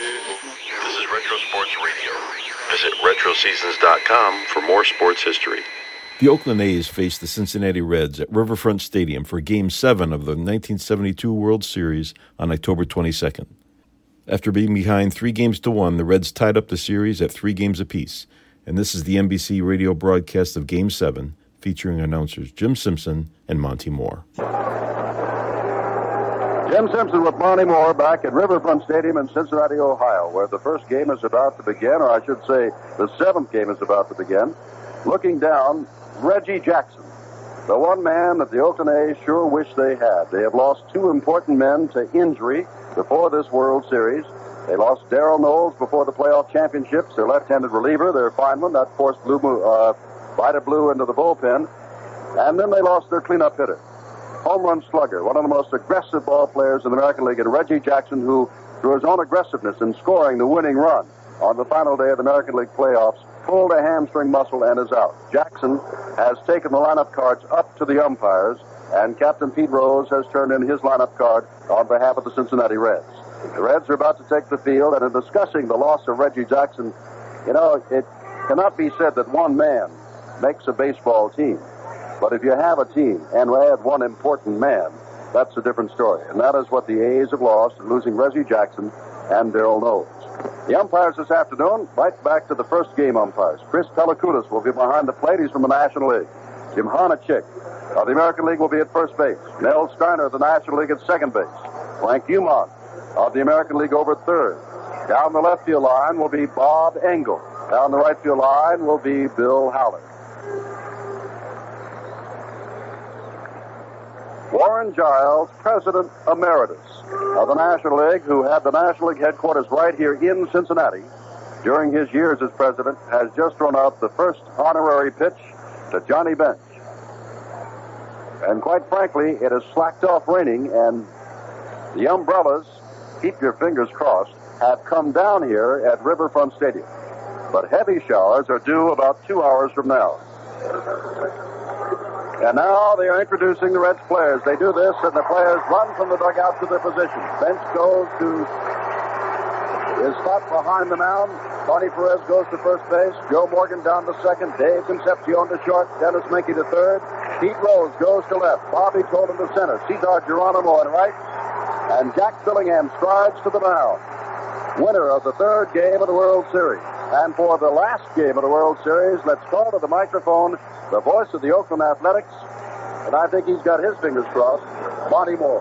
This is Retro Sports Radio. Visit RetroSeasons.com for more sports history. The Oakland A's faced the Cincinnati Reds at Riverfront Stadium for Game 7 of the 1972 World Series on October 22nd. After being behind 3-1, the Reds tied up the series at 3 games apiece, and this is the NBC radio broadcast of Game 7, featuring announcers Jim Simpson and Monty Moore. Jim Simpson with Monty Moore back at Riverfront Stadium in Cincinnati, Ohio, where the first game is about to begin, or I should say the 7th game is about to begin. Looking down, Reggie Jackson, the one man that the Oakland A's sure wish they had. They have lost 2 important men to injury before this World Series. They lost Darryl Knowles before the playoff championships, their left-handed reliever, their fineman, that forced Vida Blue into the bullpen. And then they lost their cleanup hitter, home run slugger, one of the most aggressive ball players in the American League, and Reggie Jackson, who, through his own aggressiveness in scoring the winning run on the final day of the American League playoffs, pulled a hamstring muscle and is out. Jackson has taken the lineup cards up to the umpires, and Captain Pete Rose has turned in his lineup card on behalf of the Cincinnati Reds. The Reds are about to take the field, and in discussing the loss of Reggie Jackson, you know, it cannot be said that one man makes a baseball team. But if you have a team and add one important man, that's a different story. And that is what the A's have lost in losing Reggie Jackson and Darryl Knowles. The umpires this afternoon, right back to the first game umpires. Chris Pelakoudis will be behind the plate. He's from the National League. Jim Honochick of the American League will be at first base. Nell Steiner of the National League at second base. Frank Umont of the American League over third. Down the left field line will be Bob Engel. Down the right field line will be Bill Howlett. Warren Giles, President Emeritus of the National League, who had the National League headquarters right here in Cincinnati during his years as president, has just thrown out the first honorary pitch to Johnny Bench. And quite frankly, it has slacked off raining, and the umbrellas, keep your fingers crossed, have come down here at Riverfront Stadium. But heavy showers are due about 2 hours from now. And now they are introducing the Reds players. They do this, and the players run from the dugout to their position. Bench goes to his spot behind the mound. Tony Perez goes to first base. Joe Morgan down to second. Dave Concepcion to short. Denis Menke to third. Pete Rose goes to left. Bobby Tolan to center. Cesar Geronimo in right. And Jack Billingham strides to the mound. Winner of the third game of the World Series. And for the last game of the World Series, let's call to the microphone the voice of the Oakland Athletics, and I think he's got his fingers crossed, Monty Moore.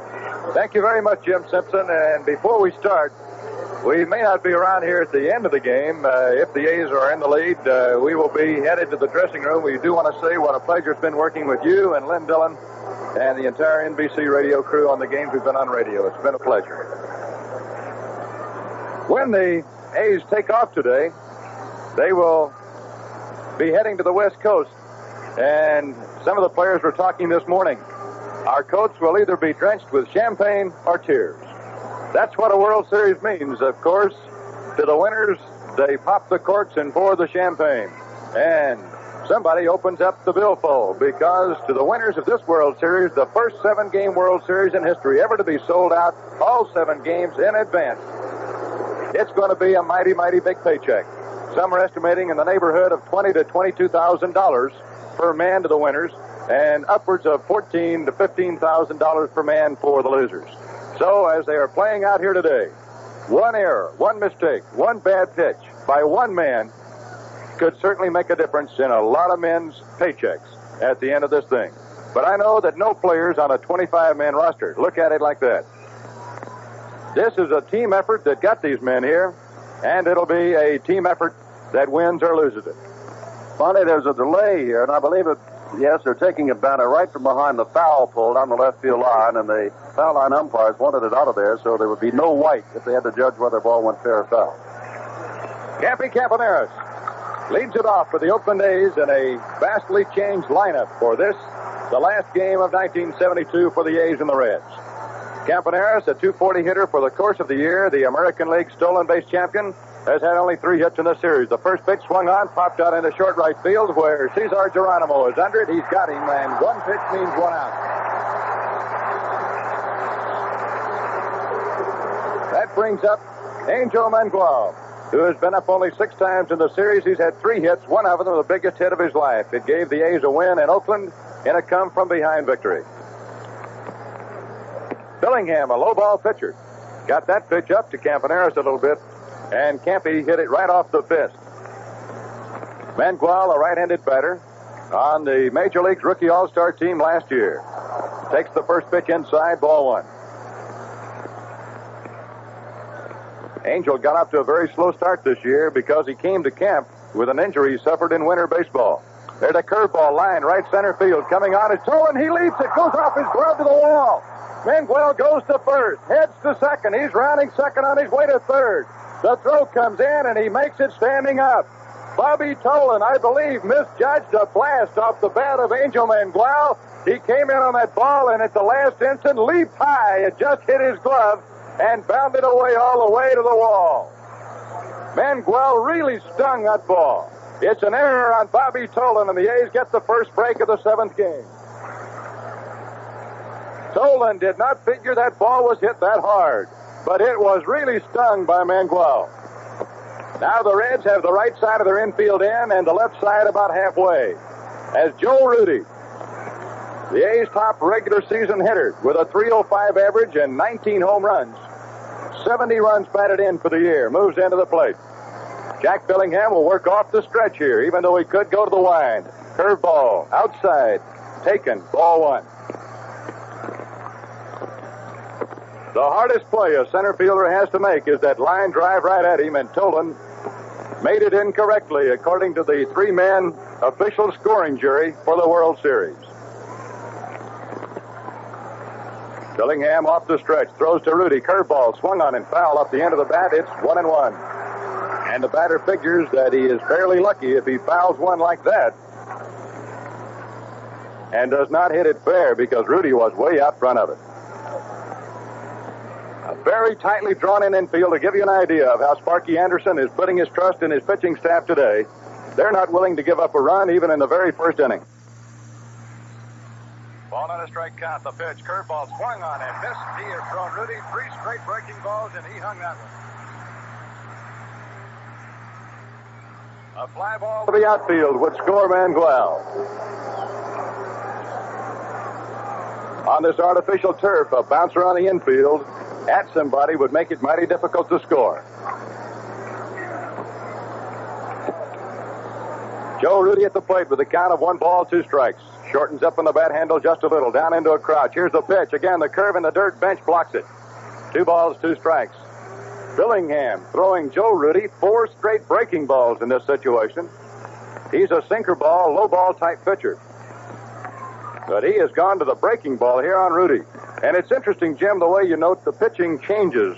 Thank you very much, Jim Simpson. And before we start, we may not be around here at the end of the game. If the A's are in the lead, we will be headed to the dressing room. We do want to say what a pleasure it's been working with you and Lynn Dillon and the entire NBC radio crew on the games we've been on radio. It's been a pleasure. When the A's take off today, they will be heading to the West Coast. And some of the players were talking this morning. Our coats will either be drenched with champagne or tears. That's what a World Series means, of course. To the winners, they pop the corks and pour the champagne. And somebody opens up the billfold, because to the winners of this World Series, the first 7-game World Series in history ever to be sold out, all 7 games in advance, it's going to be a mighty, mighty big paycheck. Some are estimating in the neighborhood of $20,000 to $22,000 per man to the winners, and upwards of $14,000 to $15,000 per man for the losers. So as they are playing out here today, one error, one mistake, one bad pitch by one man could certainly make a difference in a lot of men's paychecks at the end of this thing. But I know that no players on a 25-man roster look at it like that. This is a team effort that got these men here, and it'll be a team effort that wins or loses it. Bonnie, there's a delay here, and I believe it, yes, they're taking a batter right from behind the foul pole down the left field line, and the foul line umpires wanted it out of there, so there would be no white if they had to judge whether the ball went fair or foul. Campy Campaneris leads it off for the Oakland A's in a vastly changed lineup for this, the last game of 1972 for the A's and the Reds. Campaneris, a .240 hitter for the course of the year, the American League stolen base champion, has had only 3 hits in the series. The first pitch swung on, popped out into short right field where Cesar Geronimo is under it. He's got him, and 1 pitch means 1 out. That brings up Angel Mangual, who has been up only 6 times in the series. He's had 3 hits, one of them the biggest hit of his life. It gave the A's a win in Oakland in a come-from-behind victory. Billingham, a low-ball pitcher, got that pitch up to Campaneris a little bit, and Campy hit it right off the fist. Mangual, a right-handed batter, on the Major League's Rookie All-Star team last year. Takes the first pitch inside, ball 1. Angel got off to a very slow start this year because he came to camp with an injury he suffered in winter baseball. There's a curveball line right center field. Coming on is Tolan. He leaps. It goes off his glove to the wall. Mangual goes to first. Heads to second. He's rounding second on his way to third. The throw comes in, and he makes it standing up. Bobby Tolan, I believe, misjudged a blast off the bat of Angel Mangual. He came in on that ball, and at the last instant, leaped high. It just hit his glove and bounded away all the way to the wall. Mangual really stung that ball. It's an error on Bobby Tolan, and the A's get the first break of the 7th game. Tolan did not figure that ball was hit that hard, but it was really stung by Mangual. Now the Reds have the right side of their infield in and the left side about halfway, as Joe Rudi, the A's top regular season hitter with a .305 average and 19 home runs, 70 runs batted in for the year, moves into the plate. Jack Billingham will work off the stretch here, even though he could go to the wind. Curveball, outside, taken, ball 1. The hardest play a center fielder has to make is that line drive right at him, and Tolan made it incorrectly, according to the 3-man official scoring jury for the World Series. Billingham off the stretch, throws to Rudi, curveball, swung on and foul up the end of the bat. It's 1-1. And the batter figures that he is fairly lucky if he fouls one like that and does not hit it fair, because Rudi was way out front of it. A very tightly drawn-in infield to give you an idea of how Sparky Anderson is putting his trust in his pitching staff today. They're not willing to give up a run even in the very first inning. Ball on a strike count. The pitch. Curveball swung on and missed. He has thrown Rudi 3 straight breaking balls, and he hung that one. A fly ball to the outfield would score Mangual. On this artificial turf, a bouncer on the infield at somebody would make it mighty difficult to score. Joe Rudi at the plate with a count of 1-2. Shortens up on the bat handle just a little. Down into a crouch. Here's the pitch. Again, the curve in the dirt. Bench blocks it. 2-2. Billingham throwing Joe Rudi 4 straight breaking balls in this situation. He's a sinker ball, low ball type pitcher, but he has gone to the breaking ball here on Rudi. And it's interesting, Jim, the way you note the pitching changes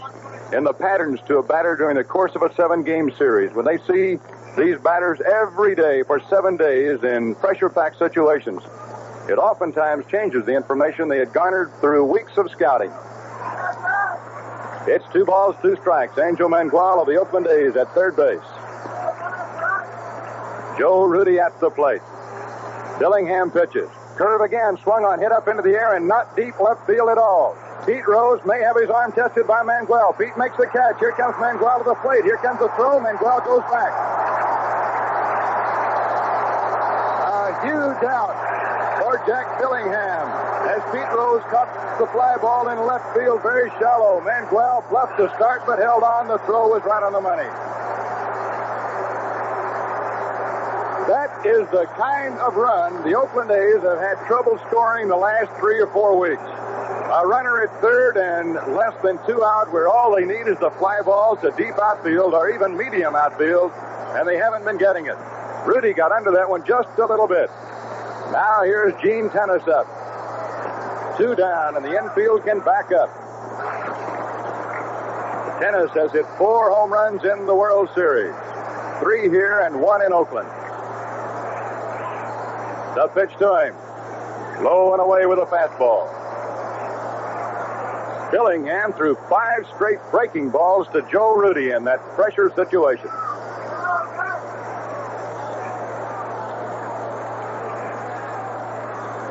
in the patterns to a batter during the course of a 7-game series. When they see these batters every day for 7 days in pressure-packed situations, it oftentimes changes the information they had garnered through weeks of scouting. It's 2-2. Angel Mangual of the Oakland A's at third base. Joe Rudi at the plate. Billingham pitches. Curve again, swung on, hit up into the air, and not deep left field at all. Pete Rose may have his arm tested by Mangual. Pete makes the catch. Here comes Mangual to the plate. Here comes the throw. Mangual goes back. A huge out for Jack Billingham, as Pete Rose caught the fly ball in left field very shallow. Mangual bluffed to start but held on. The throw was right on the money. That is the kind of run the Oakland A's have had trouble scoring the last 3 or 4 weeks. A runner at third and less than 2 out, where all they need is the fly ball to deep outfield or even medium outfield, and they haven't been getting it. Rudi got under that one just a little bit. Now here's Gene Tenace up. 2 down, and the infield can back up. Tenace has hit 4 home runs in the World Series. 3 here and 1 in Oakland. The pitch to him. Low and away with a fastball. Billingham threw 5 straight breaking balls to Joe Rudi in that pressure situation.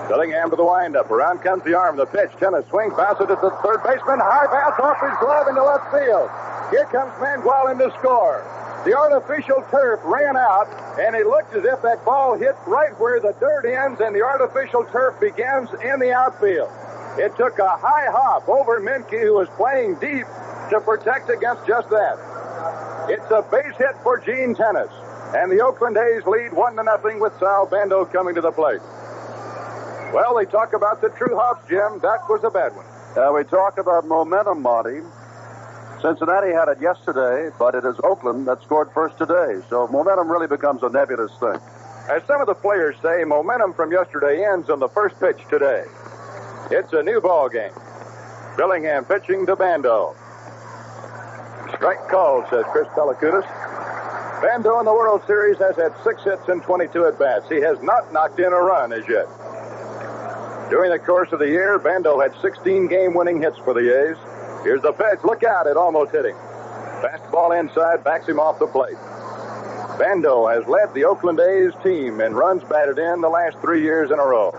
Billingham to the windup. Around comes the arm. The pitch. Tenace swing. Bounces at the third baseman. High bounce off his glove into left field. Here comes Mangual in to score. The artificial turf ran out, and it looked as if that ball hit right where the dirt ends and the artificial turf begins in the outfield. It took a high hop over Menke, who was playing deep, to protect against just that. It's a base hit for Gene Tenace, and the Oakland A's lead 1-0 with Sal Bando coming to the plate. Well, they talk about the true hops, Jim. That was a bad one. We talk about momentum, Monty. Cincinnati had it yesterday, but it is Oakland that scored first today. So momentum really becomes a nebulous thing. As some of the players say, momentum from yesterday ends on the first pitch today. It's a new ball game. Billingham pitching to Bando. Strike called, says Chris Pelakutis. Bando in the World Series has had 6 hits and 22 at-bats. He has not knocked in a run as yet. During the course of the year, Bando had 16 game-winning hits for the A's. Here's the pitch. Look out. It almost hit him. Fastball inside. Backs him off the plate. Bando has led the Oakland A's team in runs batted in the last 3 years in a row.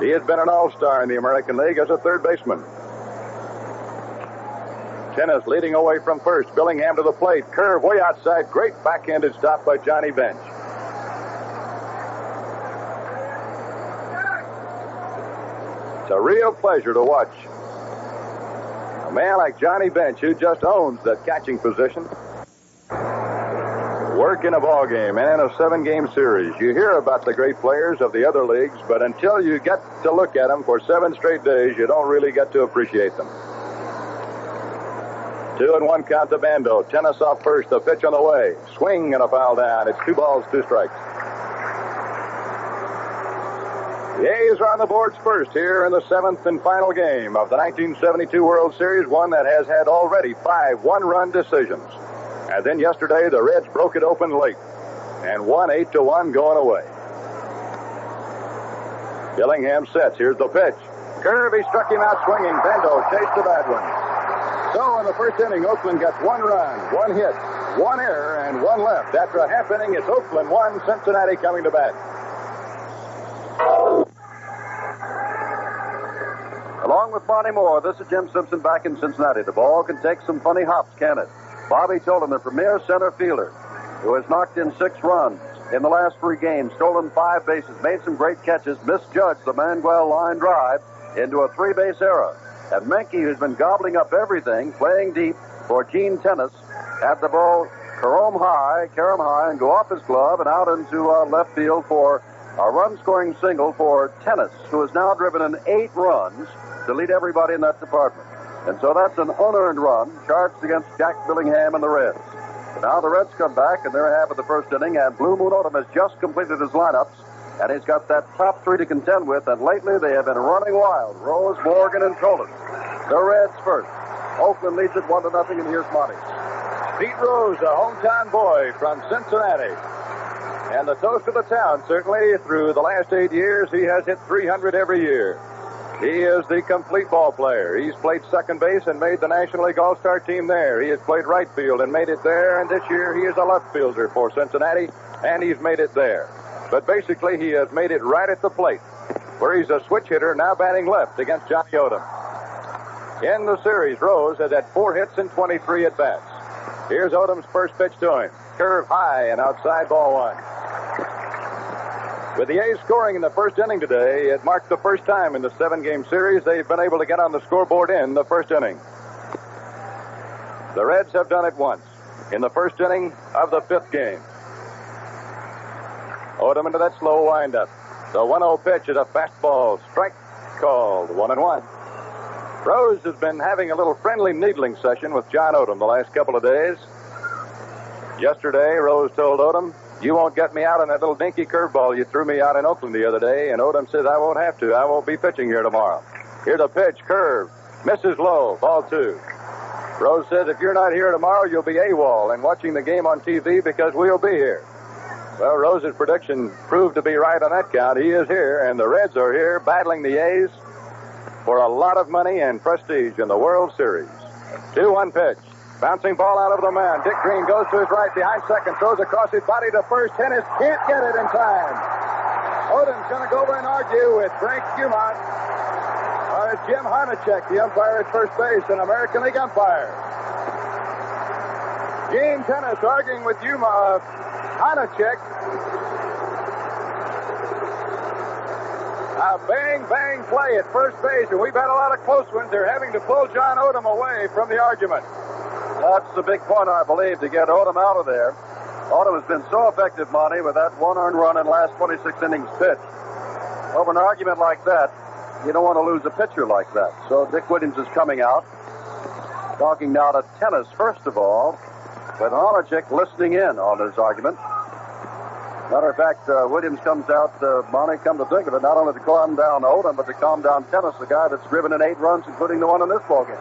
He has been an all-star in the American League as a third baseman. Tenace leading away from first. Billingham to the plate. Curve way outside. Great backhanded stop by Johnny Bench. It's a real pleasure to watch a man like Johnny Bench, who just owns the catching position, work in a ball game and in a 7-game series. You hear about the great players of the other leagues, but until you get to look at them for 7 straight days, you don't really get to appreciate them. 2-1 count to Bando. Tenace off first. The pitch on the way. Swing and a foul down. It's 2 balls, 2 strikes. The A's are on the boards first here in the 7th and final game of the 1972 World Series, one that has had already 5 one-run decisions. And then yesterday, the Reds broke it open late and won 8-1 going away. Billingham sets. Here's the pitch. Curve. He struck him out swinging. Bando chased the bad one. So in the first inning, Oakland gets 1 run, 1 hit, 1 error, and 1 left. After a half inning, it's Oakland 1, Cincinnati coming to bat. Along with Bonnie Moore, this is Jim Simpson back in Cincinnati. The ball can take some funny hops, can it? Bobby Tolan, the premier center fielder, who has knocked in 6 runs in the last 3 games, stolen 5 bases, made some great catches, misjudged the Mangual line drive into a 3-base error. And Menke, who's been gobbling up everything, playing deep for Gene Tenace, had the ball carom high, and go off his glove and out into left field for a run-scoring single for Tenace, who has now driven in 8 runs to lead everybody in that department. And so that's an unearned run charged against Jack Billingham and the Reds. But now the Reds come back, and they're half of the first inning, and Blue Moon Odom has just completed his lineups, and he's got that top 3 to contend with, and lately they have been running wild. Rose, Morgan, and Tolan. The Reds first. Oakland leads it 1-0, and here's Monty. Pete Rose, a hometown boy from Cincinnati. And the toast of the town, certainly, through the last 8 years, he has hit 300 every year. He is the complete ball player. He's played second base and made the National League All-Star team there. He has played right field and made it there. And this year, he is a left fielder for Cincinnati, and he's made it there. But basically, he has made it right at the plate, where he's a switch hitter, now batting left against Johnny Odom. In the series, Rose has had 4 hits and 23 at-bats. Here's Odom's first pitch to him. Curve high and outside, ball 1. With the A's scoring in the first inning today, it marked the first time in the 7-game series they've been able to get on the scoreboard in the first inning. The Reds have done it once in the first inning of the 5th game. Odom into that slow windup. The 1-0 pitch is a fastball. Strike called. 1-1. Rose has been having a little friendly needling session with John Odom the last couple of days. Yesterday, Rose told Odom, "You won't get me out on that little dinky curveball you threw me out in Oakland the other day." And Odom says, "I won't have to. I won't be pitching here tomorrow." Here's a pitch, curve, misses low, ball 2. Rose says, "If you're not here tomorrow, you'll be AWOL and watching the game on TV because we'll be here." Well, Rose's prediction proved to be right on that count. He is here, and the Reds are here battling the A's for a lot of money and prestige in the World Series. 2-1 pitch. Bouncing ball out of the man. Dick Green goes to his right behind second. Throws across his body to first. Tenace can't get it in time. Odom's going to go over and argue with Frank Dumont. Or Jim Honochick, the umpire at first base, an American League umpire. Gene Tenace arguing with Honochick. A bang-bang play at first base, and we've had a lot of close ones. They're having to pull John Odom away from the argument. That's the big point, I believe, to get Odom out of there. Odom has been so effective, Monty, with that one earned run and last 26 innings pitch. Over an argument like that, you don't want to lose a pitcher like that. So Dick Williams is coming out, talking now to Tenace, first of all, with Honochick listening in on his argument. Matter of fact, Williams comes out, Monty, come to think of it, not only to calm down Odom, but to calm down Tenace, the guy that's driven in 8 runs, including the one in this ballgame.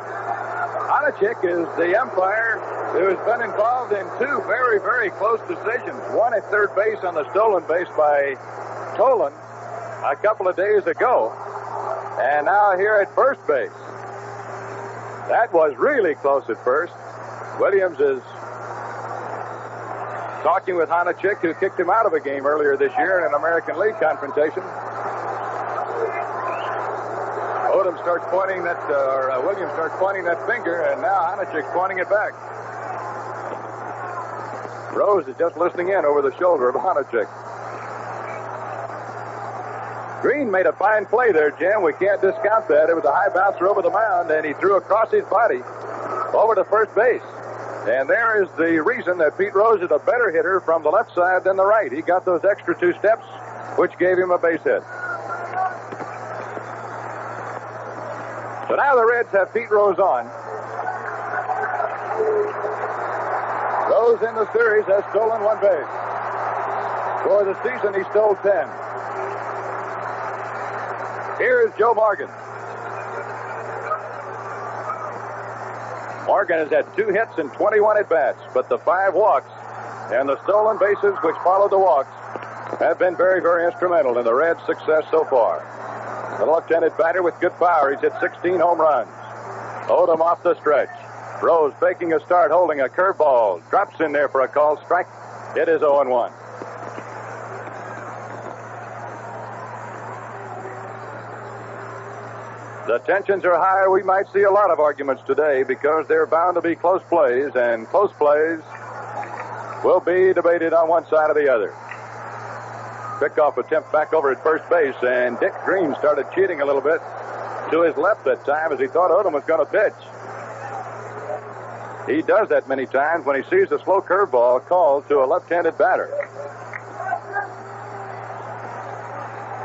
Honochick is the umpire who has been involved in 2 very, very close decisions. One at third base on the stolen base by Tolan a couple of days ago, and now here at first base. That was really close at first. Williams is talking with Honochick, who kicked him out of a game earlier this year in an American League confrontation. Odom starts pointing that, Williams starts pointing that finger, and now Honochick's pointing it back. Rose is just listening in over the shoulder of Honochick. Green made a fine play there, Jim. We can't discount that. It was a high bouncer over the mound, and he threw across his body over to first base. And there is the reason that Pete Rose is a better hitter from the left side than the right. He got those extra 2 steps, which gave him a base hit. So now the Reds have Pete Rose on. Rose in the series has stolen 1 base. For the season, he stole 10. Here's Joe Morgan. Morgan has had 2 hits and 21 at-bats, but the 5 walks and the stolen bases which followed the walks have been very, very instrumental in the Reds' success so far. The left-handed batter with good power. He's hit 16 home runs. Odom off the stretch. Rose faking a start, holding a curveball. Drops in there for a called strike. It is 0-1. The tensions are higher. We might see a lot of arguments today because they're bound to be close plays, and close plays will be debated on one side or the other. Pickoff attempt back over at first base, and Dick Green started cheating a little bit to his left that time as he thought Odom was going to pitch. He does that many times when he sees a slow curveball called to a left-handed batter.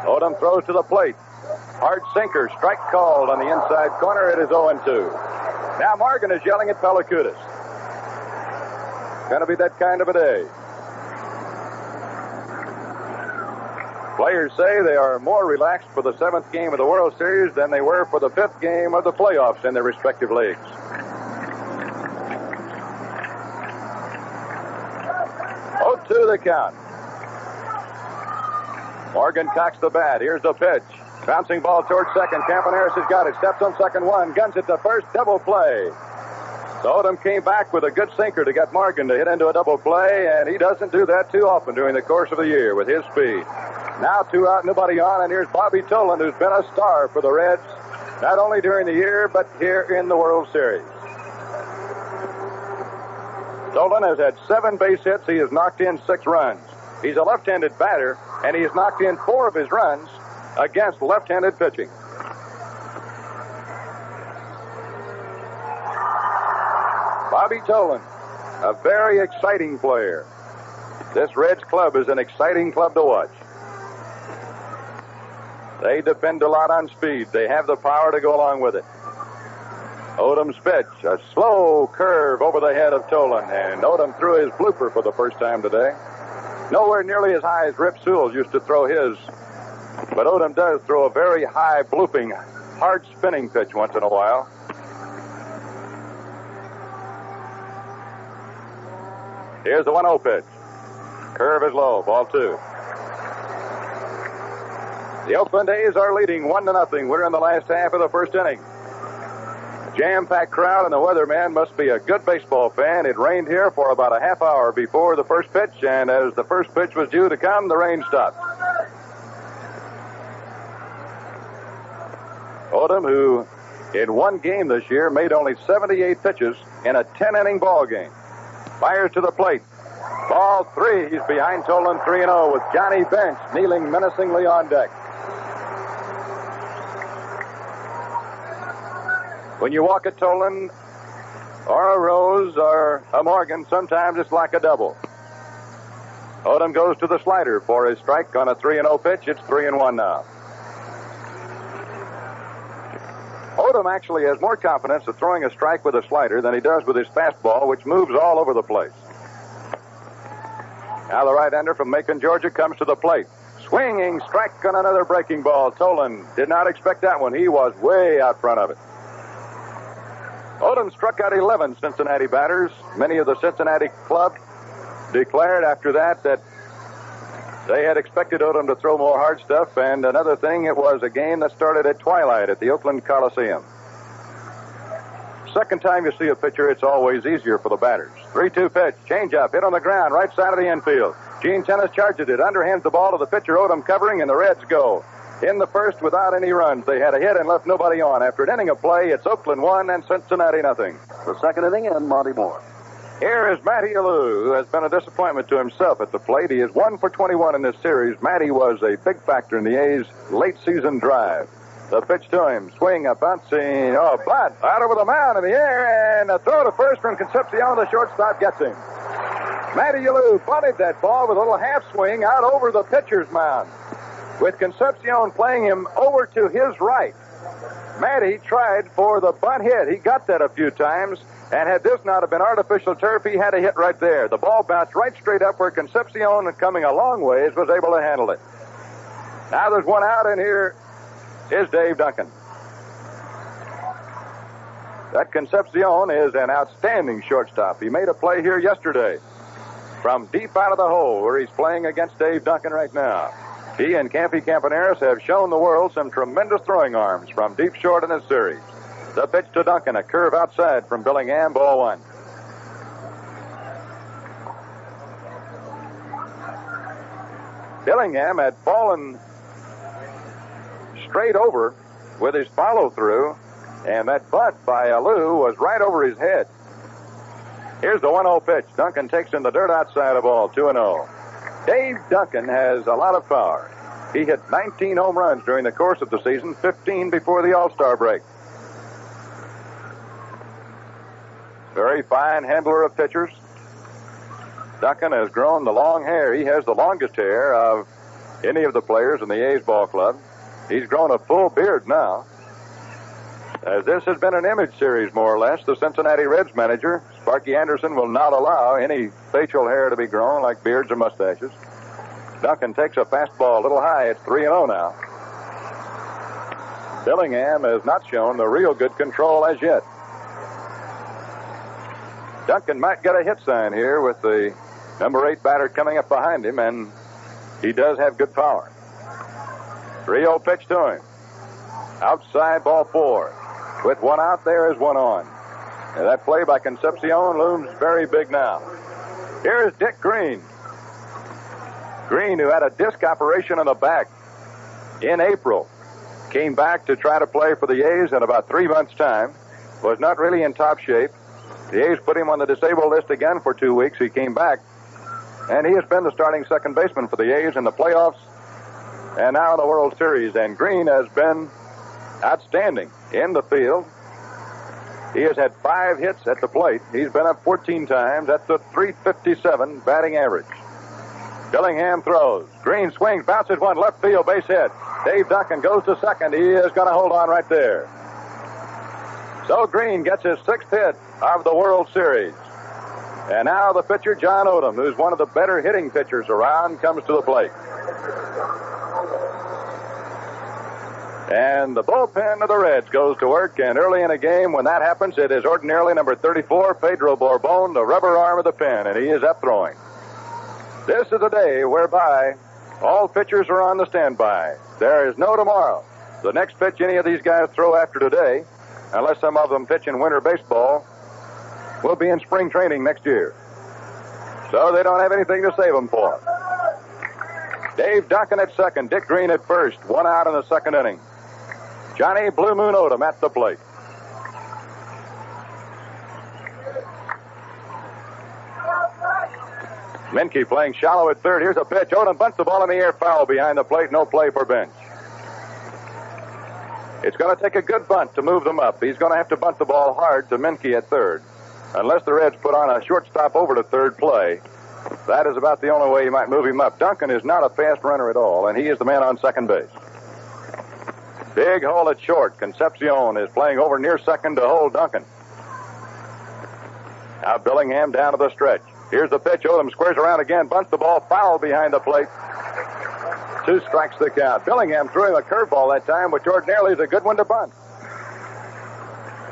Odom throws to the plate. Hard sinker, strike called on the inside corner. It is 0-2. Now Morgan is yelling at Pellicutis. Going to be that kind of a day. Players say they are more relaxed for the 7th game of the World Series than they were for the 5th game of the playoffs in their respective leagues. Oh, 2 the count. Morgan cocks the bat. Here's the pitch. Bouncing ball towards second. Campaneris has got it. Steps on second one. Guns it to first. Double play. So Odom came back with a good sinker to get Morgan to hit into a double play, and he doesn't do that too often during the course of the year with his speed. Now 2 out, nobody on, and here's Bobby Tolan, who's been a star for the Reds, not only during the year, but here in the World Series. Tolan has had 7 base hits. He has knocked in 6 runs. He's a left-handed batter, and he has knocked in 4 of his runs against left-handed pitching. Bobby Tolan, a very exciting player. This Reds club is an exciting club to watch. They depend a lot on speed. They have the power to go along with it. Odom's pitch, a slow curve over the head of Tolan, and Odom threw his blooper for the first time today. Nowhere nearly as high as Rip Sewell used to throw his, but Odom does throw a very high, blooping, hard-spinning pitch once in a while. Here's the 1-0 pitch. Curve is low. Ball 2. The Oakland A's are leading 1-0. We're in the last half of the first inning. Jam-packed crowd, and the weatherman must be a good baseball fan. It rained here for about a half hour before the first pitch, and as the first pitch was due to come, the rain stopped. Odom, who in 1 game this year made only 78 pitches in a 10-inning ball game. fires to the plate. Ball three. He's behind Tolan 3-0 with Johnny Bench kneeling menacingly on deck. When you walk a Tolan or a Rose or a Morgan, sometimes it's like a double. Odom goes to the slider for his strike on a 3-0 pitch. It's 3-1 now. Odom actually has more confidence of throwing a strike with a slider than he does with his fastball, which moves all over the place. Now the right-hander from Macon, Georgia, comes to the plate. Swinging strike on another breaking ball. Tolan did not expect that one. He was way out front of it. Odom struck out 11 Cincinnati batters. Many of the Cincinnati club declared after that that they had expected Odom to throw more hard stuff, and another thing, it was a game that started at twilight at the Oakland Coliseum. Second time you see a pitcher, it's always easier for the batters. 3-2 pitch, changeup, hit on the ground, right side of the infield. Gene Tenace charges it, underhands the ball to the pitcher, Odom covering, and the Reds go. In the first without any runs. They had a hit and left nobody on. After an inning of play, it's Oakland 1 and Cincinnati nothing. The second inning and Monty Moore. Here is Matty Alou, who has been a disappointment to himself at the plate. He is 1-for-21 in this series. Matty was a big factor in the A's' late-season drive. The pitch to him, swing, a bouncing, oh, but out over the mound in the air, and a throw to first from Concepcion. The shortstop gets him. Matty Alou bunted that ball with a little half-swing out over the pitcher's mound. With Concepcion playing him over to his right, Matty tried for the bunt hit. He got that a few times, and had this not have been artificial turf, he had a hit right there. The ball bounced right straight up where Concepcion, coming a long ways, was able to handle it. Now there's one out, and here is Dave Duncan. That Concepcion is an outstanding shortstop. He made a play here yesterday from deep out of the hole where he's playing against Dave Duncan right now. He and Campy Campaneris have shown the world some tremendous throwing arms from deep short in this series. The pitch to Duncan, a curve outside from Billingham, ball one. Billingham had fallen straight over with his follow-through, and that bunt by Alou was right over his head. Here's the 1-0 pitch. Duncan takes in the dirt outside of all, 2-0. Dave Duncan has a lot of power. He hit 19 home runs during the course of the season, 15 before the All-Star break. Very fine handler of pitchers. Duncan has grown the long hair. He has the longest hair of any of the players in the A's ball club. He's grown a full beard now. As this has been an image series, more or less, the Cincinnati Reds manager, Sparky Anderson, will not allow any facial hair to be grown like beards or mustaches. Duncan takes a fastball a little high. It's 3-0 now. Billingham has not shown the real good control as yet. Duncan might get a hit sign here with the number 8 batter coming up behind him, and he does have good power. 3-0 pitch to him. Outside, ball 4. With one out, there is one on. And that play by Concepcion looms very big now. Here is Dick Green. Green, who had a disc operation on the back in April, came back to try to play for the A's in about 3 months' time, was not really in top shape. The A's put him on the disabled list again for 2 weeks. He came back, and he has been the starting second baseman for the A's in the playoffs and now in the World Series. And Green has been outstanding in the field. He has had 5 hits at the plate. He's been up 14 times. That's a .357 batting average. Billingham throws. Green swings, bounces one, left field, base hit. Dave Duncan goes to second. He is going to hold on right there. So Green gets his 6th hit of the World Series. And now the pitcher, John Odom, who's one of the better hitting pitchers around, comes to the plate. And the bullpen of the Reds goes to work, and early in a game, when that happens, it is ordinarily number 34, Pedro Borbón, the rubber arm of the pen, and he is up throwing. This is a day whereby all pitchers are on the standby. There is no tomorrow. The next pitch any of these guys throw after today, unless some of them pitch in winter baseball, will be in spring training next year. So they don't have anything to save them for. Dave Duncan at second, Dick Green at first, one out in the second inning. Johnny Blue Moon Odom at the plate. Menke playing shallow at third. Here's a pitch. Odom bunts the ball in the air, foul behind the plate. No play for Bench. It's going to take a good bunt to move them up. He's going to have to bunt the ball hard to Menke at third. Unless the Reds put on a shortstop over to third play, that is about the only way you might move him up. Duncan is not a fast runner at all, and he is the man on second base. Big hole at short. Concepcion is playing over near second to hold Duncan. Now Billingham down to the stretch. Here's the pitch. Odom squares around again, bunts the ball foul behind the plate. Two strikes the count. Billingham threw him a curveball that time, which ordinarily is a good one to bunt.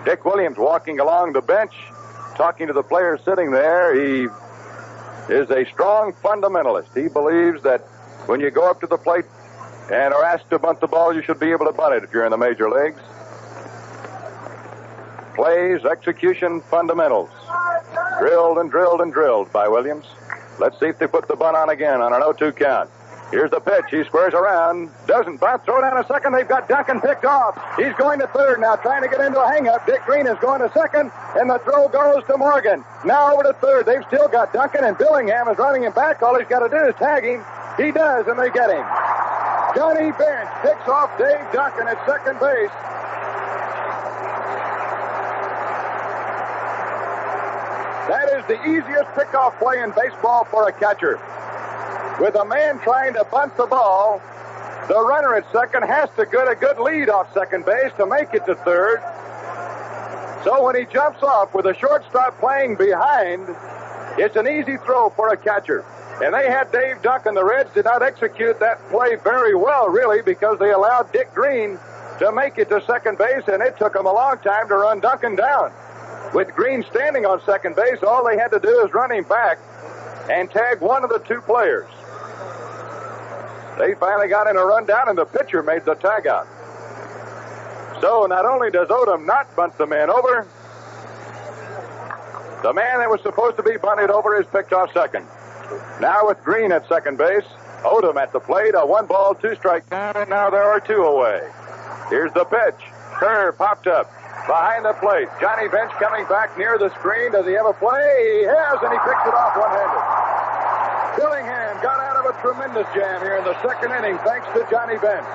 Dick Williams walking along the bench, talking to the players sitting there. He is a strong fundamentalist. He believes that when you go up to the plate and are asked to bunt the ball, you should be able to bunt it if you're in the major leagues. Plays, execution, fundamentals. Drilled and drilled and drilled by Williams. Let's see if they put the bunt on again on an 0-2 count. Here's the pitch. He squares around. Doesn't bounce. Throw down a second. They've got Duncan picked off. He's going to third now, trying to get into a hang-up. Dick Green is going to second, and the throw goes to Morgan. Now over to third. They've still got Duncan, and Billingham is running him back. All he's got to do is tag him. He does, and they get him. Johnny Bench picks off Dave Duncan at second base. That is the easiest pickoff play in baseball for a catcher. With a man trying to bunt the ball, the runner at second has to get a good lead off second base to make it to third. So when he jumps off with a shortstop playing behind, it's an easy throw for a catcher. And they had Dave Duncan. The Reds did not execute that play very well, really, because they allowed Dick Green to make it to second base, and it took them a long time to run Duncan down. With Green standing on second base, all they had to do is run him back and tag one of the two players. They finally got in a rundown, and the pitcher made the tag out. So not only does Odom not bunt the man over, the man that was supposed to be bunted over is picked off second. Now with Green at second base, Odom at the plate, a 1-2 strike count, and now there are two away. Here's the pitch. Curve popped up behind the plate. Johnny Bench coming back near the screen. Does he have a play? He has, and he picks it off one-handed. Billingham got out of a tremendous jam here in the second inning thanks to Johnny Bench.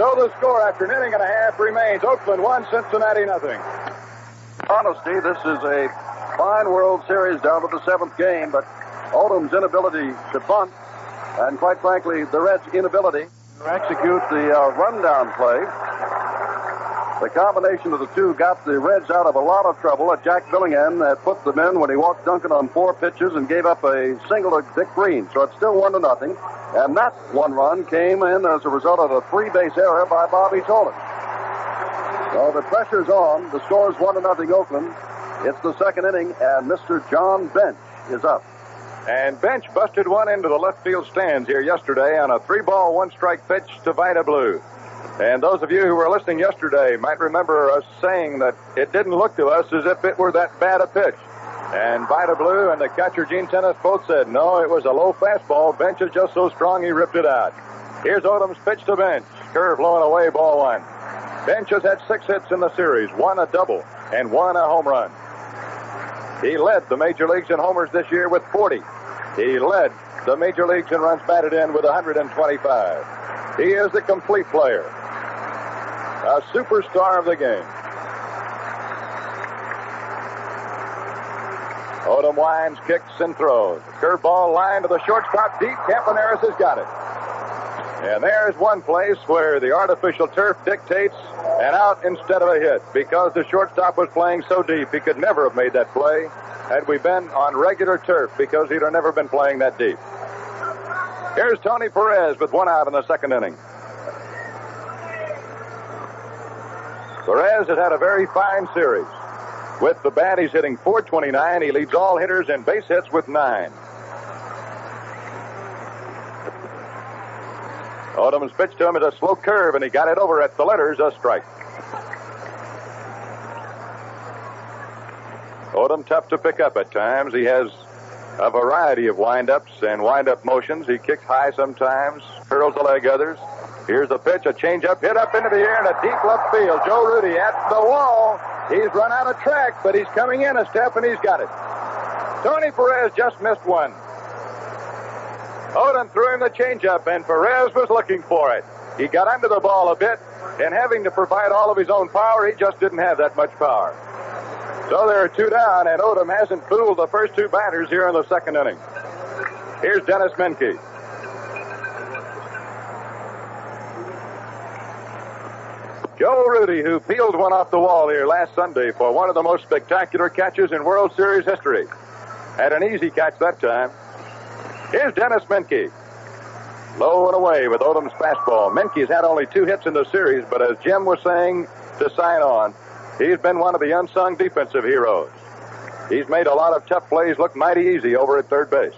So the score after an inning and a half remains Oakland 1, Cincinnati nothing. Honestly, this is a fine World Series down to the seventh game, but Odom's inability to bunt and, quite frankly, the Reds' inability to execute the rundown play. The combination of the two got the Reds out of a lot of trouble. Jack Billingham had put them in when he walked Duncan on four pitches and gave up a single to Dick Green. So it's still 1-0. And that one run came in as a result of a three-base error by Bobby Tolan. So the pressure's on. The score's 1-0 Oakland. It's the second inning, and Mr. John Bench is up. And Bench busted one into the left field stands here yesterday on a 3-ball, 1-strike pitch to Vida Blue. And those of you who were listening yesterday might remember us saying that it didn't look to us as if it were that bad a pitch. And Vida Blue and the catcher, Gene Tenace, both said, no, it was a low fastball. Bench is just so strong, he ripped it out. Here's Odom's pitch to Bench. Curve blowing away, ball one. Bench has had 6 hits in the series, 1 a double and 1 a home run. He led the major leagues in homers this year with 40. He led the major leagues in runs batted in with 125. He is the complete player. A superstar of the game. Odom winds, kicks, and throws. Curveball line to the shortstop deep. Campaneris has got it. And there's one place where the artificial turf dictates an out instead of a hit because the shortstop was playing so deep he could never have made that play had we been on regular turf because he'd have never been playing that deep. Here's Tony Perez with 1 out in the second inning. Perez has had a very fine series. With the bat, he's hitting .429. He leads all hitters in base hits with 9. Odom's pitch to him is a slow curve, and he got it over at the letters, a strike. Odom tough to pick up at times. He has a variety of windups and windup motions. He kicks high sometimes, curls the leg others. Here's the pitch, a changeup hit up into the air in a deep left field. Joe Rudi at the wall. He's run out of track, but he's coming in a step, and he's got it. Tony Perez just missed one. Odom threw him the changeup, and Perez was looking for it. He got under the ball a bit, and having to provide all of his own power, he just didn't have that much power. So there are two down, and Odom hasn't fooled the first two batters here in the second inning. Here's Denis Menke. Joe Rudi, who peeled one off the wall here last Sunday for one of the most spectacular catches in World Series history. Had an easy catch that time. Here's Denis Menke. Low and away with Odom's fastball. Menke's had only two hits in the series, but as Jim was saying to sign on, he's been one of the unsung defensive heroes. He's made a lot of tough plays look mighty easy over at third base.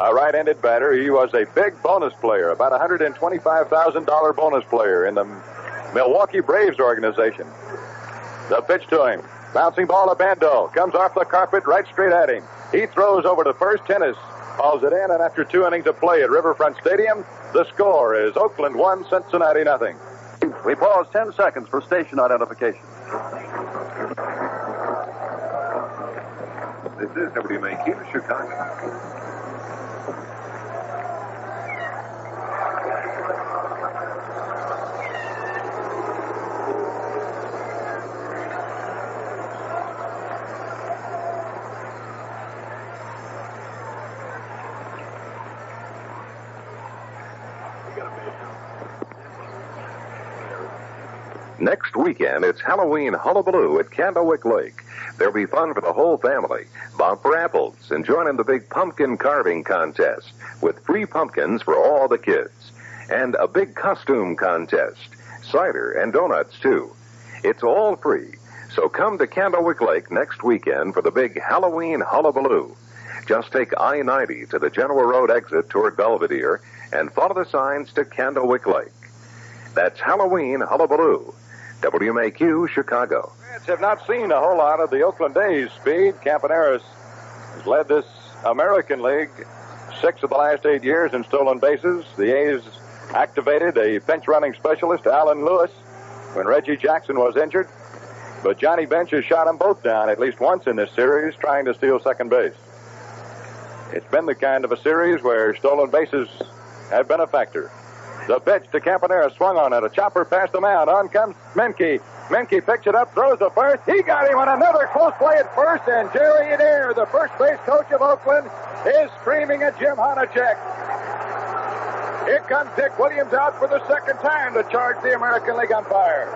A right-handed batter. He was a big bonus player, about $125,000 bonus player in the Milwaukee Braves organization. The pitch to him. Bouncing ball to Bando. Comes off the carpet right straight at him. He throws over to first. Tenace hauls it in, and after two innings of play at Riverfront Stadium, the score is Oakland 1, Cincinnati nothing. We pause 10 seconds for station identification. This is WMAQ, Chicago. Next weekend, it's Halloween Hullabaloo at Candlewick Lake. There'll be fun for the whole family. Bob for apples and join in the big pumpkin carving contest with free pumpkins for all the kids. And a big costume contest. Cider and donuts, too. It's all free. So come to Candlewick Lake next weekend for the big Halloween Hullabaloo. Just take I-90 to the General Road exit toward Belvedere and follow the signs to Candlewick Lake. That's Halloween Hullabaloo. WMAQ, Chicago. Reds have not seen a whole lot of the Oakland A's speed. Campaneris has led this American League 6 of the last 8 years in stolen bases. The A's activated a bench-running specialist, Alan Lewis, when Reggie Jackson was injured. But Johnny Bench has shot them both down at least once in this series, trying to steal second base. It's been the kind of a series where stolen bases have been a factor. The pitch to Campanera, swung on it. A chopper past the mound. On comes Menke. Menke picks it up, throws the first. He got him on another close play at first, and Jerry Adair, the first base coach of Oakland, is screaming at Jim Honochick. Here comes Dick Williams out for the second time to charge the American League umpire.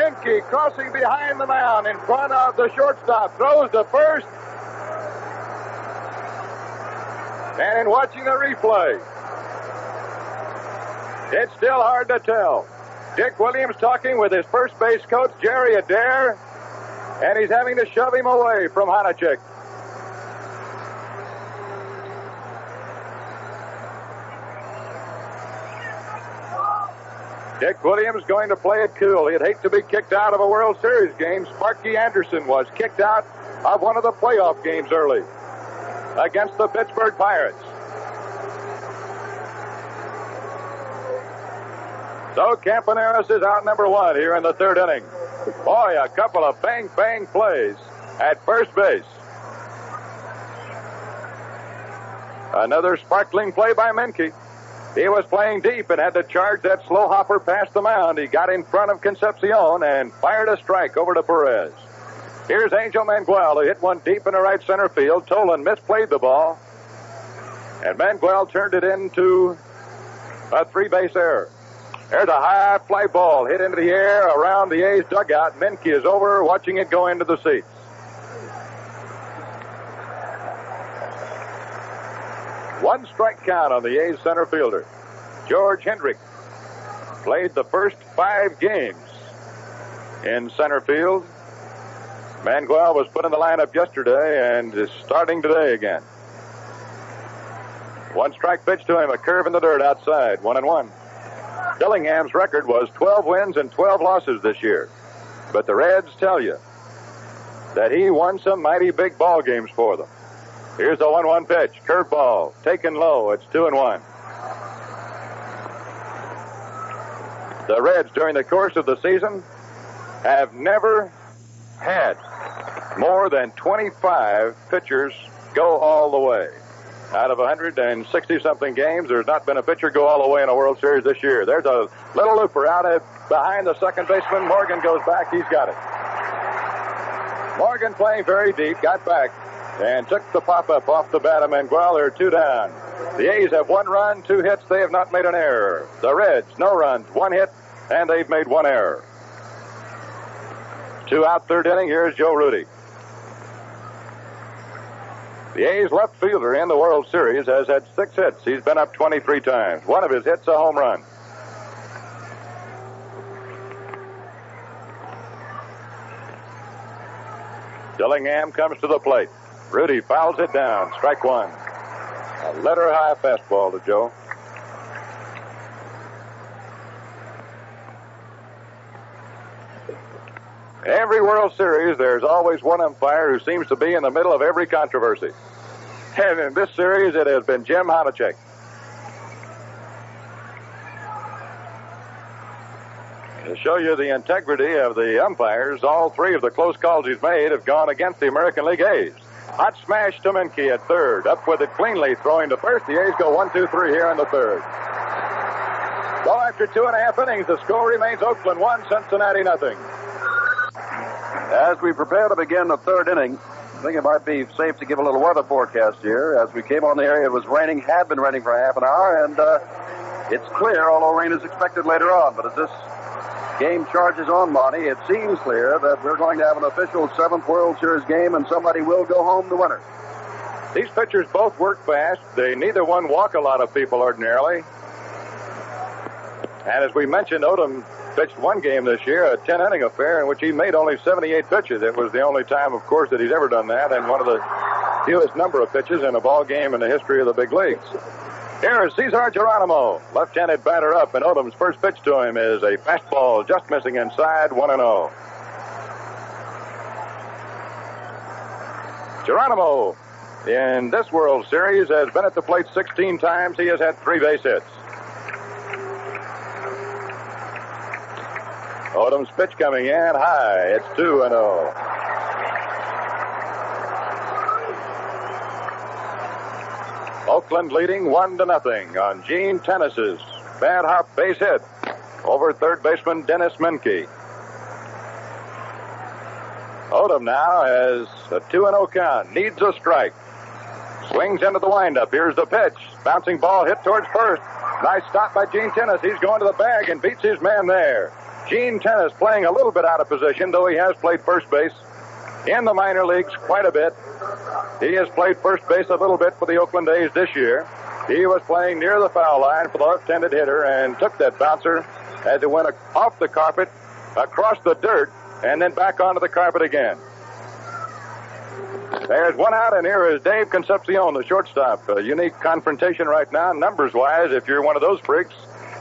Menke crossing behind the mound in front of the shortstop, throws the first. And in watching the replay, it's still hard to tell. Dick Williams talking with his first base coach, Jerry Adair, and he's having to shove him away from Honochick. Dick Williams going to play it cool. He'd hate to be kicked out of a World Series game. Sparky Anderson was kicked out of one of the playoff games early against the Pittsburgh Pirates. So Campaneris is out number one here in the third inning. Boy, a couple of bang-bang plays at first base. Another sparkling play by Menke. He was playing deep and had to charge that slow hopper past the mound. He got in front of Concepcion and fired a strike over to Perez. Here's Angel Mangual, who hit one deep in the right center field. Tolan misplayed the ball, and Mangual turned it into a three-base error. There's a high fly ball hit into the air around the A's dugout. Menke is over, watching it go into the seats. One strike count on the A's center fielder. George Hendrick played the first 5 games in center field. Mangual was put in the lineup yesterday and is starting today again. One strike pitch to him, a curve in the dirt outside, 1-1. Billingham's record was 12 wins and 12 losses this year. But the Reds tell you that he won some mighty big ball games for them. Here's the 1-1 pitch, curveball, taken low, it's 2-1. The Reds, during the course of the season, have never had More than 25 pitchers go all the way. Out of 160-something games, there's not been a pitcher go all the way in a World Series this year. There's a little looper out behind the second baseman. Morgan goes back. He's got it. Morgan playing very deep, got back, and took the pop-up off the bat of Mangual. They're two down. The A's have one run, two hits. They have not made an error. The Reds, no runs, one hit, and they've made one error. Two out, third inning. Here's Joe Rudi. The A's left fielder in the World Series has had 6 hits. He's been up 23 times. One of his hits, a home run. Billingham comes to the plate. Rudi fouls it down. Strike one. A letter-high fastball to Joe. In every World Series, there's always one umpire who seems to be in the middle of every controversy. And in this series, it has been Jim Honochick. To show you the integrity of the umpires, all 3 of the close calls he's made have gone against the American League A's. Hot smash to Menke at third. Up with it cleanly, throwing to first. The A's go 1-2-3 here in the third. Well, after 2.5 innings, the score remains Oakland 1, Cincinnati nothing. As we prepare to begin the third inning, I think it might be safe to give a little weather forecast here. As we came on the area, it was raining, had been raining for half an hour, and it's clear, although rain is expected later on. But as this game charges on, Monty, it seems clear that we're going to have an official 7th World Series game, and somebody will go home the winner. These pitchers both work fast. They neither one walk a lot of people ordinarily. And as we mentioned, Odom pitched one game this year, a 10-inning affair in which he made only 78 pitches. It was the only time, of course, that he's ever done that, and one of the fewest number of pitches in a ball game in the history of the big leagues. Here is Cesar Geronimo, left-handed batter up, and Odom's first pitch to him is a fastball just missing inside, 1-0. Geronimo, in this World Series, has been at the plate 16 times. He has had 3 base hits. Odom's pitch coming in high. It's 2-0. Oakland leading 1-0 on Gene Tenace's bad hop base hit over third baseman Denis Menke. Odom now has a 2-0 count. Needs a strike. Swings into the windup. Here's the pitch. Bouncing ball hit towards first. Nice stop by Gene Tenace. He's going to the bag and beats his man there. Gene Tenace playing a little bit out of position, though he has played first base in the minor leagues quite a bit. He has played first base a little bit for the Oakland A's this year. He was playing near the foul line for the left-handed hitter and took that bouncer as it went off the carpet, across the dirt, and then back onto the carpet again. There's one out, and here is Dave Concepcion, the shortstop. A unique confrontation right now, numbers-wise, if you're one of those freaks.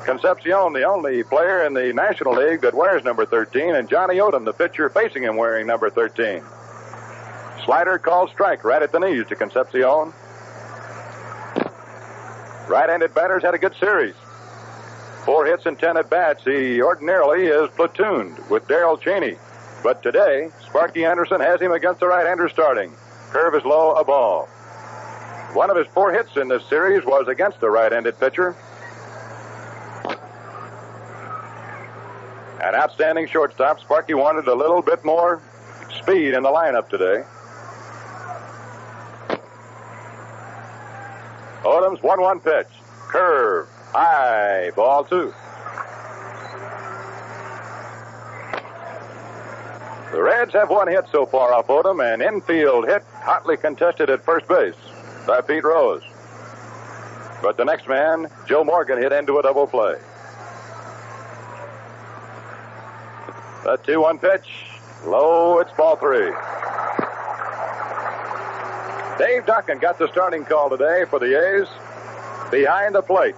Concepcion, the only player in the National League that wears number 13, and Johnny Odom, the pitcher facing him, wearing number 13. Slider called strike right at the knees to Concepcion. Right-handed batters had a good series. 4 hits and 10 at-bats. He ordinarily is platooned with Darrell Chaney. But today, Sparky Anderson has him against the right-hander starting. Curve is low, a ball. One of his 4 hits in this series was against the right-handed pitcher. An outstanding shortstop. Sparky wanted a little bit more speed in the lineup today. Odom's 1-1 pitch. Curve. High. Ball 2. The Reds have 1 hit so far off Odom. An infield hit hotly contested at first base by Pete Rose. But the next man, Joe Morgan, hit into a double play. A 2-1 pitch. Low, it's ball 3. Dave Duncan got the starting call today for the A's behind the plate.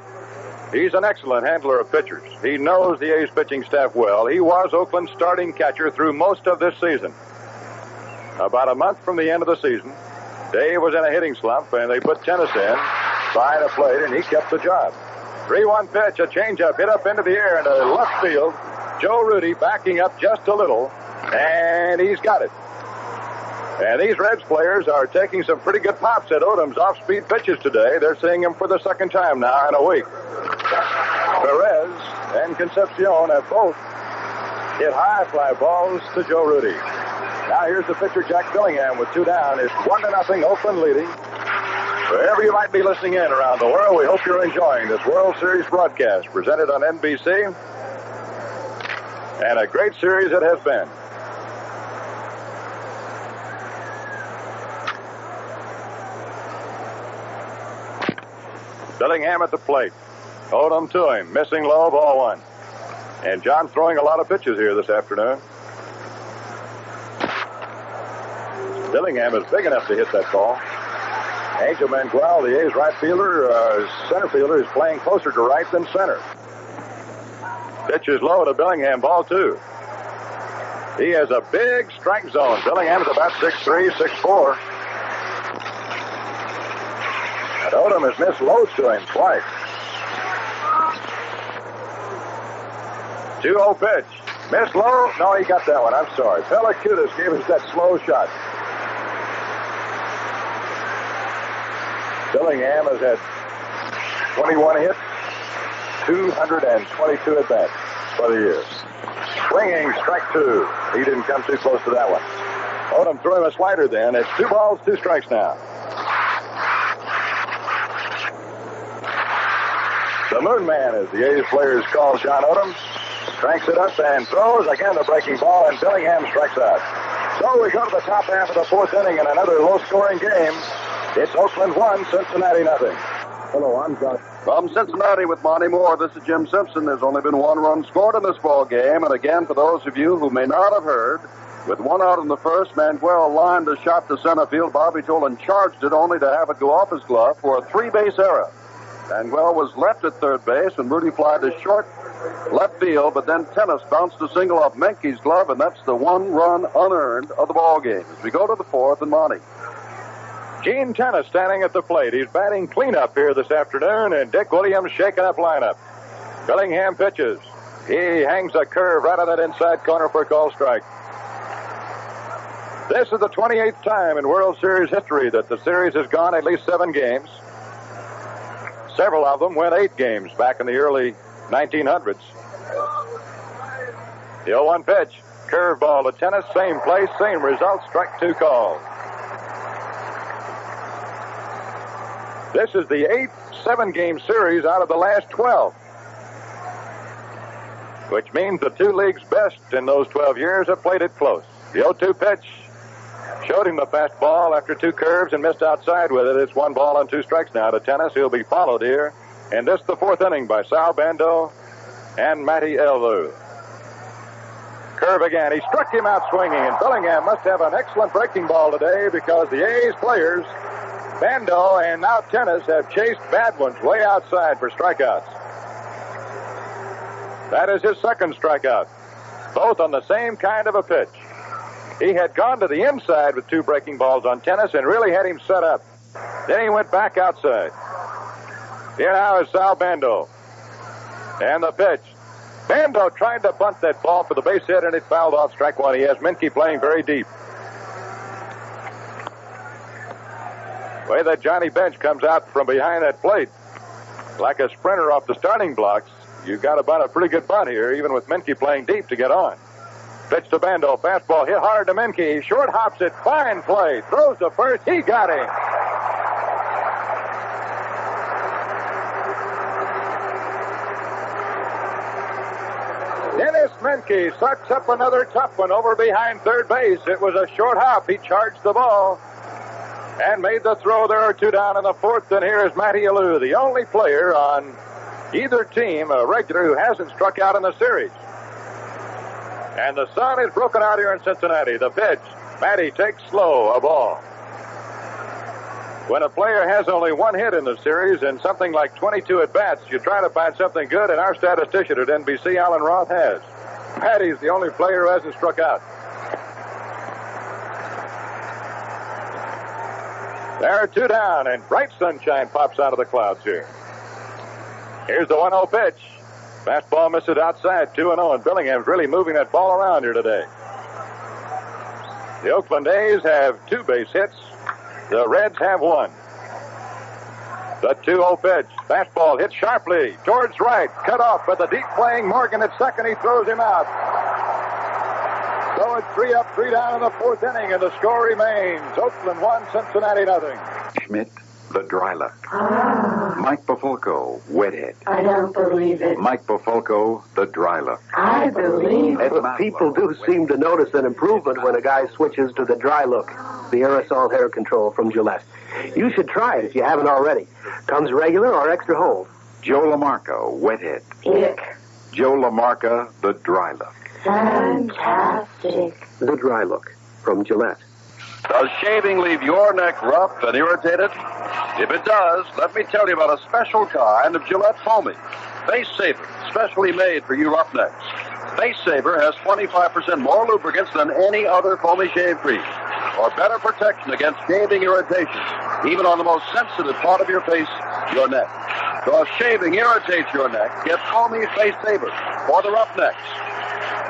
He's an excellent handler of pitchers. He knows the A's pitching staff well. He was Oakland's starting catcher through most of this season. About a month from the end of the season, Dave was in a hitting slump, and they put Tenace in behind the plate, and he kept the job. 3-1 pitch, a changeup hit up into the air into left field. Joe Rudi backing up just a little, and he's got it. And these Reds players are taking some pretty good pops at Odom's off-speed pitches today. They're seeing him for the second time now in a week. Perez and Concepcion have both hit high fly balls to Joe Rudi. Now here's the pitcher, Jack Billingham, with two down. It's 1-0, Oakland leading. Wherever you might be listening in around the world, we hope you're enjoying this World Series broadcast presented on NBC. And a great series it has been. Billingham at the plate. Odom to him. Missing low, ball one. And John throwing a lot of pitches here this afternoon. Billingham is big enough to hit that ball. Angel Mangual, the A's right fielder, center fielder, is playing closer to right than center. Pitch is low to Billingham, ball two. He has a big strike zone. Billingham is about 6'3", 6'4". And Odom has missed loads to him twice. 2-0 pitch. Missed low. No, he got that one. I'm sorry. Pelacutis gave us that slow shot. Billingham has had 21 hits, 222 at bats for the year. Swinging, strike two. He didn't come too close to that one. Odom threw him a slider then. It's 2 balls, 2 strikes now. The Moon Man, as the A's players call John Odom, cranks it up and throws. Again, the breaking ball, and Billingham strikes out. So we go to the top half of the fourth inning in another low-scoring game. It's Oakland 1, Cincinnati nothing. Hello, I'm John. From Cincinnati with Monty Moore, this is Jim Simpson. There's only been 1 run scored in this ball game. And again, for those of you who may not have heard, with 1 out in the first, Mangual lined a shot to center field. Bobby Tolan charged it only to have it go off his glove for a 3-base error. Mangual was left at third base, and Rudi flied to short left field, but then Tenace bounced a single off Menke's glove, and that's the 1 run unearned of the ball game. As we go to the fourth, and Monty. Gene Tenace standing at the plate. He's batting cleanup here this afternoon, and Dick Williams shaking up lineup. Billingham pitches. He hangs a curve right out of that inside corner for a call strike. This is the 28th time in World Series history that the series has gone at least 7 games. Several of them went 8 games back in the early 1900s. The 0-1 pitch. Curveball to Tenace. Same place, same result. Strike two call. This is the 8 7-game series out of the last 12, which means the two leagues' best in those 12 years have played it close. The 0-2 pitch showed him the fastball after 2 curves and missed outside with it. It's 1 ball and 2 strikes now to Tenace. He'll be followed here. And this is the 4th inning by Sal Bando and Matty Alou. Curve again. He struck him out swinging, and Billingham must have an excellent breaking ball today because the A's players, Bando and now Tenace, have chased bad ones way outside for strikeouts. That is his second strikeout, both on the same kind of a pitch. He had gone to the inside with 2 breaking balls on Tenace and really had him set up. Then he went back outside. Here now is Sal Bando. And the pitch. Bando tried to bunt that ball for the base hit, and it fouled off strike one. He has Menke playing very deep. The way that Johnny Bench comes out from behind that plate, like a sprinter off the starting blocks, you've got about a pretty good bunt here, even with Menke playing deep to get on. Pitch to Bando, fastball hit hard to Menke. He short hops it, fine play, throws to first, he got him. Denis Menke sucks up another tough one over behind third base. It was a short hop. He charged the ball and made the throw. There are 2 down in the 4th, and here is Matty Alou, the only player on either team, a regular, who hasn't struck out in the series. And the sun is broken out here in Cincinnati. The pitch, Matty takes slow, a ball. When a player has only 1 hit in the series and something like 22 at-bats, you try to find something good, and our statistician at NBC, Alan Roth, has. Matty's the only player who hasn't struck out. There are 2 down, and bright sunshine pops out of the clouds here. Here's the 1-0 pitch. Fastball misses outside, 2-0, and Billingham's really moving that ball around here today. The Oakland A's have two base hits. The Reds have one. The 2-0 pitch. Fastball hit sharply towards right. Cut off by the deep playing Morgan at second. He throws him out. So it's 3 up, 3 down in the fourth inning, and the score remains Oakland 1, Cincinnati nothing. Schmidt, the dryluck. Mike Bofolko, wethead. I don't believe it. Mike Bofolko, the dryluck. I believe it. But people do seem to notice an improvement when a guy switches to the dryluck, the aerosol hair control from Gillette. You should try it if you haven't already. Comes regular or extra hold. Joe LaMarca, wethead. Ick. Joe LaMarca, the dryluck. Fantastic. The dry look from Gillette. Does shaving leave your neck rough and irritated? If it does, let me tell you about a special kind of Gillette foaming. Face Saver, specially made for you roughnecks. Face Saver has 25% more lubricants than any other foamy shave cream, or better protection against shaving irritation, even on the most sensitive part of your face, your neck. So if shaving irritates your neck, get foamy Face Saver for the roughnecks.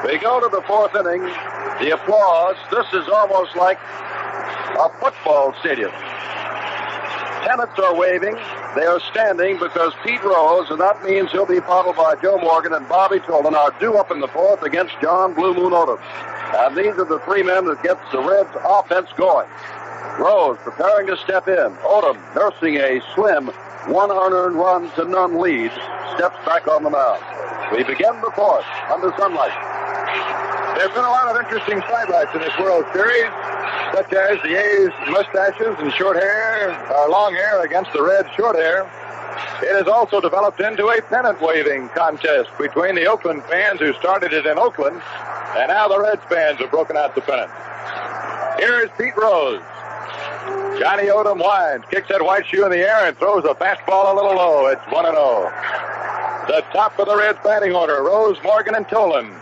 We go to the fourth inning. The applause. This is almost like a football stadium. Tenants are waving. They are standing because Pete Rose, and that means he'll be followed by Joe Morgan and Bobby Tolan, are due up in the fourth against John Blue Moon Odom. And these are the three men that gets the Reds' offense going. Rose preparing to step in. Odom, nursing a slim 101-0 lead, steps back on the mound. We begin the fourth under sunlight. There's been a lot of interesting sidelights in this World Series, such as the A's mustaches and short hair, or long hair against the Reds' short hair. It has also developed into a pennant-waving contest between the Oakland fans who started it in Oakland, and now the Reds fans have broken out the pennant. Here is Pete Rose. Johnny Odom winds, kicks that white shoe in the air, and throws a fastball a little low. It's 1-0. The top of the Reds batting order, Rose, Morgan, and Tolan.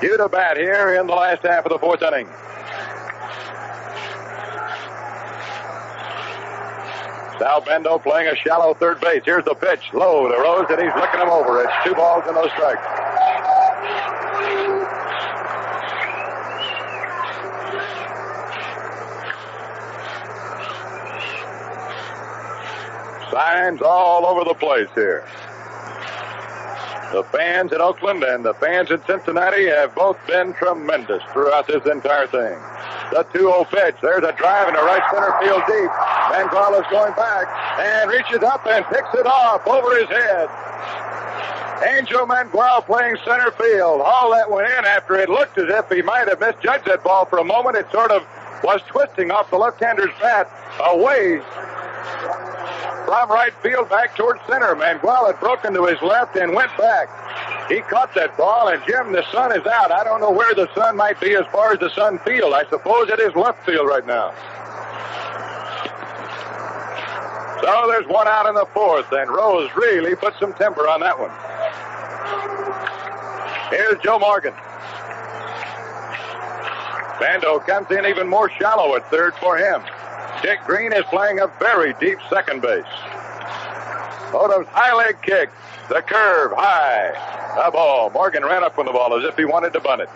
Due to bat here in the last half of the fourth inning. Sal Bando playing a shallow third base. Here's the pitch, low to Rose, and he's looking him over. It's 2 balls and no strikes. Signs all over the place here. The fans in Oakland and the fans in Cincinnati have both been tremendous throughout this entire thing. The 2-0 pitch. There's a drive into right center field deep. Mangual is going back and reaches up and picks it off over his head. Angel Mangual playing center field. All that went in after it looked as if he might have misjudged that ball for a moment. It sort of was twisting off the left-hander's bat away from right field back towards center. Mangual had broken to his left and went back. He caught that ball, and Jim, the sun is out. I don't know where the sun might be as far as the sun field. I suppose it is left field right now. So there's one out in the fourth, and Rose really put some temper on that one. Here's Joe Morgan. Bando comes in even more shallow at third for him. Dick Green is playing a very deep second base. Odom's high leg kick. The curve high. The ball. Morgan ran up on the ball as if he wanted to bunt it.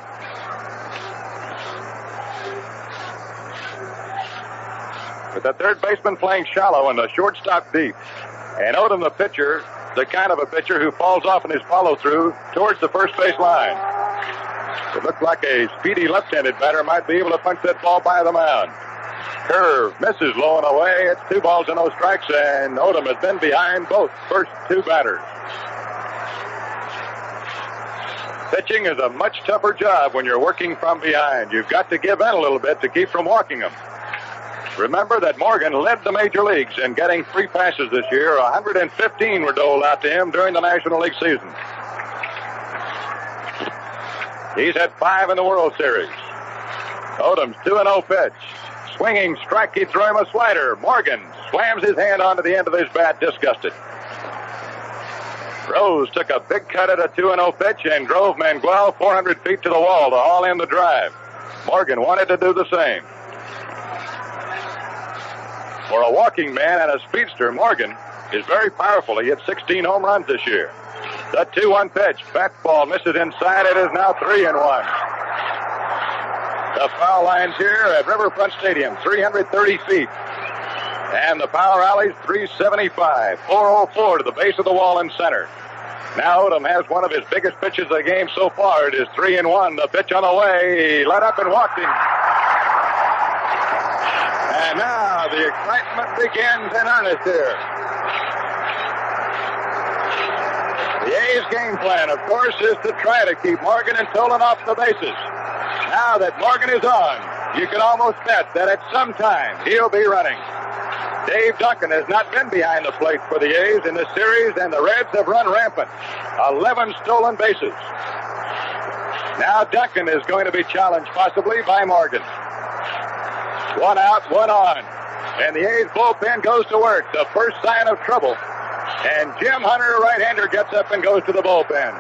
With the third baseman playing shallow and the shortstop deep. And Odom, the pitcher, the kind of a pitcher who falls off in his follow-through towards the first base line. It looked like a speedy left-handed batter might be able to punch that ball by the mound. Curve misses low and away. It's 2 balls and no strikes, and Odom has been behind both first two batters. Pitching is a much tougher job when you're working from behind. You've got to give in a little bit to keep from walking them. Remember that Morgan led the major leagues in getting free passes this year. 115 were doled out to him during the National League season. He's had 5 in the World Series. Odom's 2-0 pitch. Swinging strike, he threw him a slider. Morgan slams his hand onto the end of his bat, disgusted. Rose took a big cut at a 2-0 pitch and drove Mangual 400 feet to the wall to haul in the drive. Morgan wanted to do the same. For a walking man and a speedster, Morgan is very powerful. He hit 16 home runs this year. The 2-1 pitch, fastball misses inside. It is now 3-1. The foul line's here at Riverfront Stadium, 330 feet. And the power alley's 375, 404 to the base of the wall in center. Now Odom has one of his biggest pitches of the game so far. It is 3-1. The pitch on the way. He let up and walked him. And now the excitement begins in earnest here. The A's game plan, of course, is to try to keep Morgan and Tolan off the bases. Now that Morgan is on, you can almost bet that at some time he'll be running. Dave Duncan has not been behind the plate for the A's in the series, and the Reds have run rampant. 11 stolen bases. Now Duncan is going to be challenged possibly by Morgan. One out, one on. And the A's bullpen goes to work, the first sign of trouble. And Jim Hunter, a right-hander, gets up and goes to the bullpen.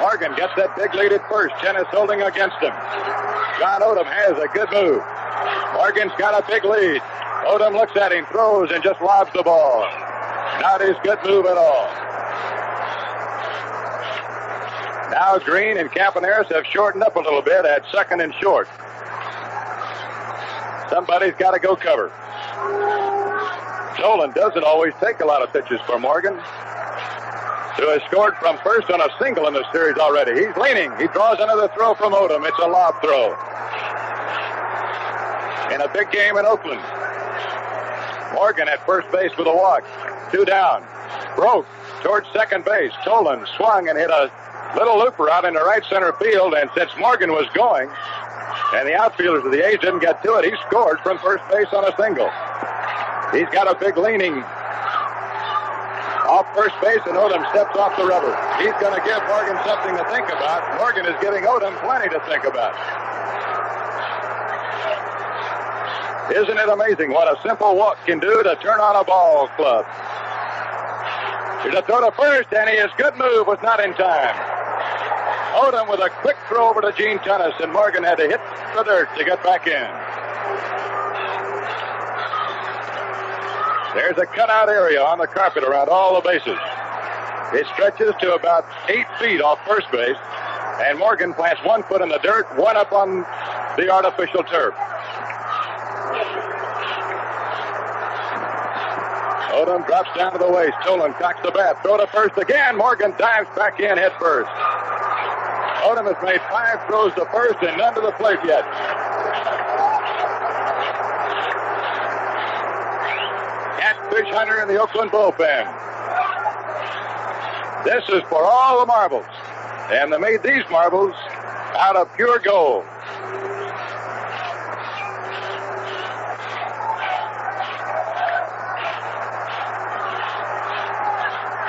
Morgan gets that big lead at first. Tenace holding against him. John Odom has a good move. Morgan's got a big lead. Odom looks at him, throws, and just lobs the ball. Not his good move at all. Now Green and Campaneris have shortened up a little bit at second and short. Somebody's got to go cover. Tolan doesn't always take a lot of pitches for Morgan, who has scored from first on a single in the series already. He's leaning. He draws another throw from Odom. It's a lob throw. In a big game in Oakland. Morgan at first base with a walk. Two down. Broke towards second base. Tolan swung and hit a little looper out into right center field. And since Morgan was going, and the outfielders of the A's didn't get to it, he scored from first base on a single. He's got a big leaning off first base, and Odom steps off the rubber. He's going to give Morgan something to think about. Morgan is giving Odom plenty to think about. Isn't it amazing what a simple walk can do to turn on a ball club? Here's a throw to first, and his good move was not in time. Odom with a quick throw over to Gene Tenace, and Morgan had to hit the dirt to get back in. There's a cutout area on the carpet around all the bases. It stretches to about 8 feet off first base, and Morgan plants 1 foot in the dirt, one up on the artificial turf. Odom drops down to the waist. Tolan cocks the bat. Throw to first again. Morgan dives back in head first. Odom has made 5 throws to first and none to the plate yet. Catfish Hunter in the Oakland bullpen. This is for all the marbles. And they made these marbles out of pure gold.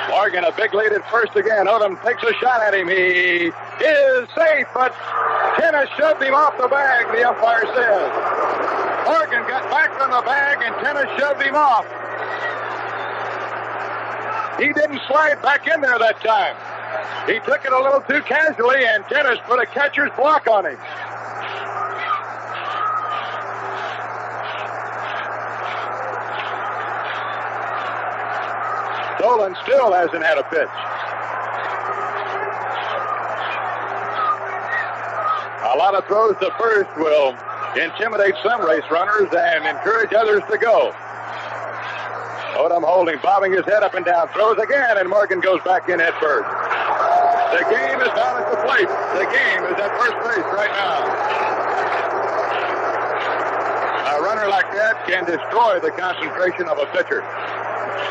Morgan, a big lead at first again. Odom takes a shot at him. He is safe, but Tenace shoved him off the bag, the umpire says. Morgan got back from the bag, and Tenace shoved him off. He didn't slide back in there that time. He took it a little too casually, and Tenace put a catcher's block on him. Tolan still hasn't had a pitch. A lot of throws to first will intimidate some race runners and encourage others to go. Odom holding, bobbing his head up and down, throws again, and Morgan goes back in at first. The game is down at the plate. The game is at first base right now. A runner like that can destroy the concentration of a pitcher.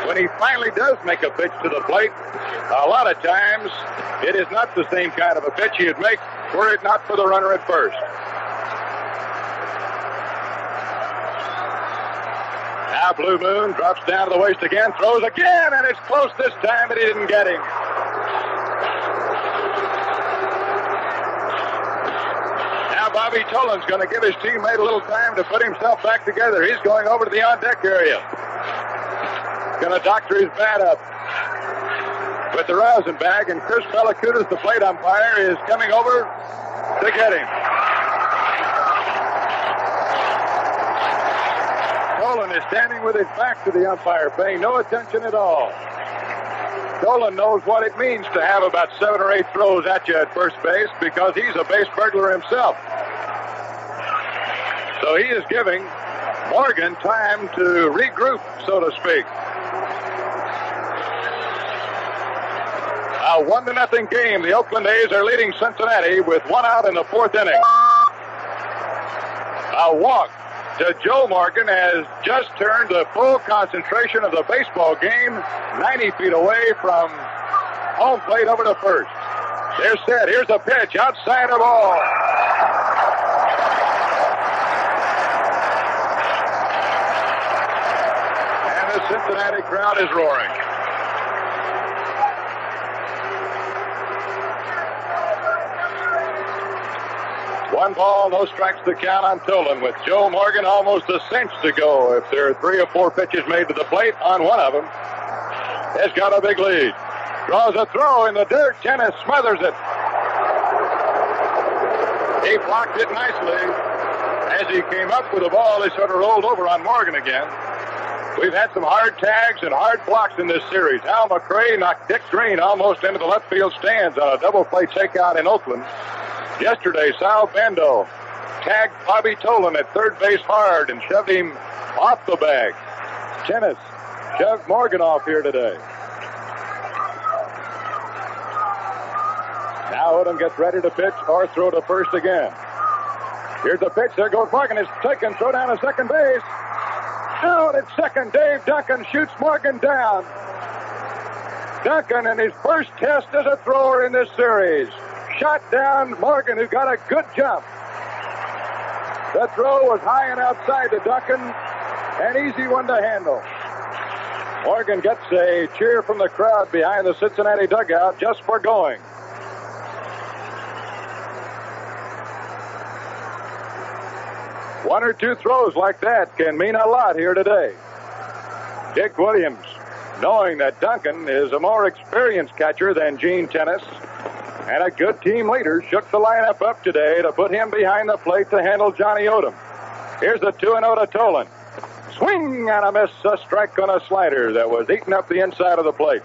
When he finally does make a pitch to the plate, a lot of times it is not the same kind of a pitch he would make were it not for the runner at first. Now Blue Moon drops down to the waist again, throws again, and it's close this time, but he didn't get him. Now Bobby Tolan's going to give his teammate a little time to put himself back together. He's going over to the on-deck area. Going to doctor his bat up. But the Rosenbag and Chris Belacutis, the plate umpire, is coming over to get him. Tolan is standing with his back to the umpire, paying no attention at all. Tolan knows what it means to have about 7 or 8 throws at you at first base because he's a base burglar himself. So he is giving Morgan time to regroup, so to speak. A 1-0 game. The Oakland A's are leading Cincinnati with one out in the fourth inning. A walk to Joe Morgan has just turned the full concentration of the baseball game 90 feet away from home plate over to first. They're set. Here's the pitch. Outside of all. And the Cincinnati crowd is roaring. One ball, no strikes to count on Tolan, with Joe Morgan almost a cinch to go. If there are 3 or 4 pitches made to the plate on one of them, it's got a big lead. Draws a throw in the dirt. Tenace smothers it. He blocked it nicely. As he came up with the ball, he sort of rolled over on Morgan again. We've had some hard tags and hard blocks in this series. Al McCray knocked Dick Green almost into the left field stands on a double play takeout in Oakland. Yesterday, Sal Bando tagged Bobby Tolan at third base hard and shoved him off the bag. Tenace shoved Morgan off here today. Now Odom gets ready to pitch or throw to first again. Here's the pitch. There goes Morgan. It's taken. Throw down to second base. Out at second. Dave Duncan shoots Morgan down. Duncan, in his first test as a thrower in this series, shot down Morgan, who got a good jump. The throw was high and outside to Duncan, an easy one to handle. Morgan gets a cheer from the crowd behind the Cincinnati dugout just for going. One or two throws like that can mean a lot here today. Dick Williams, knowing that Duncan is a more experienced catcher than Gene Tenace, and a good team leader, shook the lineup up today to put him behind the plate to handle Johnny Odom. Here's the 2-0 to Tolan. Swing and a miss, a strike on a slider that was eating up the inside of the plate.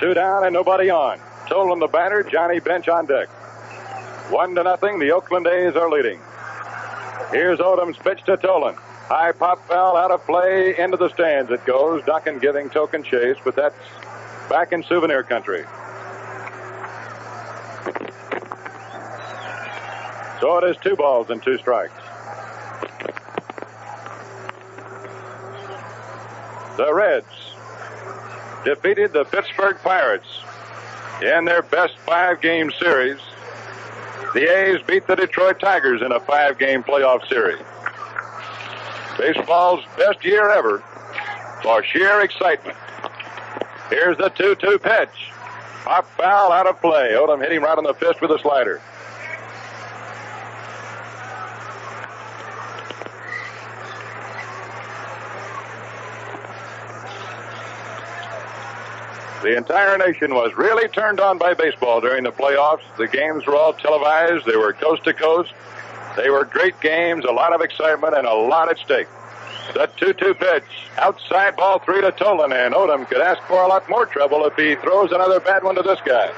Two down and nobody on. Tolan the batter, Johnny Bench on deck. 1-0, the Oakland A's are leading. Here's Odom's pitch to Tolan. High pop foul, out of play, into the stands it goes. Duncan giving token chase, but that's back in souvenir country. So it is 2 balls and 2 strikes. The Reds defeated the Pittsburgh Pirates in their best 5-game series. The A's beat the Detroit Tigers in a 5-game playoff series. Baseball's best year ever for sheer excitement. Here's the 2-2 pitch. Pop foul, out of play. Odom hit him right on the fist with a slider. The entire nation was really turned on by baseball during the playoffs. The games were all televised. They were coast to coast. They were great games, a lot of excitement, and a lot at stake. The 2-2 pitch, outside ball 3 to Tolan, and Odom could ask for a lot more trouble if he throws another bad one to this guy.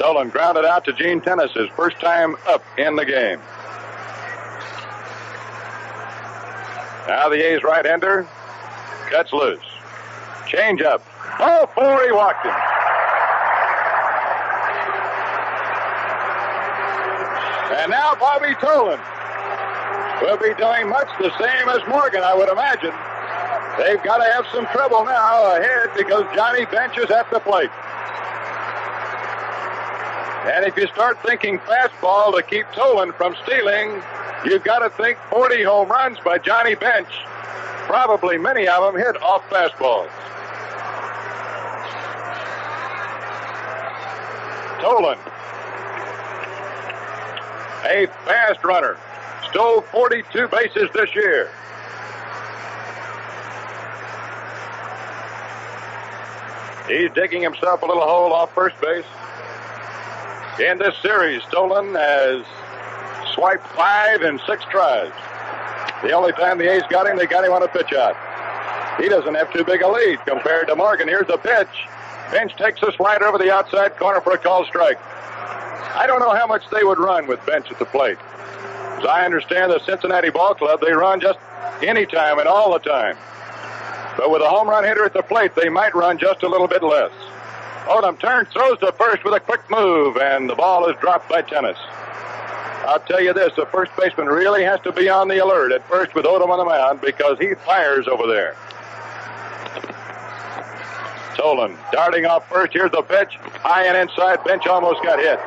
Tolan grounded out to Gene Tenace, his first time up in the game. Now the A's right-hander cuts loose. Change up. Oh, 4, he walked him. And now Bobby Tolan will be doing much the same as Morgan, I would imagine. They've got to have some trouble now ahead because Johnny Bench is at the plate. And if you start thinking fastball to keep Tolan from stealing, you've got to think 40 home runs by Johnny Bench. Probably many of them hit off fastballs. Tolan, a fast runner, stole 42 bases this year. He's digging himself a little hole off first base. in this series. Tolan has swiped 5 in 6 tries. The only time the A's got him, they got him on a pitch out. He doesn't have too big a lead compared to Morgan. Here's the pitch. Bench takes a slider over the outside corner for a called strike. I don't know how much they would run with Bench at the plate. As I understand the Cincinnati Ball Club, they run just any time and all the time. But with a home run hitter at the plate, they might run just a little bit less. Odom turns, throws to first with a quick move, and the ball is dropped by Tenace. I'll tell you this, the first baseman really has to be on the alert at first with Odom on the mound because he fires over there. Tolan darting off first. Here's the pitch. High and inside. Bench almost got hit.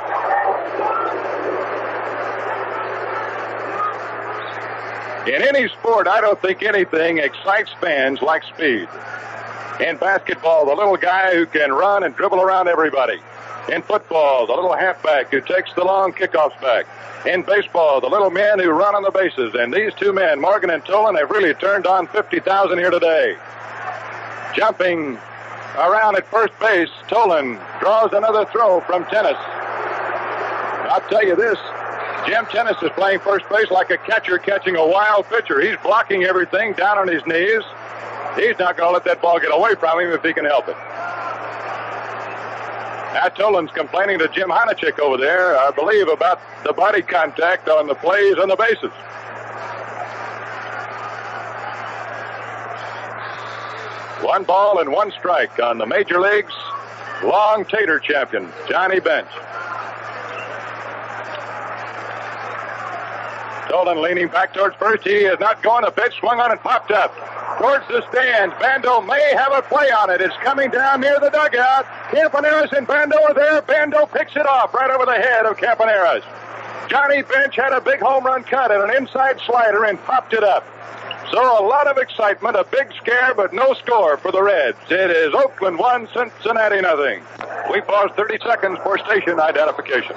In any sport, I don't think anything excites fans like speed. In basketball, the little guy who can run and dribble around everybody. In football, the little halfback who takes the long kickoffs back. In baseball, the little men who run on the bases. And these two men, Morgan and Tolan, have really turned on 50,000 here today. Jumping around at first base, Tolan draws another throw from Tenace. I'll tell you this, Jim Tenace is playing first base like a catcher catching a wild pitcher. He's blocking everything down on his knees. He's not going to let that ball get away from him if he can help it. Now Tolan's complaining to Jim Honochick over there, I believe, about the body contact on the plays and the bases. One ball and one strike on the Major League's long tater champion, Johnny Bench. Tolan leaning back towards first. He is not going to pitch. Swung on and popped up. Towards the stands. Bando may have a play on it. It's coming down near the dugout. Campaneris and Bando are there. Bando picks it off right over the head of Campaneris. Johnny Bench had a big home run cut and an inside slider and popped it up. So a lot of excitement, a big scare, but no score for the Reds. It is Oakland 1, Cincinnati nothing. We pause 30 seconds for station identification.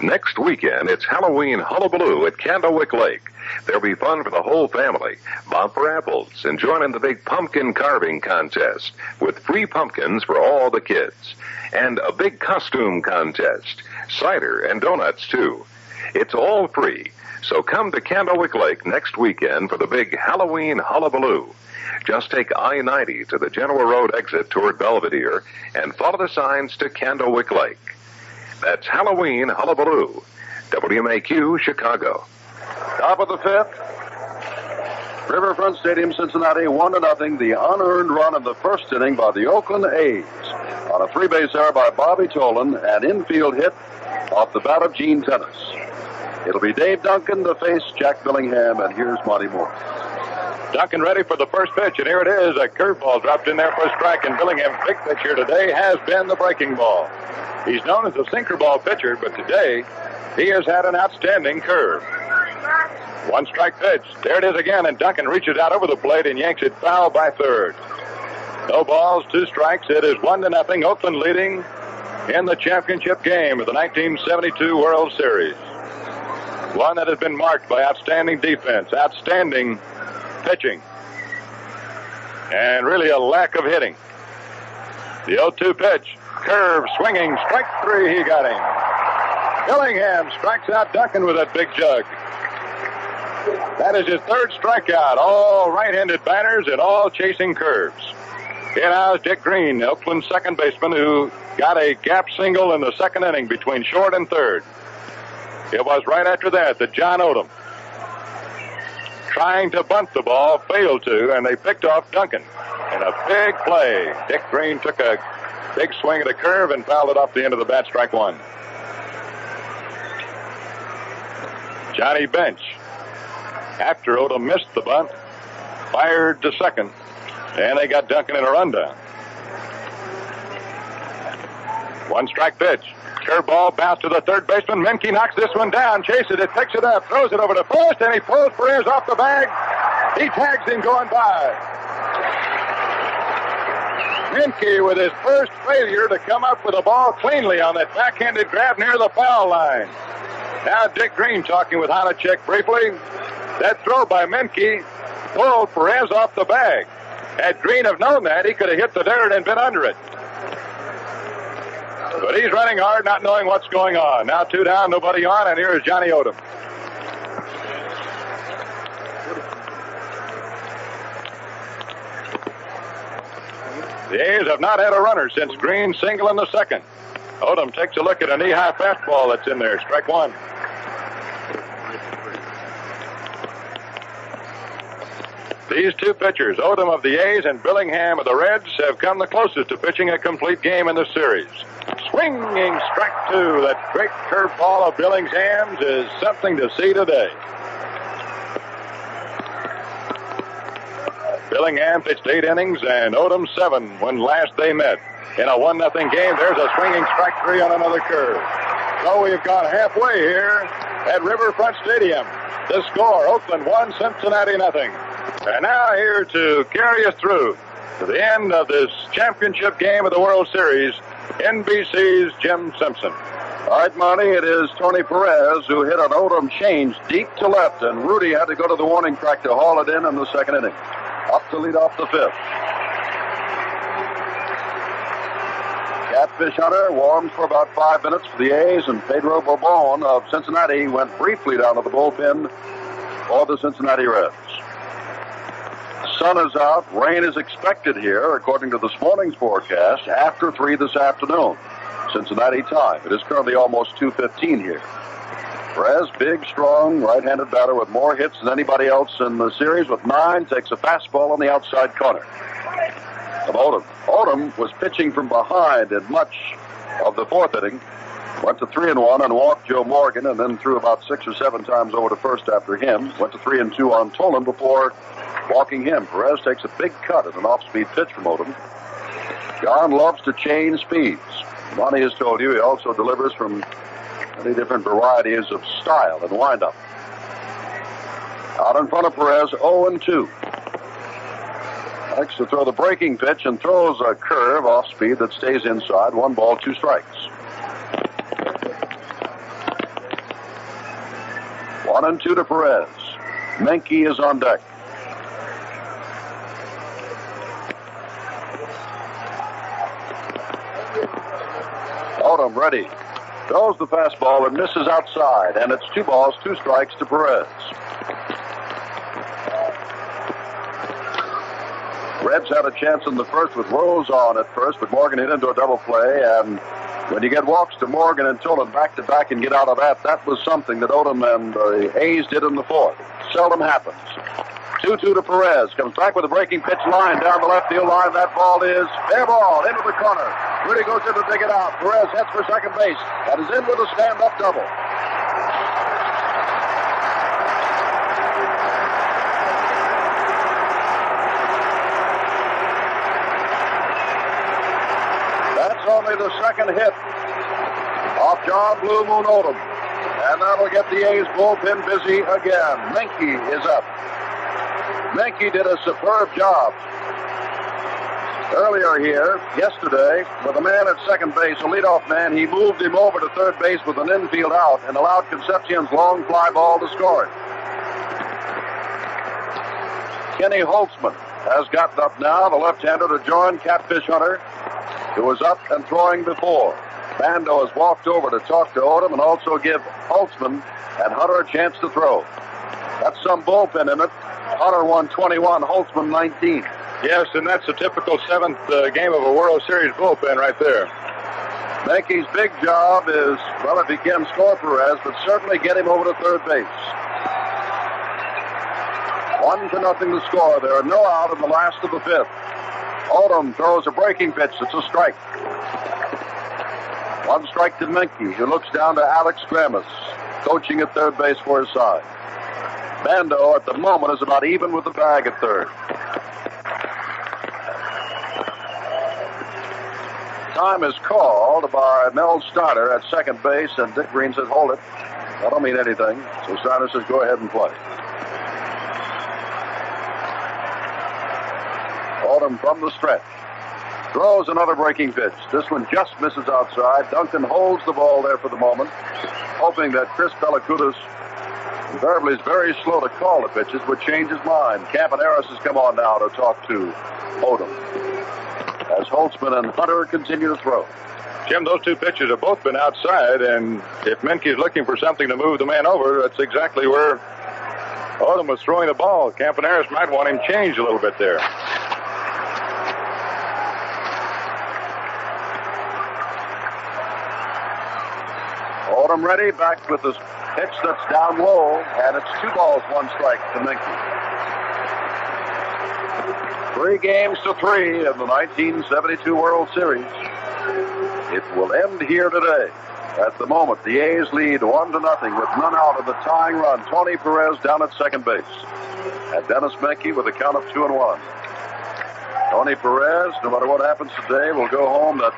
Next weekend, it's Halloween Hullabaloo at Candlewick Lake. There'll be fun for the whole family. Bob for apples and join in the big pumpkin carving contest with free pumpkins for all the kids. And a big costume contest, cider and donuts, too. It's all free. So come to Candlewick Lake next weekend for the big Halloween Hullabaloo. Just take I-90 to the Genoa Road exit toward Belvedere and follow the signs to Candlewick Lake. That's Halloween Hullabaloo. WMAQ, Chicago. Top of the fifth. Riverfront Stadium, Cincinnati, 1-0. The unearned run of the first inning by the Oakland A's. On a three-base error by Bobby Tolan, an infield hit off the bat of Gene Tenace. It'll be Dave Duncan to face Jack Billingham, and here's Monty Moore. Duncan ready for the first pitch, and here it is. A curveball dropped in there for a strike, and Billingham's big pitch here today has been the breaking ball. He's known as a sinker ball pitcher, but today he has had an outstanding curve. One strike pitch. There it is again, and Duncan reaches out over the plate and yanks it foul by third. No balls, two strikes. It is 1-0. Oakland leading in the championship game of the 1972 World Series. One that has been marked by outstanding defense, outstanding pitching, and really a lack of hitting. The 0-2 pitch, curve, swinging, strike three, he got him. Billingham strikes out Duncan with that big jug. That is his third strikeout, all right-handed batters and all chasing curves. Here now is Dick Green, Oakland's second baseman, who got a gap single in the second inning between short and third. It was right after that that John Odom, trying to bunt the ball, failed to, and they picked off Duncan. And a big play. Dick Green took a big swing at a curve and fouled it off the end of the bat, strike one. Johnny Bench, after Odom missed the bunt, fired to second, and they got Duncan in a rundown. One strike pitch. Curveball bounce to the third baseman. Menke knocks this one down, chases it, picks it up, throws it over to first, and he pulls Perez off the bag. He tags him going by. Menke with his first failure to come up with a ball cleanly on that backhanded grab near the foul line. Now Dick Green talking with Honochick briefly. That throw by Menke pulled Perez off the bag. Had Green have known that, he could have hit the dirt and been under it. But he's running hard, not knowing what's going on. Now two down, nobody on, and here is Johnny Odom. The A's have not had a runner since Green single in the second. Odom takes a look at a knee-high fastball that's in there. Strike one. These two pitchers, Odom of the A's and Billingham of the Reds, have come the closest to pitching a complete game in the series. Swinging strike two. That great curveball of Billingham's is something to see today. Billingham pitched 8 innings and Odom 7 when last they met. In a 1-0 game, there's a swinging strike three on another curve. So we've gone halfway here at Riverfront Stadium. The score, Oakland 1, Cincinnati 0. And now here to carry us through to the end of this championship game of the World Series, NBC's Jim Simpson. All right, Monty, it is Tony Perez who hit an Odom change deep to left, and Rudi had to go to the warning track to haul it in the second inning. Up to lead off the fifth. Catfish Hunter warmed for about 5 minutes for the A's, and Pedro Bobon of Cincinnati went briefly down to the bullpen for the Cincinnati Reds. Sun is out. Rain is expected here, according to this morning's forecast, after 3 this afternoon, Cincinnati time. It is currently almost 2:15 here. Perez, big, strong, right-handed batter with more hits than anybody else in the series with 9, takes a fastball on the outside corner. And Odom was pitching from behind in much of the fourth inning, went to 3-1 and walked Joe Morgan, and then threw about 6 or 7 times over to first after him. Went to 3-2 on Tolan before walking him. Perez takes a big cut at an off-speed pitch from Odom. John loves to change speeds. Monty has told you he also delivers from many different varieties of style and windup. Out in front of Perez, 0-2. Likes to throw the breaking pitch and throws a curve off speed that stays inside. 1 ball, 2 strikes. 1-2 to Perez. Menke is on deck. Odom ready. Throws the fastball and misses outside, and it's 2 balls, 2 strikes to Perez. Reds had a chance in the first with Rose on at first, but Morgan hit into a double play, and when you get walks to Morgan and Tolan back-to-back and get out of that was something that Odom and the A's did in the fourth. Seldom happens. 2-2 to Perez. Comes back with a breaking pitch line down the left field line. That ball is fair ball into the corner. Rudi goes in to dig it out. Perez heads for second base. That is in with a stand-up double. That's only the second hit off John Blue Moon Odom. And that'll get the A's bullpen busy again. Menke is up. Menke did a superb job earlier here, yesterday, with a man at second base, a leadoff man. He moved him over to third base with an infield out and allowed Concepcion's long fly ball to score it. Kenny Holtzman has gotten up now, the left-hander, to join Catfish Hunter, who was up and throwing before. Bando has walked over to talk to Odom and also give Holtzman and Hunter a chance to throw. That's some bullpen in it. Hunter won 21, Holtzman 19. Yes, and that's a typical seventh game of a World Series bullpen right there. Menke's big job is, well, if he can score Perez, but certainly get him over to third base. 1-0 to score. There are no out in the last of the fifth. Odom throws a breaking pitch. It's a strike. 1 strike to Menke, who looks down to Alex Gramis, coaching at third base for his side. Bando at the moment is about even with the bag at third. Time is called by Mel Steiner at second base, and Dick Green says, hold it. That don't mean anything. So Steiner says, go ahead and play. Odom from the stretch. Throws another breaking pitch. This one just misses outside. Duncan holds the ball there for the moment, hoping that Chris Belacutis, invariably is very slow to call the pitches, would change his mind. Campaneris has come on now to talk to Odom as Holtzman and Hunter continue to throw. Jim, those two pitches have both been outside, and if Menke's looking for something to move the man over, that's exactly where Odom was throwing the ball. Campaneris might want him changed a little bit there. Odom ready, back with his pitch that's down low, and it's 2-1 strike to Menke. 3-3 in the 1972 World Series. It will end here today. At the moment, the A's lead 1-0 with none out of the tying run. Tony Perez down at second base. And Denis Menke with a count of 2-1. Tony Perez, no matter what happens today, will go home that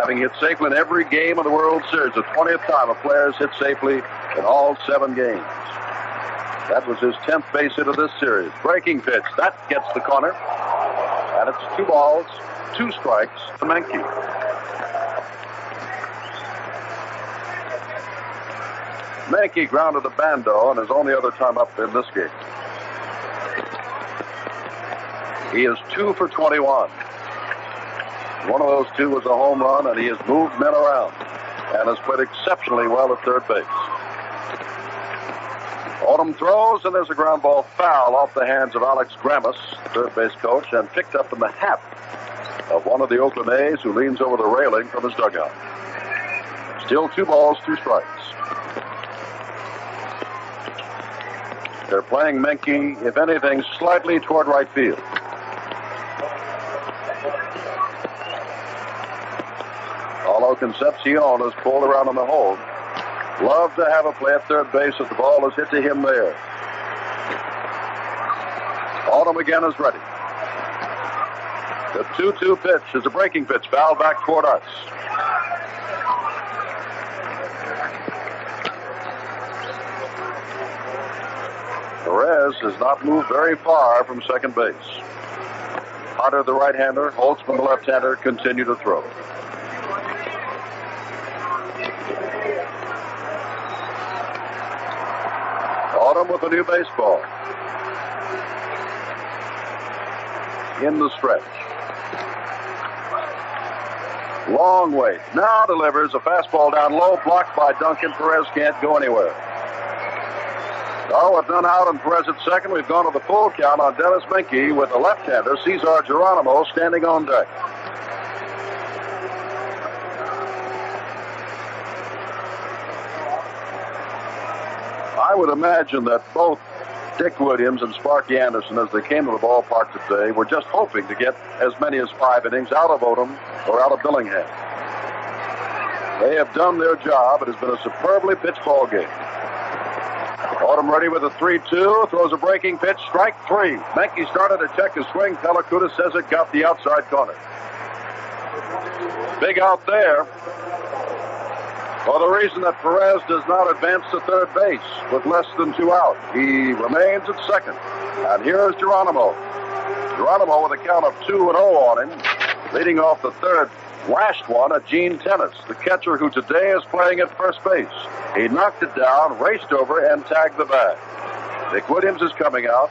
having hit safely in every game of the World Series, the 20th time a player has hit safely in all 7 games. That was his 10th base hit of this series. Breaking pitch. That gets the corner. And it's 2-2 strikes to Menke. Menke grounded to Bando and his only other time up in this game. He is 2 for 21. One of those two was a home run, and he has moved men around and has played exceptionally well at third base. Odom throws, and there's a ground ball foul off the hands of Alex Gramis, third base coach, and picked up in the hat of one of the Oakland A's, who leans over the railing from his dugout. Still 2-2 strikes. They're playing Menke, if anything, slightly toward right field. Although Concepcion is pulled around on the hole. Love to have a play at third base if the ball is hit to him there. Odom again is ready. The 2-2 pitch is a breaking pitch, foul back toward us. Perez has not moved very far from second base. Hunter, the right-hander, Holtzman, the left-hander, continue to throw. Odom with a new baseball. In the stretch. Long wait. Now delivers a fastball down low, blocked by Duncan. Perez can't go anywhere. Oh, with none out and Perez at second, we've gone to the full count on Denis Menke with a left-hander, Cesar Geronimo, standing on deck. I would imagine that both Dick Williams and Sparky Anderson, as they came to the ballpark today, were just hoping to get as many as 5 innings out of Odom or out of Billingham. They have done their job. It has been a superbly pitched ball game. Odom ready with a 3-2, throws a breaking pitch, strike 3. Menke started to check his swing. Pellicuda says it got the outside corner. Big out there for the reason that Perez does not advance to third base with less than 2 out. He remains at second. And here is Geronimo. Geronimo with a count of 2-0 on him, leading off the third. Last one at Gene Tenace, the catcher who today is playing at first base. He knocked it down, raced over, and tagged the bag. Dick Williams is coming out.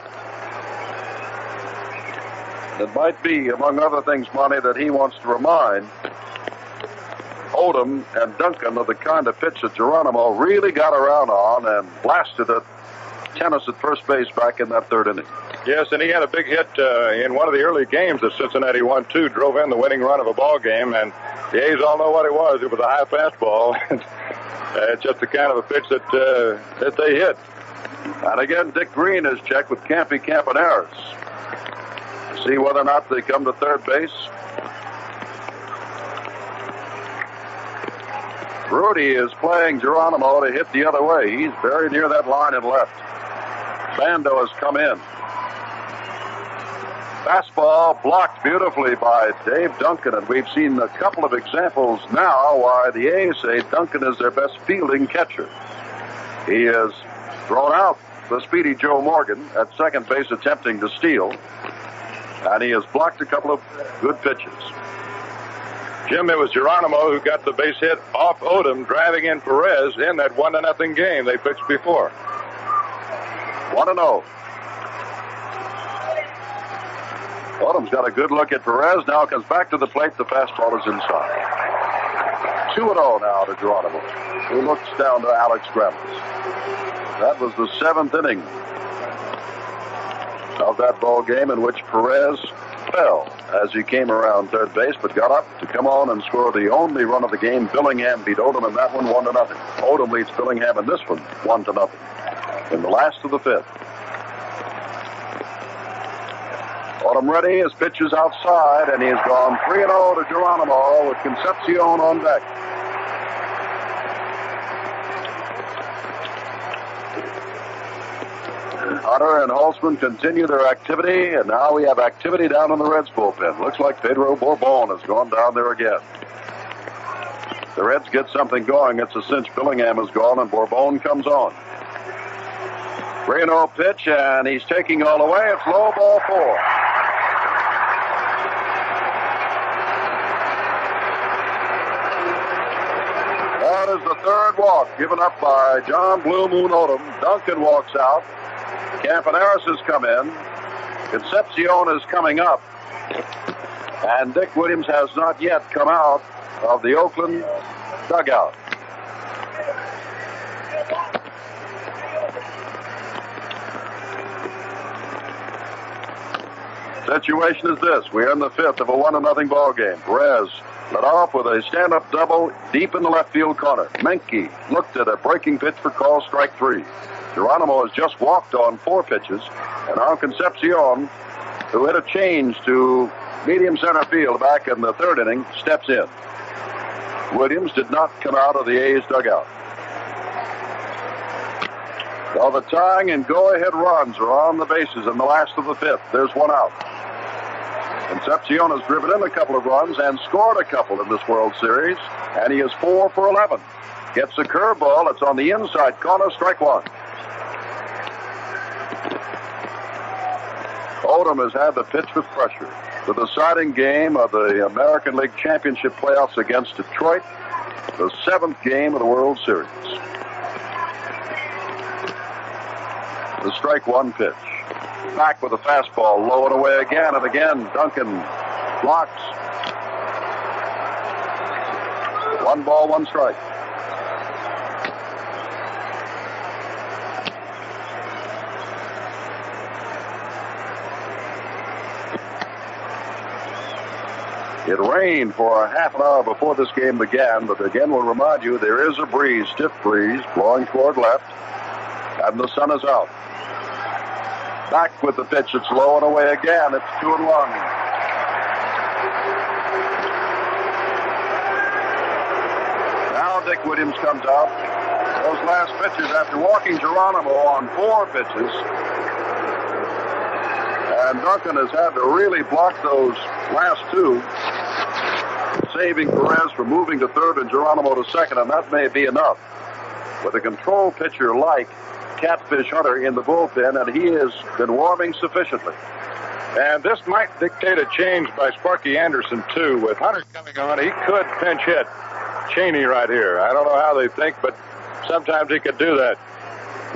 It might be, among other things, Monty, that he wants to remind Odom and Duncan of the kind of pitch that Geronimo really got around on and blasted at Tenace at first base back in that third inning. Yes, and he had a big hit in one of the early games that Cincinnati won, too. Drove in the winning run of a ball game, and the A's all know what it was. It was a high fastball. It's just the kind of a pitch that they hit. And again, Dick Green is checked with Campy Campaneris. See whether or not they come to third base. Rudi is playing Geronimo to hit the other way. He's very near that line and left. Bando has come in. Fastball blocked beautifully by Dave Duncan, and we've seen a couple of examples now why the A's say Duncan is their best fielding catcher. He has thrown out the speedy Joe Morgan at second base attempting to steal, and he has blocked a couple of good pitches. Jim, it was Geronimo who got the base hit off Odom, driving in Perez in that 1-0 game they pitched before. 1-0. Odom's got a good look at Perez. Now comes back to the plate. The fastball is inside. 2-0 now to Geronimo, who looks down to Alex Grammons. That was the seventh inning of that ball game in which Perez fell as he came around third base, but got up to come on and score the only run of the game. Billingham beat Odom in that one, 1-0. Odom leads Billingham in this one, 1-0. In the last of the fifth. Odom ready, his pitch is outside, and he's gone 3-0 to Geronimo with Concepcion on deck. Hunter and Holtzman continue their activity, and now we have activity down in the Reds bullpen. Looks like Pedro Bourbon has gone down there again. The Reds get something going. It's a cinch. Billingham is gone, and Bourbon comes on. 3-0 pitch, and he's taking all the way. It's low, ball four. That is the third walk given up by John Blue Moon Odom. Duncan walks out. Campaneris has come in. Concepcion is coming up. And Dick Williams has not yet come out of the Oakland dugout. Situation is this. We're in the fifth of a 1-0 ball game. Perez led off with a stand-up double deep in the left field corner. Menke looked at a breaking pitch for call, strike three. Geronimo has just walked on four pitches, and now Concepcion, who hit a change to medium center field back in the third inning, steps in. Williams did not come out of the A's dugout. Well, the tying and go-ahead runs are on the bases in the last of the fifth. There's one out. Concepcion has driven in a couple of runs and scored a couple in this World Series, and he is 4 for 11. Gets a curveball. It's on the inside corner. Strike one. Odom has had the pitch with pressure. The deciding game of the American League Championship playoffs against Detroit, the seventh game of the World Series. The strike one pitch. Back with a fastball, low and away again, and again Duncan blocks. 1-1 strike. It rained for a half an hour before this game began, but again we'll remind you there is a breeze, stiff breeze, blowing toward left, and the sun is out. Back with the pitch. It's low and away again. It's 2-1. Now Dick Williams comes out. Those last pitches after walking Geronimo on four pitches. And Duncan has had to really block those last two, saving Perez from moving to third and Geronimo to second, and that may be enough. With a control pitcher like Catfish Hunter in the bullpen, and he has been warming sufficiently. And this might dictate a change by Sparky Anderson, too. With Hunter coming on, he could pinch hit Cheney right here. I don't know how they think, but sometimes he could do that.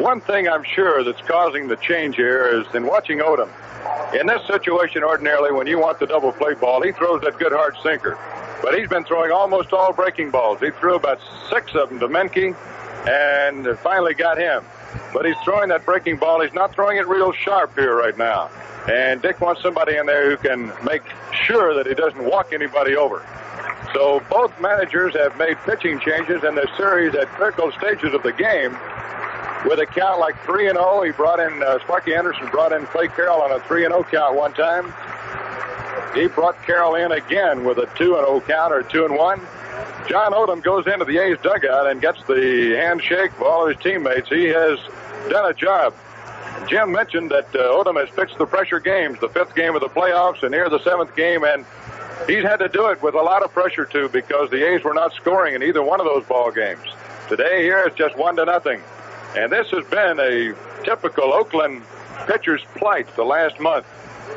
One thing I'm sure that's causing the change here is in watching Odom. In this situation, ordinarily, when you want the double play ball, he throws that good hard sinker. But he's been throwing almost all breaking balls. He threw about 6 of them to Menke and finally got him. But he's throwing that breaking ball. He's not throwing it real sharp here right now. And Dick wants somebody in there who can make sure that he doesn't walk anybody over. So both managers have made pitching changes in the series at critical stages of the game. With a count like 3-0, he brought in, Sparky Anderson brought in Clay Carroll on a 3-0 count one time. He brought Carroll in again with a 2-0 count or 2-1. John Odom goes into the A's dugout and gets the handshake of all his teammates. He has done a job. Jim mentioned that Odom has fixed the pressure games, the fifth game of the playoffs and here the seventh game, and he's had to do it with a lot of pressure, too, because the A's were not scoring in either one of those ball games. Today here it's just 1-0. And this has been a typical Oakland pitcher's plight the last month.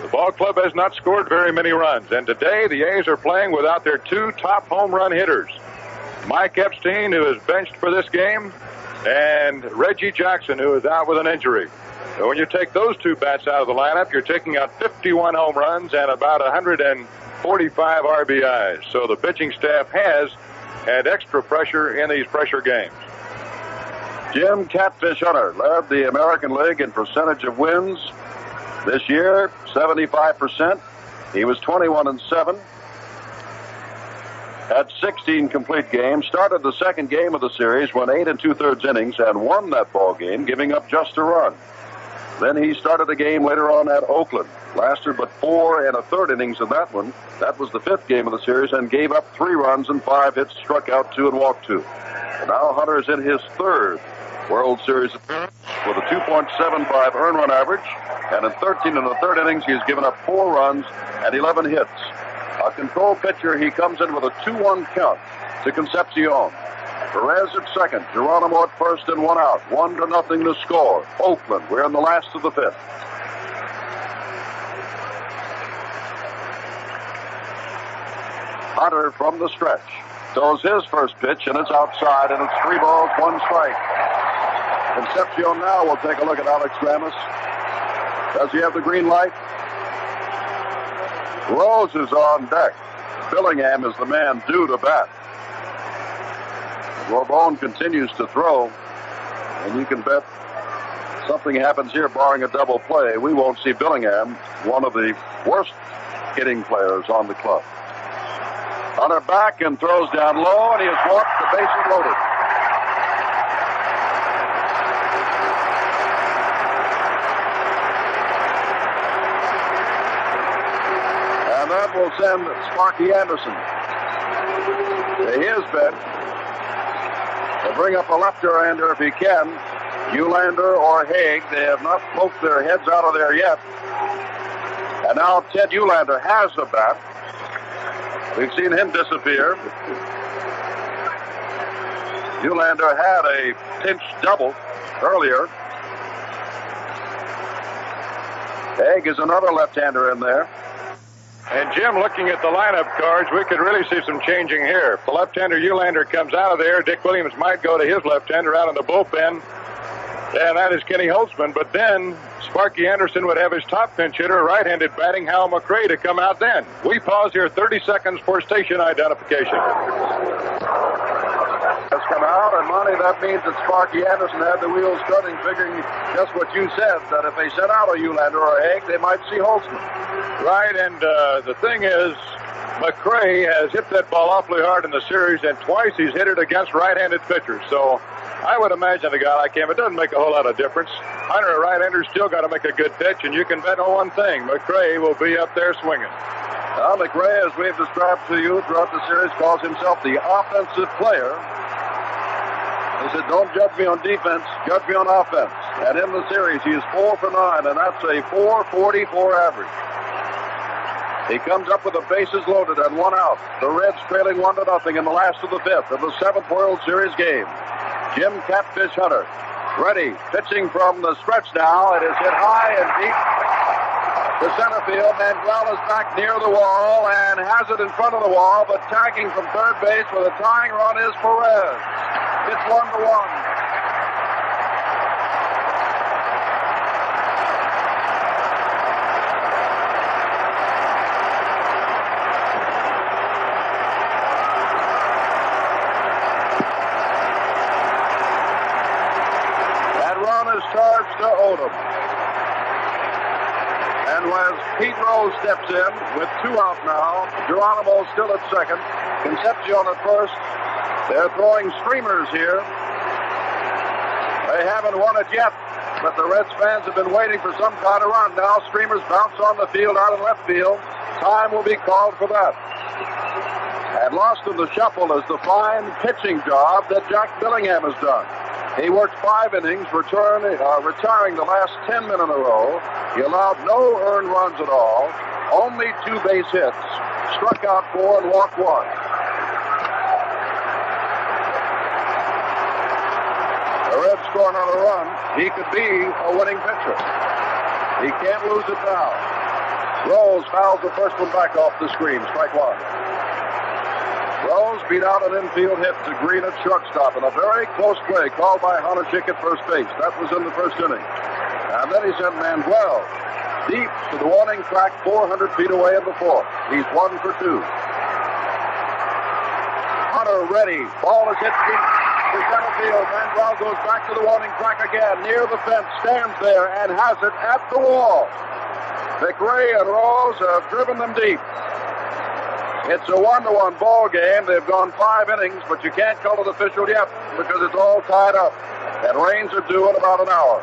The ball club has not scored very many runs, and today the A's are playing without their 2 top home run hitters. Mike Epstein, who is benched for this game, and Reggie Jackson, who is out with an injury. So when you take those 2 bats out of the lineup, you're taking out 51 home runs and about 145 RBIs. So the pitching staff has and extra pressure in these pressure games. Jim Catfish Hunter led the American League in percentage of wins this year, 75%. He was 21-7. Had 16 complete games, started the second game of the series, went 8 2/3 innings, and won that ball game, giving up just a run. Then he started the game later on at Oakland. Lasted but 4 1/3 innings in that one. That was the fifth game of the series, and gave up 3 runs and 5 hits, struck out 2 and walked 2. And now Hunter's in his third World Series appearance with a 2.75 earned run average, and in 13 1/3 innings, he's given up 4 runs and 11 hits. A control pitcher, he comes in with a 2-1 count to Concepcion. Perez at second, Geronimo at first and 1 out. 1-0 to score. Oakland, we're in the last of the fifth. Hunter from the stretch throws his first pitch, and it's outside, and it's 3 balls, 1 strike. Concepcion now will take a look at Alex Ramos. Does he have the green light? Rose is on deck. Billingham is the man due to bat. Robone continues to throw, and you can bet something happens here, barring a double play. We won't see Billingham, one of the worst hitting players on the club. Hunter back and throws down low, and he has walked. The base is loaded. That will send Sparky Anderson to his bed to bring up a left-hander if he can. Uhlaender or Haig, they have not poked their heads out of there yet. And now Ted Uhlaender has the bat. We've seen him disappear. Uhlaender had a pinch double earlier. Haig is another left-hander in there. And Jim, looking at the lineup cards, we could really see some changing here. If the left-hander Uhlaender comes out of there, Dick Williams might go to his left-hander out in the bullpen, and that is Kenny Holtzman. But then Sparky Anderson would have his top pinch hitter, right-handed batting Hal McRae, to come out then. We pause here 30 seconds for station identification. Has come out, and Monty, that means that Sparky Anderson had the wheels turning, figuring just what you said, that if they sent out a Uhlaender or a Haig, they might see Holtzman. Right, and the thing is, McRae has hit that ball awfully hard in the series, and twice he's hit it against right-handed pitchers. So I would imagine the guy like him, it doesn't make a whole lot of difference. Hunter, a right-hander, still got to make a good pitch, and you can bet on one thing. McRae will be up there swinging. Now, McRae, as we've described to you throughout the series, calls himself the offensive player. He said, don't judge me on defense, judge me on offense. And in the series, he is 4 for 9, and that's a .444 average. He comes up with the bases loaded and 1 out. The Reds trailing 1-0 in the last of the fifth of the seventh World Series game. Jim Catfish Hunter ready, pitching from the stretch now. It is hit high and deep to center field. Mangual is back near the wall and has it in front of the wall, but tagging from third base with a tying run is Perez. It's 1-1. To Odom. And as Pete Rose steps in with 2 out now, Geronimo still at second, Concepcion at first. They're throwing streamers here. They haven't won it yet, but the Reds fans have been waiting for some kind of run. Now streamers bounce on the field out in left field. Time will be called for that. And lost in the shuffle is the fine pitching job that Jack Billingham has done. He worked 5 innings, retiring the last 10 men in a row. He allowed no earned runs at all, only 2 base hits, struck out 4 and walked 1. The Reds score another run. He could be a winning pitcher. He can't lose it now. Rose fouls the first one back off the screen, strike 1. Rose beat out an infield hit to Green at shortstop in a very close play called by Honochick at first base. That was in the first inning. And then he sent Mangual deep to the warning track 400 feet away in the fourth. He's 1 for 2. Hunter ready. Ball is hit deep to center field. Mangual goes back to the warning track again. Near the fence, stands there, and has it at the wall. McRae and Rawls have driven them deep. It's a 1-1 ball game. They've gone 5 innings, but you can't call it official yet because it's all tied up. And rains are due in about an hour.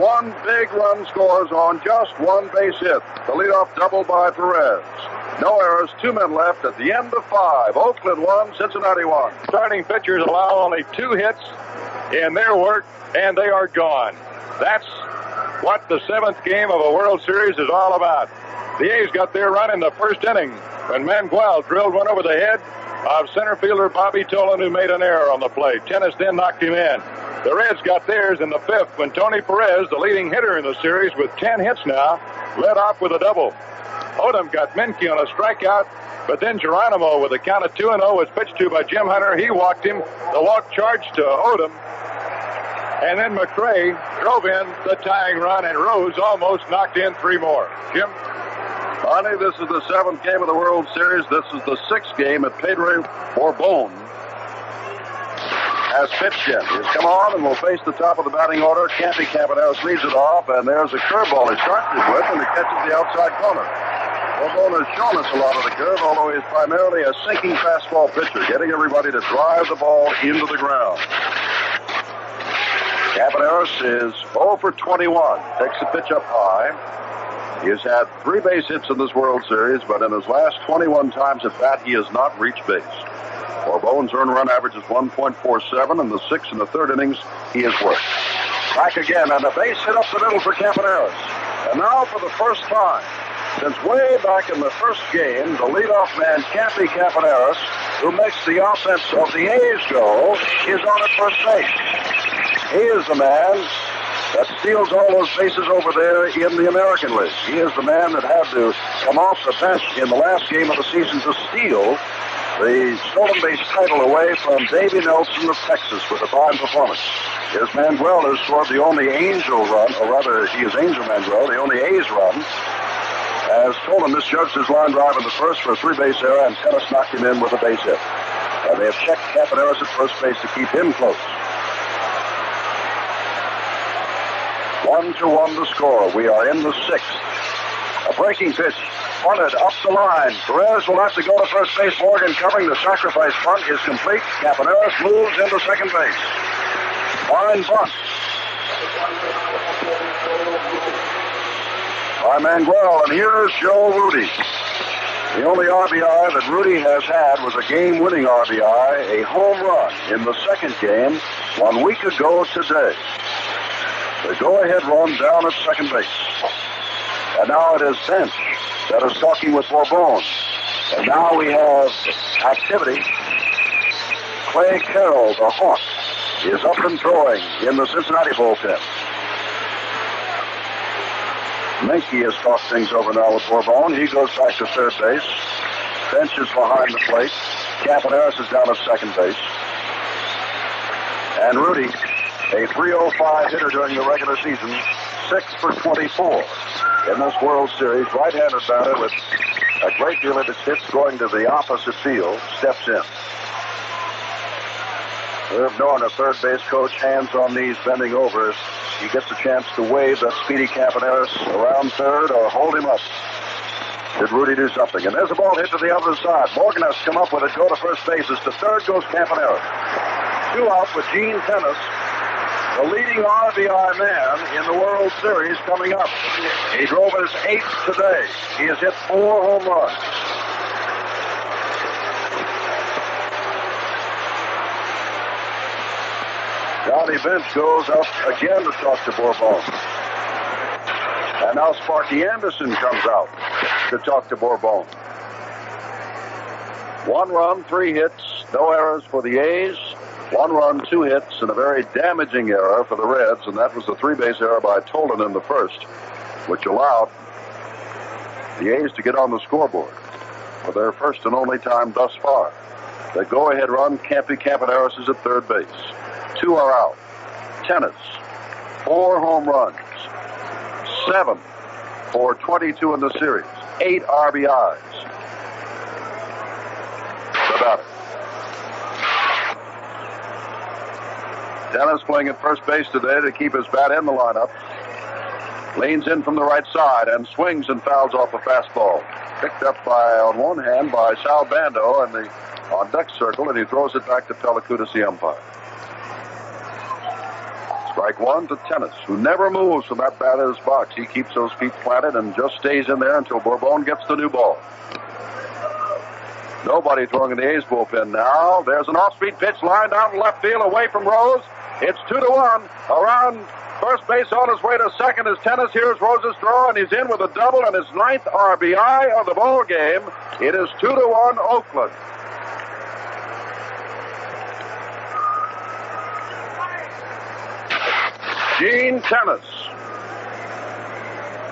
One big run scores on just one base hit. The leadoff double by Perez. No errors, 2 men left at the end of 5. Oakland 1, Cincinnati 1. Starting pitchers allow only 2 hits in their work, and they are gone. That's what the 7th game of a World Series is all about. The A's got their run in the 1st inning when Mangual drilled one over the head of center fielder Bobby Tolan, who made an error on the play. Tenace then knocked him in. The Reds got theirs in the 5th when Tony Perez, the leading hitter in the series with 10 hits now, led off with a double. Odom got Menke on a strikeout, but then Geronimo with a count of 2-0 was pitched to by Jim Hunter. He walked him. The walk charged to Odom. And then McRae drove in the tying run, and Rose almost knocked in 3 more. Jim? Honey, this is the 7th game of the World Series. This is the 6th game at Pedro Borbón has pitched in. He's come on and will face the top of the batting order. Campy Campaneris leads it off, and there's a curveball he starts it with, and it catches the outside corner. Borbón has shown us a lot of the curve, although he's primarily a sinking fastball pitcher, getting everybody to drive the ball into the ground. Campaneris is 0 for 21. Takes the pitch up high. He has had 3 base hits in this World Series, but in his last 21 times at bat, he has not reached base. Borbón's earned run average is 1.47, and the 6th and the 3rd innings, he has worked. Back again, and a base hit up the middle for Campaneris. And now for the first time, since way back in the 1st game, the leadoff man, Campy Campaneris, who makes the offense of the A's go, is on at first base. He is the man that steals all those bases over there in the American League. He is the man that had to come off the bench in the last game of the season to steal the stolen base title away from Davey Nelson of Texas with a fine performance. His Mangual has scored the only Angel run, or rather, he is Angel Mangual, the only A's run, as Tolan misjudged his line drive in the 1st for a 3-base error, and Tenace knocked him in with a base hit. And they have checked Campaneris at first base to keep him close. 1-1 to score. We are in the 6th. A breaking pitch. Punted up the line. Perez will have to go to first base. Morgan covering the sacrifice punt is complete. Campaneris moves into second base. Fine bunt by Mangual. And here's Joe Rudi. The only RBI that Rudi has had was a game-winning RBI, a home run in the 2nd game 1 week ago today. The go-ahead run down at second base. And now it is Bench that is talking with Borbón. And now we have activity. Clay Carroll, the Hawk, is up and throwing in the Cincinnati bullpen. Menke has talked things over now with Borbón. He goes back to third base. Bench is behind the plate. Campaneris is down at second base. And Rudi, a .305 hitter during the regular season, 6 for 24 in this World Series. Right-handed batter with a great deal of his hits going to the opposite field, steps in. We've known a third base coach, hands on knees, bending over. He gets a chance to wave that speedy Campaneris around third or hold him up. Did Rudi do something? And there's a ball hit to the other side. Morgan has come up with it, go to first base. As to third goes Campaneris. 2 out with Gene Tenace, the leading RBI man in the World Series coming up. He drove his 8th today. He has hit 4 home runs. Johnny Bench goes up again to talk to Borbón. And now Sparky Anderson comes out to talk to Borbón. 1 run, 3 hits, no errors for the A's. 1 run, 2 hits, and a very damaging error for the Reds, and that was the 3-base error by Tolan in the 1st, which allowed the A's to get on the scoreboard for their 1st and only time thus far. The go-ahead run, Campy Campaneris is at third base. 2 are out. Tenace, 4 home runs, 7 for 22 in the series, 8 RBIs. The batter. Tenace playing at first base today to keep his bat in the lineup. Leans in from the right side and swings and fouls off a fastball. Picked up by, on one hand, by Sal Bando in the on-deck circle, and he throws it back to Pellicutis, the umpire. Strike one to Tenace, who never moves from that batter's box. He keeps those feet planted and just stays in there until Bourbon gets the new ball. Nobody throwing in the A's bullpen now. There's an off-speed pitch lined out in left field away from Rose. It's 2-1 around first base on his way to second is Tenace. Here's Rose's throw, and he's in with a double and his 9th RBI of the ball game. It is 2-1 Oakland. Gene Tenace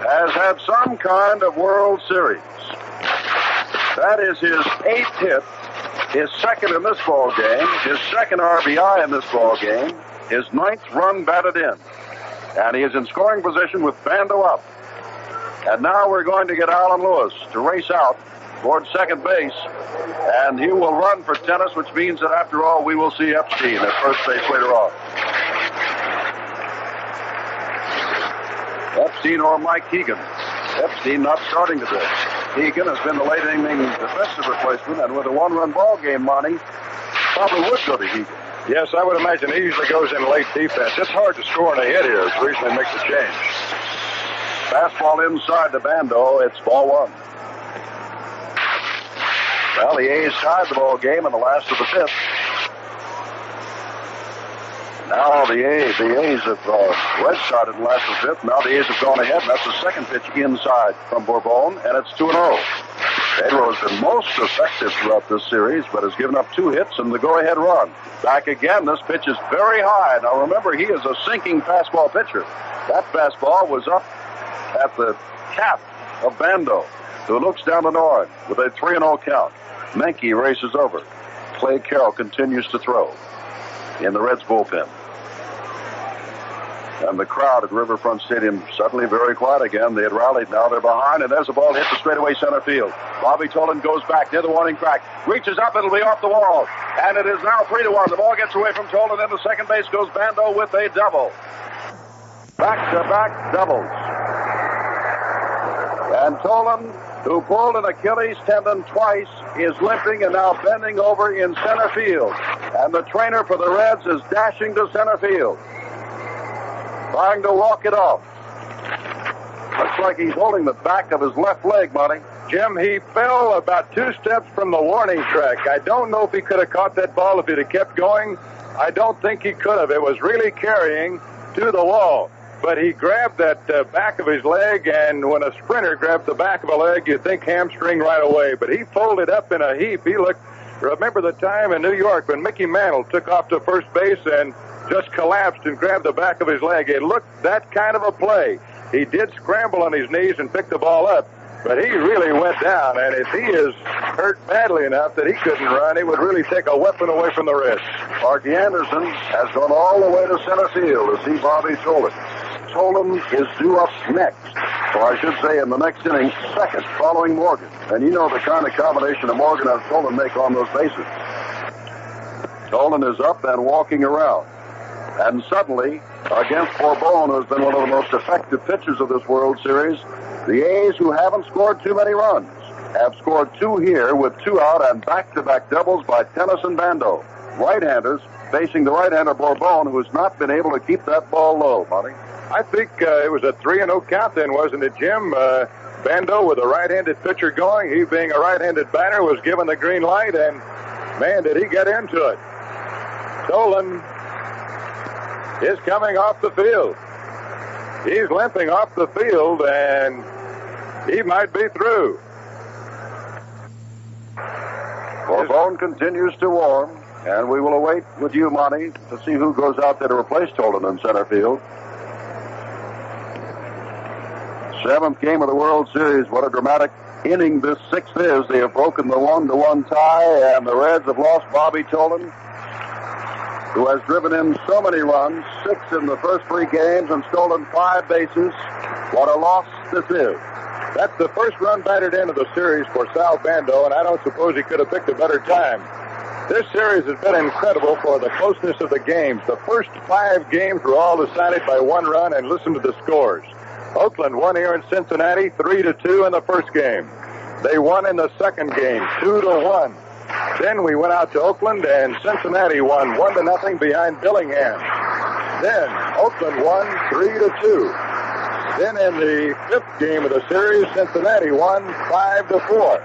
has had some kind of World Series. That is his 8th hit, his 2nd in this ball game, his 2nd RBI in this ball game, his 9th run batted in. And he is in scoring position with Bando up. And now we're going to get Allen Lewis to race out toward second base. And he will run for Tenace, which means that after all, we will see Epstein at first base later on. Epstein or Mike Keegan. Epstein not starting today. Keegan has been the late inning defensive replacement, and with a one-run ball game, Monty, probably would go to Keegan. Yes, I would imagine he usually goes in late defense. It's hard to score in a hit here. It's the reason he makes the change. Fastball inside to Bando. It's ball one. Well, the A's tied the ball game in the last of the fifth. Now the A's have red-sided in the last of the fifth. Now the A's have gone ahead, and that's the second pitch inside from Bourbon, and it's 2-0. Pedro has been most effective throughout this series, but has given up 2 hits and the go-ahead run. Back again, this pitch is very high. Now remember, he is a sinking fastball pitcher. That fastball was up at the cap of Bando, who looks down to Norton with a 3-0 count. Menke races over. Clay Carroll continues to throw in the Reds bullpen. And the crowd at Riverfront Stadium suddenly very quiet again. They had rallied. Now they're behind, and there's a ball hit to straightaway center field. Bobby Tolan goes back near the warning track, reaches up, it'll be off the wall. And it is now 3-1. The ball gets away from Tolan, and to second base goes Bando with a double. Back-to-back doubles. And Tolan, who pulled an Achilles tendon twice, is limping and now bending over in center field. And the trainer for the Reds is dashing to center field, trying to walk it off. Looks like he's holding the back of his left leg, Monty. Jim, he fell about 2 steps from the warning track. I don't know if he could have caught that ball if he'd have kept going. I don't think he could have. It was really carrying to the wall. But he grabbed that back of his leg, and when a sprinter grabs the back of a leg, you think hamstring right away. But he folded up in a heap. He looked. Remember the time in New York when Mickey Mantle took off to first base and just collapsed and grabbed the back of his leg? It looked that kind of a play. He did scramble on his knees and pick the ball up, but he really went down. And if he is hurt badly enough that he couldn't run, it would really take a weapon away from the Reds. Sparky Anderson has gone all the way to center field to see Bobby Tolan. Tolan is due up next, or I should say in the next inning, second, following Morgan. And you know the kind of combination of Morgan and Tolan make on those bases. Tolan is up and walking around. And suddenly, against Bourbon, who's been one of the most effective pitchers of this World Series, the A's, who haven't scored too many runs, have scored 2 here with 2 out and back-to-back doubles by Tenace and Bando. Right-handers facing the right-hander Bourbon, who has not been able to keep that ball low, Monty. I think it was a 3-0 count then, wasn't it, Jim? Bando, with a right-handed pitcher going, he being a right-handed batter, was given the green light, and, man, did he get into it. Tolan is coming off the field. He's limping off the field, and he might be through. Bourbon continues to warm, and we will await with you, Monty, to see who goes out there to replace Tolan in center field. 7th game of the World Series. What a dramatic inning this 6th is. They have broken the 1-1 tie, and the Reds have lost Bobby Tolan, who has driven in so many runs, 6 in the first 3 games, and stolen 5 bases. What a loss this is. That's the first run batted in of the series for Sal Bando, and I don't suppose he could have picked a better time. This series has been incredible for the closeness of the games. The first 5 games were all decided by 1 run, and listen to the scores. Oakland won here in Cincinnati 3-2 in the first game. They won in the second game 2-1. Then we went out to Oakland, and Cincinnati won 1-0 behind Billingham. Then Oakland won 3-2. Then in the 5th game of the series, Cincinnati won 5-4.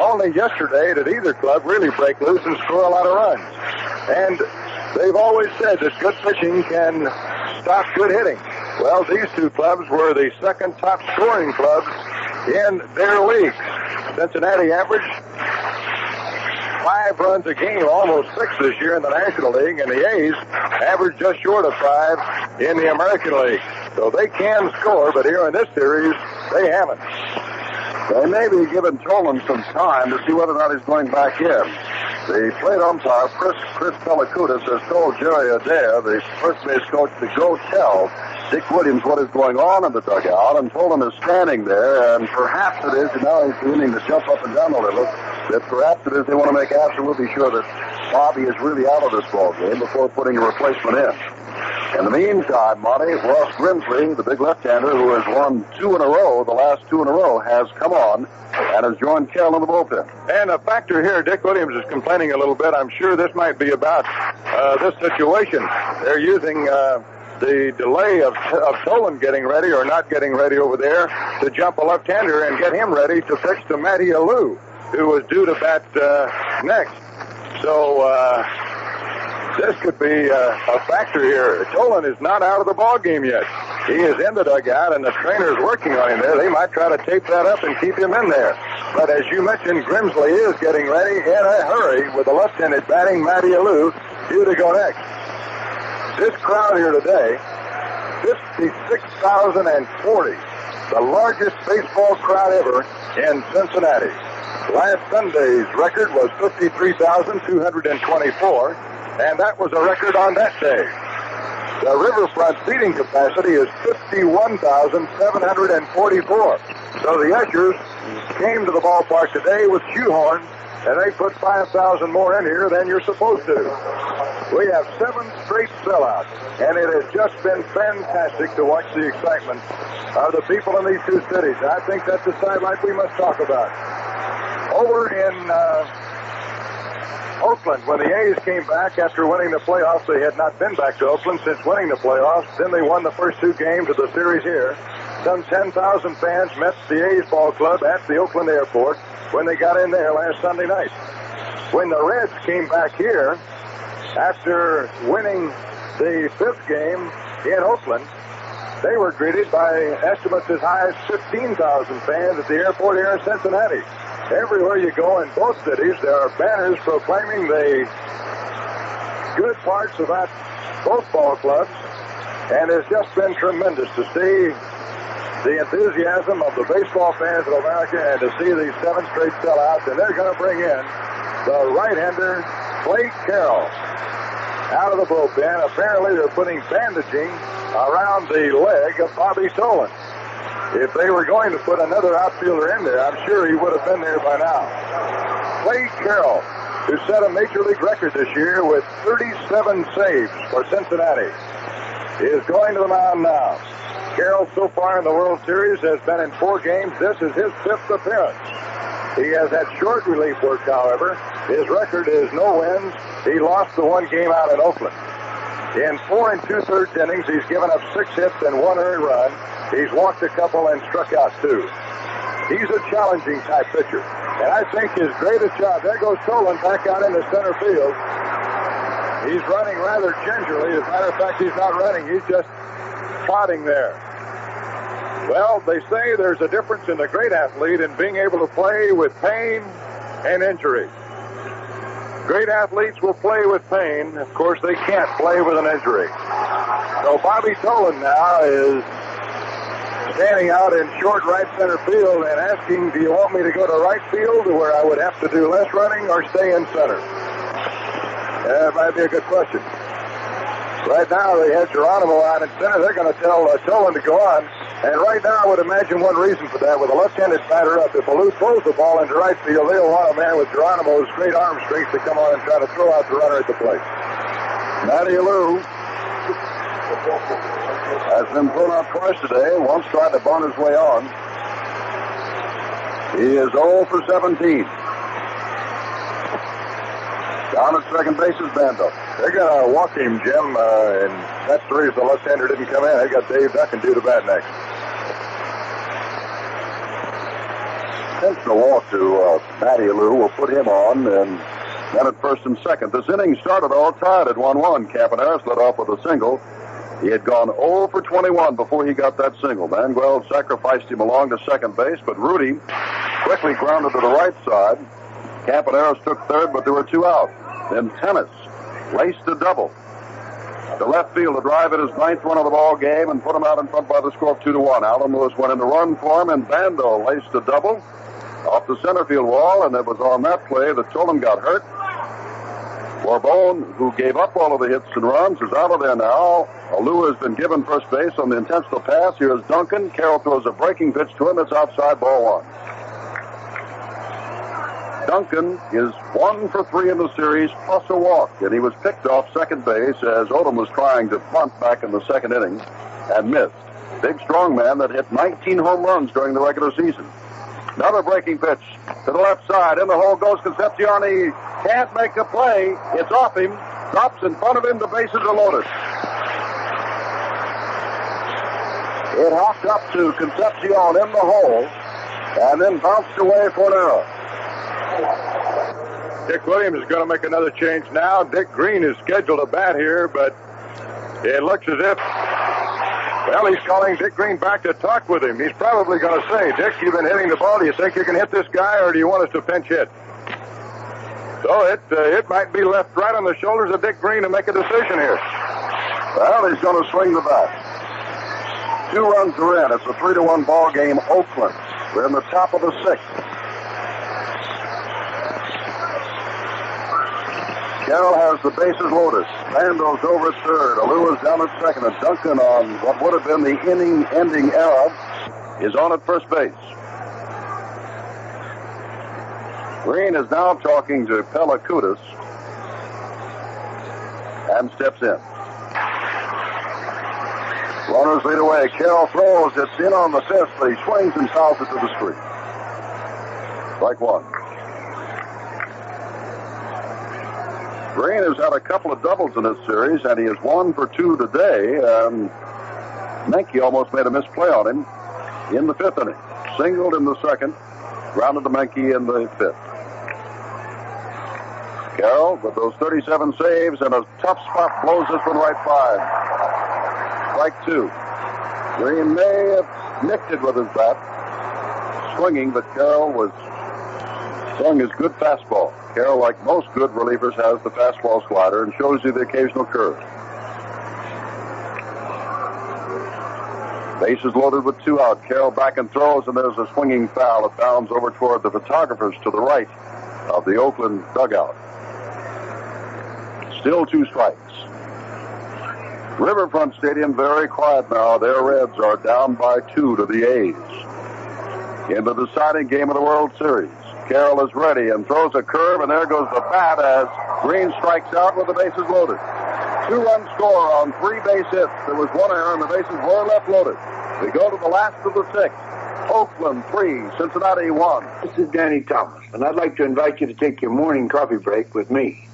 Only yesterday did either club really break loose and score a lot of runs. And they've always said that good pitching can stop good hitting. Well, these 2 clubs were the 2nd top scoring clubs in their leagues. Cincinnati averaged 5 runs a game, almost 6 this year in the National League, and the A's averaged just short of 5 in the American League. So they can score, but here in this series, they haven't. They may be giving Tolan some time to see whether or not he's going back in. The plate umpire, Chris Pellicudis, has told Jerry Adair, the first base coach, to go tell Dick Williams what is going on in the dugout, and Tolan is standing there, and perhaps it is, now he's beginning to jump up and down a little, that perhaps it is they want to make absolutely sure that Bobby is really out of this ball game before putting a replacement in. In the meantime, Monty, Ross Grimsley, the big left-hander who has won 2 in a row, the last 2 in a row, has come on and has joined Carroll in the bullpen. And a factor here, Dick Williams is complaining a little bit. I'm sure this might be about this situation. They're using the delay of Tolan getting ready or not getting ready over there to jump a left-hander and get him ready to pitch to Matty Alou, who was due to bat next. So this could be a factor here. Tolan is not out of the ballgame yet. He is in the dugout, and the trainer is working on him there. They might try to tape that up and keep him in there. But as you mentioned, Grimsley is getting ready in a hurry with the left-handed batting Matty Alou due to go next. This crowd here today, 56,040, the largest baseball crowd ever in Cincinnati. Last Sunday's record was 53,224, and that was a record on that day. The riverfront seating capacity is 51,744. So the ushers came to the ballpark today with shoe horns, and they put 5,000 more in here than you're supposed to. We have 7 straight sellouts, and it has just been fantastic to watch the excitement of the people in these 2 cities. I think that's the sidelight we must talk about. Over in Oakland, when the A's came back after winning the playoffs, they had not been back to Oakland since winning the playoffs. Then they won the first 2 games of the series here. Some 10,000 fans met the A's ball club at the Oakland airport when they got in there last Sunday night. When the Reds came back here after winning the 5th game in Oakland, they were greeted by estimates as high as 15,000 fans at the airport here in Cincinnati. Everywhere you go in both cities, there are banners proclaiming the good parts about both ball clubs, and it's just been tremendous to see the enthusiasm of the baseball fans of America and to see these 7 straight sellouts, and they're going to bring in the right-hander Clay Carroll out of the bullpen. Apparently, they're putting bandaging around the leg of Bobby Tolan. If they were going to put another outfielder in there, I'm sure he would have been there by now. Clay Carroll, who set a major league record this year with 37 saves for Cincinnati, is going to the mound now. Carroll, so far in the World Series, has been in 4 games. This is his 5th appearance. He has had short relief work, however. His record is no wins. He lost the 1 game out in Oakland. In 4 2/3 innings, he's given up 6 hits and 1 earned run. He's walked a couple and struck out 2. He's a challenging type pitcher. And I think his greatest job, there goes Tolan back out into center field. He's running rather gingerly. As a matter of fact, he's not running. He's just trotting there. Well, they say there's a difference in the great athlete in being able to play with pain and injury. Great athletes will play with pain. Of course, they can't play with an injury. So Bobby Tolan now is standing out in short right center field and asking, do you want me to go to right field where I would have to do less running or stay in center? That might be a good question. Right now they have Geronimo out in center. They're going to tell Tolan to go on And right now, I would imagine one reason for that, with a left-handed batter up, if Alou throws the ball into right field, they'll want a man with Geronimo's great arm strength to come on and try to throw out the runner at the plate. Matty Alou has been thrown out twice today, once tried to bunt his way on. He is 0 for 17. Down at second base is Bando. They're going to walk him, Jim, and that's the reason the left-hander didn't come in. They got Dave Duncan due to bat next. Since the walk to Matty Alou, we'll put him on, and then at first and second. This inning started all tied at 1-1. Campaneris led off with a single. He had gone 0 for 21 before he got that single. Mangual sacrificed him along to second base, but Rudi quickly grounded to the right side. Campaneris took third, but there were two out. Then Tenace laced a double to left field to drive in his ninth run of the ball game and put him out in front by the score of 2-1. Allen Lewis went into run form, and Bando laced a double off the center field wall, and it was on that play that Tolan got hurt. Borbone, who gave up all of the hits and runs, is out of there now. Alou has been given first base on the intentional pass. Here is Duncan. Carroll throws a breaking pitch to him. It's outside, ball one. Duncan is 1 for 3 in the series, plus a walk, and he was picked off second base as Odom was trying to bunt back in the second inning and missed. Big strong man that hit 19 home runs during the regular season. Another breaking pitch to the left side. In the hole goes Concepcion. He can't make a play. It's off him. Drops in front of him. The bases are loaded. It hopped up to Concepcion in the hole and then bounced away for an error. Dick Williams is going to make another change now. Dick Green is scheduled to bat here, but it looks as if... Well, he's calling Dick Green back to talk with him. He's probably going to say, Dick, you've been hitting the ball. Do you think you can hit this guy, or do you want us to pinch hit? So it might be left right on the shoulders of Dick Green to make a decision here. Well, he's going to swing the bat. 2 runs are in. It's a 3-1 ball game, Oakland. We're in the top of the 6th. Carroll has the bases loaded. Bando's over at third. Alou is down at second. And Duncan, on what would have been the inning-ending error, is on at first base. Green is now talking to Pelikutis and steps in. Runners lead away. Carroll throws. It's in on the fifth, but he swings and fouls it to the street. Strike one. Green has had a couple of doubles in this series, and he is 1 for 2 today. Menke almost made a misplay on him in the 5th inning. Singled in the 2nd, grounded to Menke in the 5th. Carroll, with those 37 saves and a tough spot, blows this one right by. Strike two. Green may have nicked it with his bat, swinging, but Carroll was... swung his good fastball. Carroll, like most good relievers, has the fastball slider and shows you the occasional curve. Bases loaded with 2 out. Carroll back and throws, and there's a swinging foul. It bounds over toward the photographers to the right of the Oakland dugout. Still 2 strikes. Riverfront Stadium very quiet now. Their Reds are down by 2 to the A's in the deciding game of the World Series. Carroll is ready and throws a curve, and there goes the bat as Green strikes out with the bases loaded. 2 run score on 3 base hits. There was one error, and the bases were left loaded. We go to the last of the 6th. Oakland 3, Cincinnati 1. This is Danny Thomas, and I'd like to invite you to take your morning coffee break with me.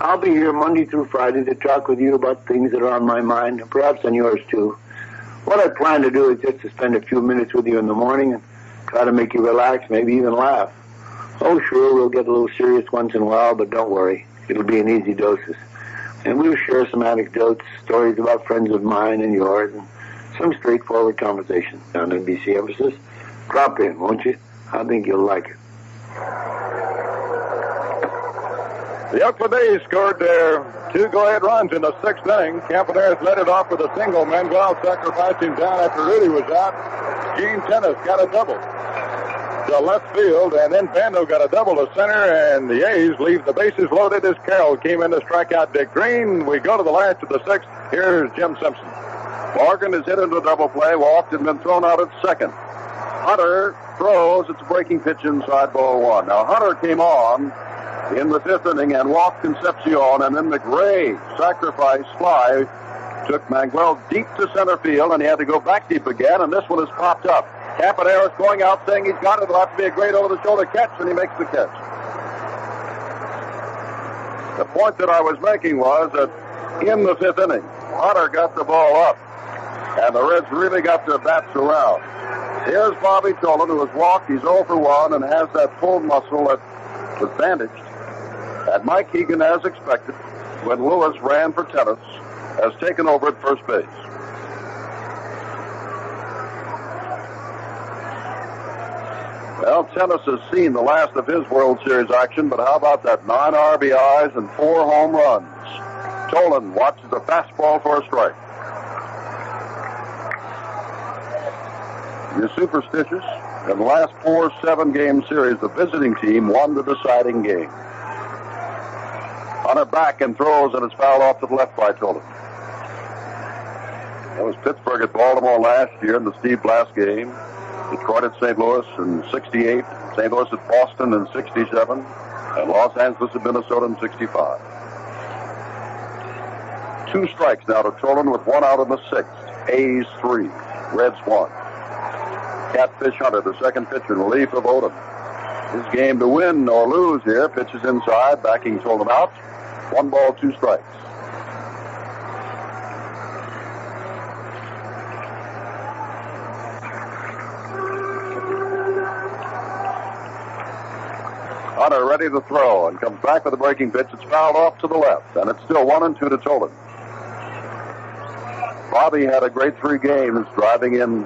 I'll be here Monday through Friday to talk with you about things that are on my mind, and perhaps on yours too. What I plan to do is just to spend a few minutes with you in the morning and try to make you relax, maybe even laugh. Oh, sure, we'll get a little serious once in a while, but don't worry. It'll be in easy doses. And we'll share some anecdotes, stories about friends of mine and yours, and some straightforward conversation on NBC Emphasis. Drop in, won't you? I think you'll like it. The Oakland A's scored their 2 go-ahead runs in the 6th inning. Campaneris led it off with a single. Mangual sacrificed him down after Rudi was out. Gene Tenace got a double. to left field, and then Bando got a double to center, and the A's leave the bases loaded as Carroll came in to strike out Dick Green. We go to the last of the sixth. Here's Jim Simpson. Morgan is hit into a double play, walked, and been thrown out at second. Hunter throws. It's a breaking pitch inside, ball one. Now, Hunter came on in the fifth inning and walked Concepcion, and then McRae sacrifice fly took Mangual deep to center field, and he had to go back deep again, and this one has popped up. Campaneris going out saying he's got it. It'll have to be a great over-the-shoulder catch, and he makes the catch. The point that I was making was that in the fifth inning, Hunter got the ball up, and the Reds really got their bats around. Here's Bobby Tolan, who has walked. He's 0 for 1 and has that pulled muscle that was bandaged. And Mike Keegan, as expected, when Lewis ran for Tenace, has taken over at first base. Well, Tenace has seen the last of his World Series action, but how about that 9 RBIs and 4 home runs? Tolan watches a fastball for a strike. You're superstitious. In the last 4 seven-game series, the visiting team won the deciding game. Hunter back and throws, and it's fouled off to the left by Tolan. That was Pittsburgh at Baltimore last year in the Steve Blass game. Detroit at St. Louis in 68. St. Louis at Boston in 67. And Los Angeles at Minnesota in 65. 2 strikes now to Tolan with 1 out in the 6th. A's 3. Reds 1. Catfish Hunter, the second pitch in relief of Odom. His game to win or lose here. Pitches inside, backing Tolan out. 1 ball, 2 strikes. Hunter ready to throw and comes back with a breaking pitch. It's fouled off to the left, and it's still 1-2 to Tolan. Bobby had a great 3 games, driving in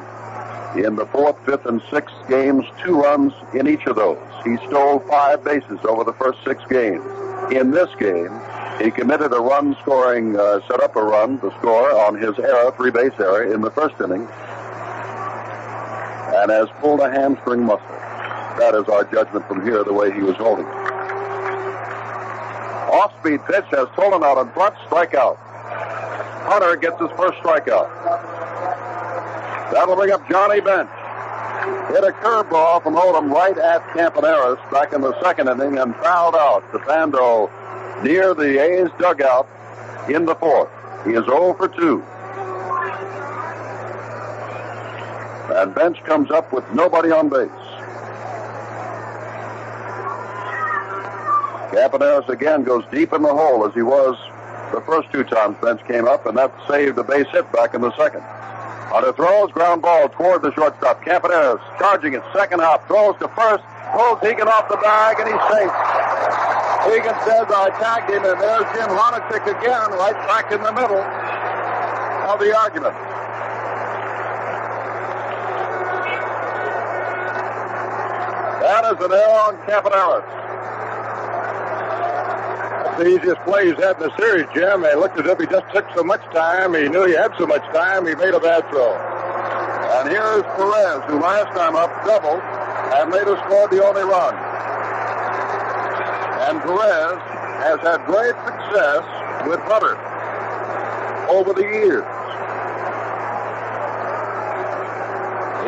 the 4th, 5th, and 6th games, 2 runs in each of those. He stole 5 bases over the first 6 games. In this game, he committed a run scoring, set up a run to score on his error, 3-base error in the first inning, and has pulled a hamstring muscle. That is our judgment from here, the way he was holding it. Off-speed pitch has Tolan out in front, strikeout. Hunter gets his first strikeout. That'll bring up Johnny Bench. Hit a curveball from Odom right at Campaneris back in the second inning and fouled out to Bando near the A's dugout in the 4th. He is 0 for 2. And Bench comes up with nobody on base. Campaneris again goes deep in the hole as he was the first 2 times Bench came up, and that saved a base hit back in the second. Hunter throws, ground ball toward the shortstop. Campaneris charging it, second hop, throws to first, pulls Keegan off the bag, and he's safe. Keegan says, I tagged him, and there's Jim Honochick again, right back in the middle of the argument. That is an error on Campaneris. The easiest play he's had in the series, Jim. It looked as if he just took so much time. He knew he had so much time. He made a bad throw. And here's Perez, who last time up doubled and later scored the only run. And Perez has had great success with Hunter over the years.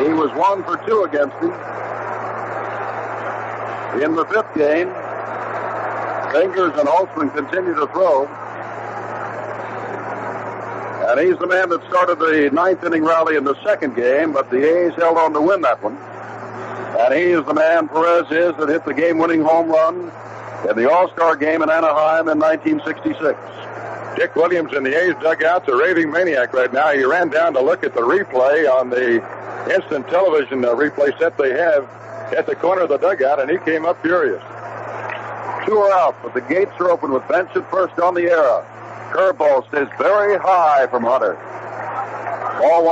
He was 1 for 2 against him in the 5th game. Fingers and Holtzman continue to throw. And he's the man that started the 9th inning rally in the second game, but the A's held on to win that one. And he is the man, Perez is, that hit the game-winning home run in the All-Star game in Anaheim in 1966. Dick Williams in the A's dugout's a raving maniac right now. He ran down to look at the replay on the instant television replay set they have at the corner of the dugout, and he came up furious. 2 are out, but the gates are open with Bench at first on the error. Curveball stays very high from Hunter. Ball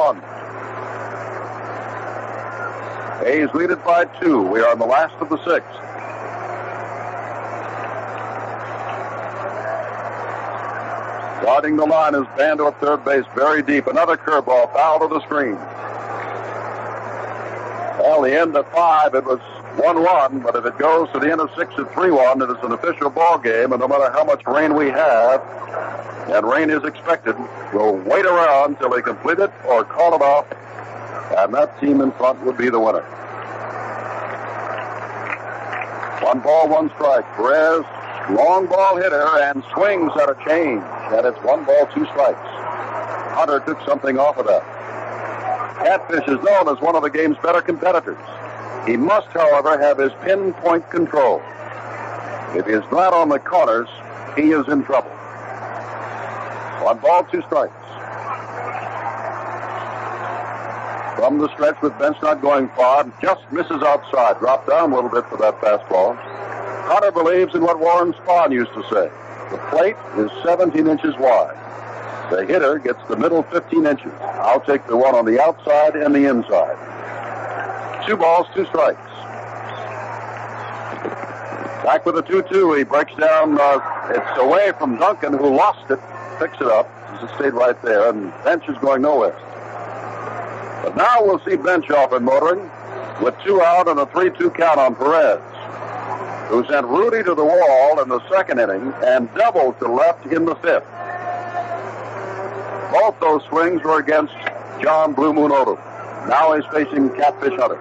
1. A's lead it by 2. We are in the last of the 6th. Dodging the line is Bando at third base, very deep. Another curveball foul to the screen. Well, the end of 5, it was 1-1, but if it goes to the end of 6 at 3-1, it is an official ball game, and no matter how much rain we have, and rain is expected, we'll wait around till they complete it or call it off, and that team in front would be the winner. 1-1 strike. Perez, long ball hitter, and swings at a change, and it's 1-2 strikes. Hunter took something off of that. Catfish is known as one of the game's better competitors. He must, however, have his pinpoint control. If he is not on the corners, he is in trouble. 1-2 strikes. From the stretch with Bench not going far, just misses outside. Dropped down a little bit for that fastball. Hunter believes in what Warren Spahn used to say. The plate is 17 inches wide. The hitter gets the middle 15 inches. I'll take the one on the outside and the inside. 2-2 strikes. Back with a 2-2. He breaks down. It's away from Duncan, who lost it. Picks it up. It stayed right there, and Bench is going nowhere. But now we'll see Bench off in motoring with 2 out and a 3-2 count on Perez, who sent Rudi to the wall in the second inning and doubled to left in the fifth. Both those swings were against John Blue Moon Odom. Now he's facing Catfish Hunter.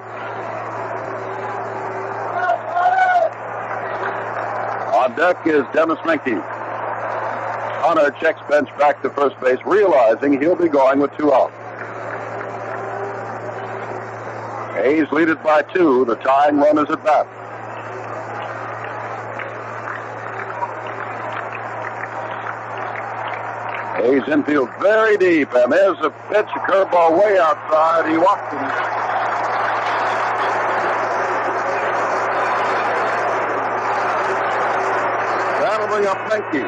On deck is Denis Menke. Hunter checks Bench back to first base, realizing he'll be going with 2 out. A's lead it by 2. The tying run is at bat. A's infield very deep, and there's a pitch, a curveball way outside. He walked him. That'll bring up Menke.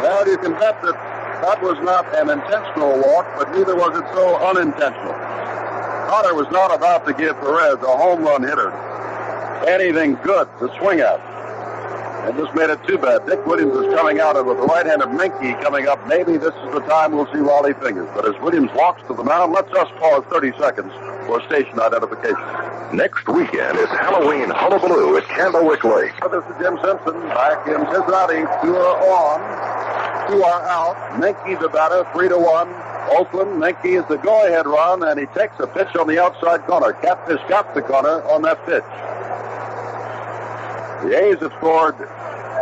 Well, you can bet that that was not an intentional walk, but neither was it so unintentional. Hunter was not about to give Perez, a home run hitter, anything good to swing at. And this made it too bad. Dick Williams is coming out, and with the right-handed Menke coming up, maybe this is the time we'll see Rollie Fingers. But as Williams walks to the mound, let's us pause 30 seconds for station identification. Next weekend is Halloween Hullabaloo at Candlewick Lake. This is Jim Simpson back in Cincinnati. 2 are on, 2 are out. Menke's a batter, 3-1. Oakland, Menke is the go-ahead run, and he takes a pitch on the outside corner. Catfish got the corner on that pitch. The A's have scored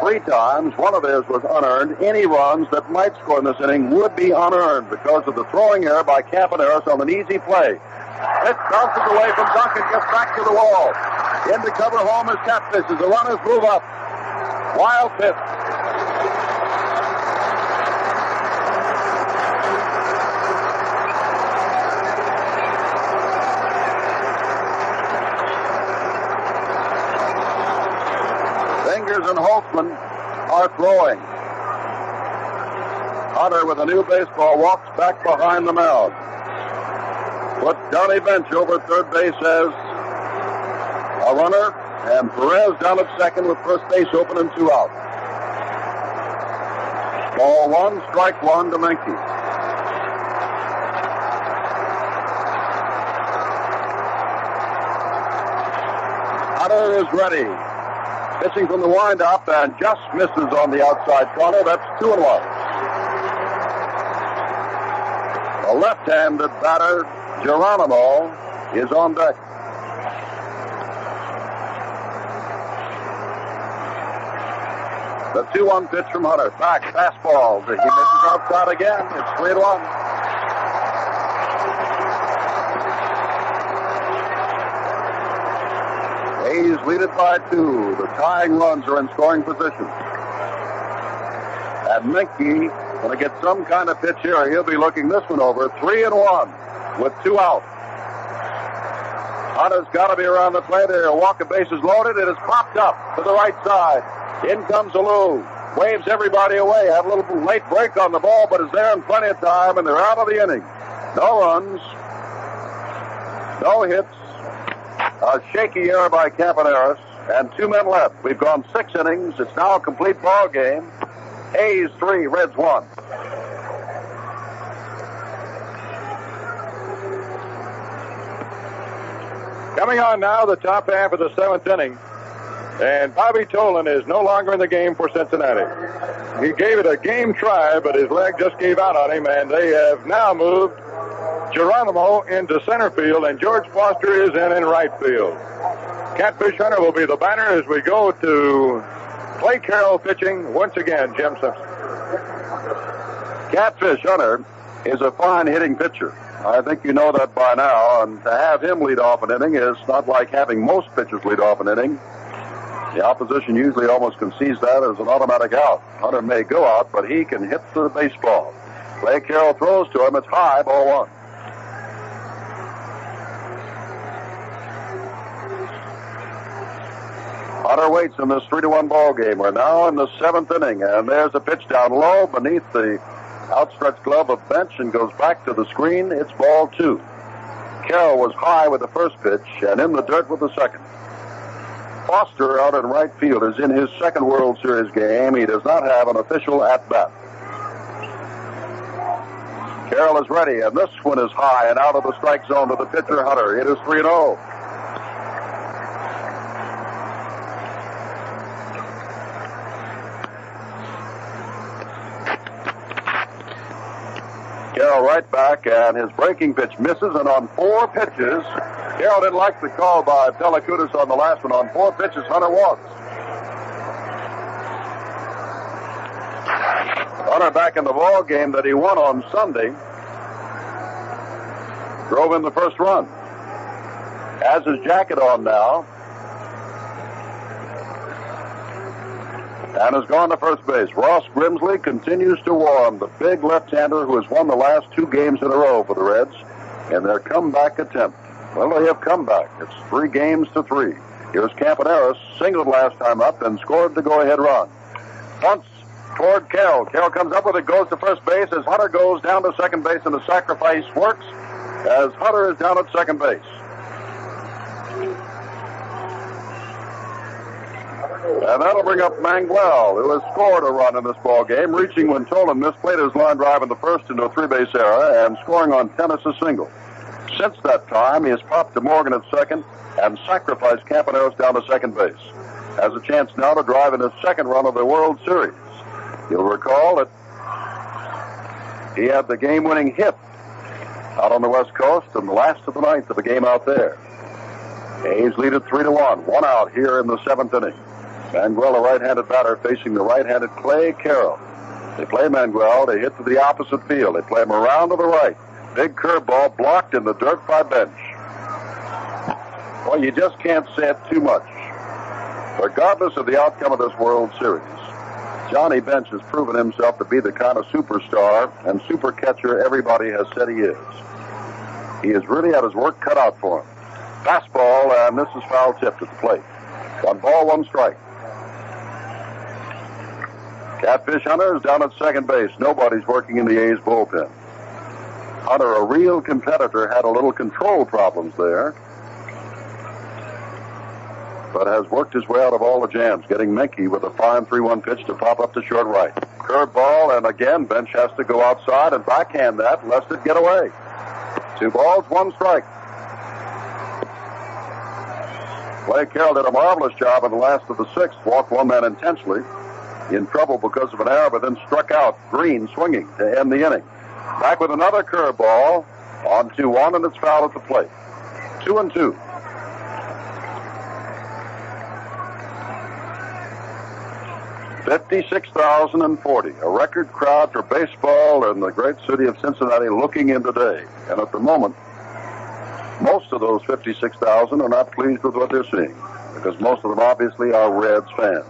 3 times. One of theirs was unearned. Any runs that might score in this inning would be unearned because of the throwing error by Campaneris on an easy play. It bounces away from Duncan, gets back to the wall. In to cover home is Catfish as the runners move up. Wild pitch. And Holtzman are throwing. Hunter with a new baseball walks back behind the mound. Put Johnny Bench over third base as a runner, and Perez down at second with first base open and 2 out. Ball 1, strike 1 to Menke. Hunter is ready. Pitching from the windup and just misses on the outside corner. That's 2-1. The left-handed batter, Geronimo, is on deck. The 2-1 pitch from Hunter. Back, fastball. He misses outside again. It's 3-1. A's lead it by 2. The tying runs are in scoring position. And Menke, going to get some kind of pitch here. He'll be looking this one over. 3-1 with 2 out. Hunter's got to be around the plate. He'll walk, the bases loaded. It is popped up to the right side. In comes Alou. Waves everybody away. Had a little late break on the ball, but is there in plenty of time, and they're out of the inning. No runs. No hits. A shaky error by Campaneris, and 2 men left. We've gone 6 innings. It's now a complete ball game. A's 3, Reds 1. Coming on now, the top half of the seventh inning. And Bobby Tolan is no longer in the game for Cincinnati. He gave it a game try, but his leg just gave out on him, and they have now moved Geronimo into center field, and George Foster is in right field. Catfish Hunter will be the batter as we go to Clay Carroll pitching once again, Jim Simpson. Catfish Hunter is a fine hitting pitcher. I think you know that by now, and to have him lead off an inning is not like having most pitchers lead off an inning. The opposition usually almost concedes that as an automatic out. Hunter may go out, but he can hit the baseball. Clay Carroll throws to him. It's high, ball one. Hunter waits in this 3-1 ball game. We're now in the seventh inning, and there's a pitch down low beneath the outstretched glove of Bench and goes back to the screen. It's ball two. Carroll was high with the first pitch and in the dirt with the second. Foster out in right field is in his second World Series game. He does not have an official at-bat. Carroll is ready, and this one is high and out of the strike zone to the pitcher Hunter. It is 3-0. Carroll right back, and his breaking pitch misses, and on four pitches, Carroll didn't like the call by Pellicudis on the last one. On four pitches, Hunter walks. Hunter back in the ball game that he won on Sunday. Drove in the first run. Has his jacket on now. And has gone to first base. Ross Grimsley continues to warm, the big left-hander who has won the last two games in a row for the Reds in their comeback attempt. Well, they have come back. It's 3-3. Here's Campaneris, singled last time up and scored the go-ahead run. Bunts toward Carroll. Carroll comes up with it, goes to first base as Hunter goes down to second base, and the sacrifice works as Hunter is down at second base. And that'll bring up Mangual, who has scored a run in this ball game, reaching when Tolan misplayed his line drive in the first into a three-base error and scoring on Tenace's single. Since that time, he has popped to Morgan at second and sacrificed Campaneris down to second base. Has a chance now to drive in his second run of the World Series. You'll recall that he had the game-winning hit out on the West Coast and the last of the ninth of the game out there. A's lead at 3-1. One out here in the seventh inning. Mangual, a right-handed batter, facing the right-handed Clay Carroll. They play Mangual. They hit to the opposite field. They play him around to the right. Big curveball blocked in the dirt by Bench. Well, you just can't say it too much. Regardless of the outcome of this World Series, Johnny Bench has proven himself to be the kind of superstar and super catcher everybody has said he is. He has really had his work cut out for him. Fastball, and this is foul-tipped at the plate. One ball, one strike. Catfish Hunter is down at second base. Nobody's working in the A's bullpen. Hunter, a real competitor, had a little control problems there, but has worked his way out of all the jams, getting Menke with a fine 3-1 pitch to pop up to short right. Curveball, and again, Bench has to go outside and backhand that, lest it get away. 2 balls, 1 strike. Clay Carroll did a marvelous job in the last of the sixth, walked one man intentionally, in trouble because of an error, but then struck out Green swinging to end the inning. Back with another curveball on 2-1, and it's fouled at the plate. 2-2. $56,040, a record crowd for baseball in the great city of Cincinnati looking in today. And at the moment, most of those 56,000 are not pleased with what they're seeing, because most of them obviously are Reds fans.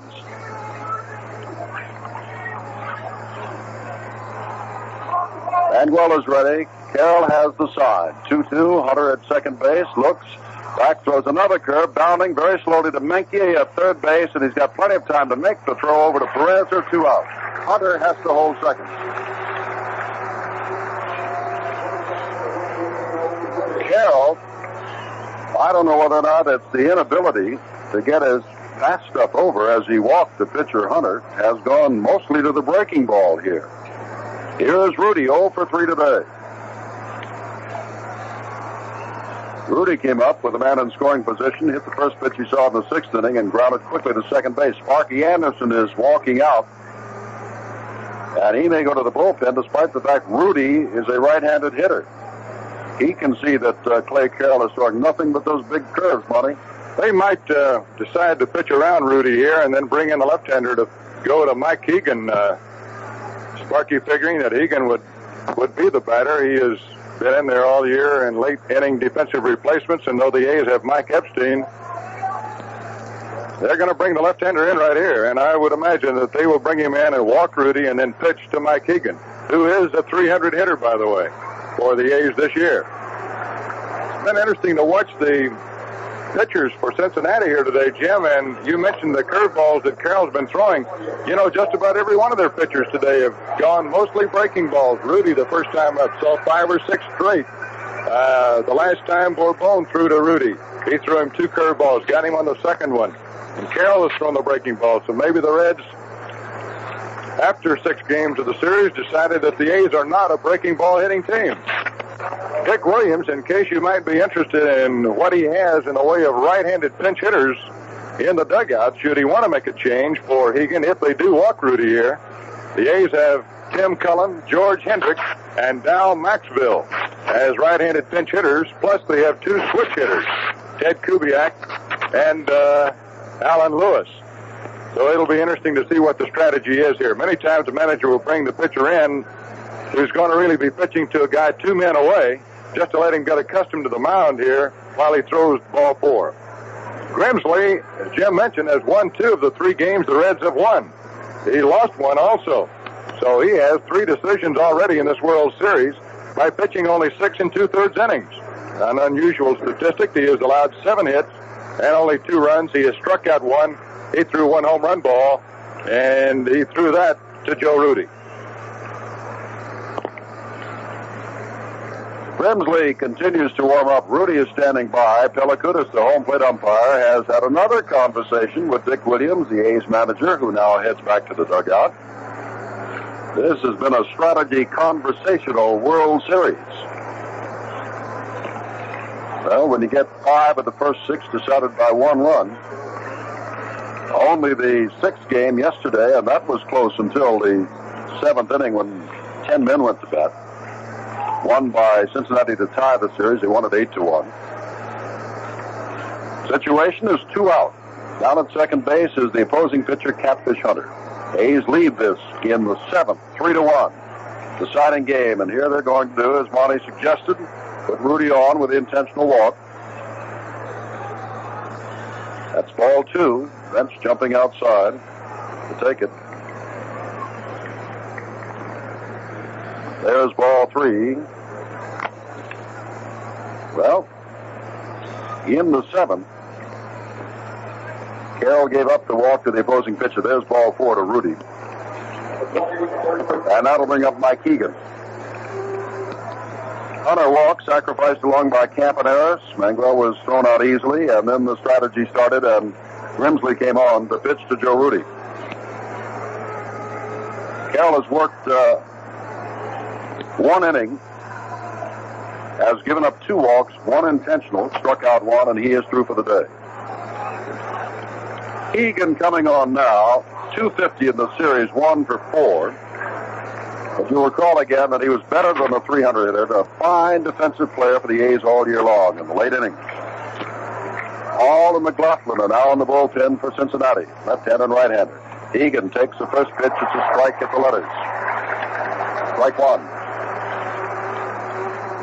Mangual is ready. Carroll has the sign. 2-2. Hunter at second base. Looks. Back throws another curve. Bounding very slowly to Menke at third base, and he's got plenty of time to make the throw over to Perez or 2 out. Hunter has to hold second. Carroll, I don't know whether or not it's the inability to get his fast stuff over as he walked the pitcher Hunter, has gone mostly to the breaking ball here. Here's Rudi, 0 for 3 today. Rudi came up with a man in scoring position, hit the first pitch he saw in the sixth inning, and grounded quickly to second base. Sparky Anderson is walking out, and he may go to the bullpen despite the fact Rudi is a right-handed hitter. He can see that Clay Carroll is throwing nothing but those big curves, Monty. They might decide to pitch around Rudi here and then bring in a left-hander to go to Mike Keegan. Sparky figuring that Egan would be the batter. He has been in there all year in late-inning defensive replacements, and though the A's have Mike Epstein, they're going to bring the left-hander in right here, and I would imagine that they will bring him in and walk Rudi and then pitch to Mike Keegan, who is a 300 hitter, by the way, for the A's this year. It's been interesting to watch the pitchers for Cincinnati here today, Jim, and you mentioned the curveballs that Carroll's been throwing. You know, just about every one of their pitchers today have gone mostly breaking balls. Rudi, the first time up, saw 5 or 6 straight. The last time Bourbon threw to Rudi, he threw him 2 curveballs, got him on the second one. And Carroll has thrown the breaking ball, so maybe the Reds, after 6 games of the series, decided that the A's are not a breaking ball hitting team. Dick Williams, in case you might be interested in what he has in the way of right-handed pinch hitters in the dugout, should he want to make a change for Hegan, if they do walk Rudi here, the A's have Tim Cullen, George Hendrick, and Dal Maxville as right-handed pinch hitters, plus they have 2 switch hitters, Ted Kubiak and Alan Lewis. So it'll be interesting to see what the strategy is here. Many times the manager will bring the pitcher in who's going to really be pitching to a guy 2 men away, just to let him get accustomed to the mound here while he throws ball 4. Grimsley, as Jim mentioned, has won 2 of the 3 games the Reds have won. He lost one also. So he has 3 decisions already in this World Series by pitching only 6 2/3 innings. An unusual statistic. He has allowed 7 hits and only 2 runs. He has struck out 1. He threw 1 home run ball, and he threw that to Joe Rudi. Grimsley continues to warm up. Rudi is standing by. Pellicutis, the home plate umpire, has had another conversation with Dick Williams, the A's manager, who now heads back to the dugout. This has been a strategy conversational World Series. Well, when you get 5 of the first 6 decided by 1 run, only the 6th game yesterday, and that was close until the 7th inning when 10 men went to bat. Won by Cincinnati to tie the series. They won it 8-1. Situation is 2 out. Down at second base is the opposing pitcher, Catfish Hunter. A's lead this in the 7th, 3-1. Deciding game, and here they're going to do, as Monty suggested, put Rudi on with the intentional walk. That's ball 2. Bench jumping outside to take it. There's ball 3. Well, in the 7th, Carroll gave up the walk to the opposing pitcher. There's ball 4 to Rudi. And that'll bring up Mike Keegan. Hunter walked, sacrificed along by Campaneris. Mangual was thrown out easily, and then the strategy started, and Grimsley came on to pitch to Joe Rudi. Carroll has worked 1 inning, has given up 2 walks, 1 intentional, struck out 1, and he is through for the day. Egan coming on now, 250 in the series, 1 for 4. But you'll recall again that he was better than the 300 hitter, a fine defensive player for the A's all year long in the late innings. Hall and McLaughlin are now in the bullpen for Cincinnati, left-handed and right-hander. Egan takes the first pitch. It's a strike at the letters. Strike 1.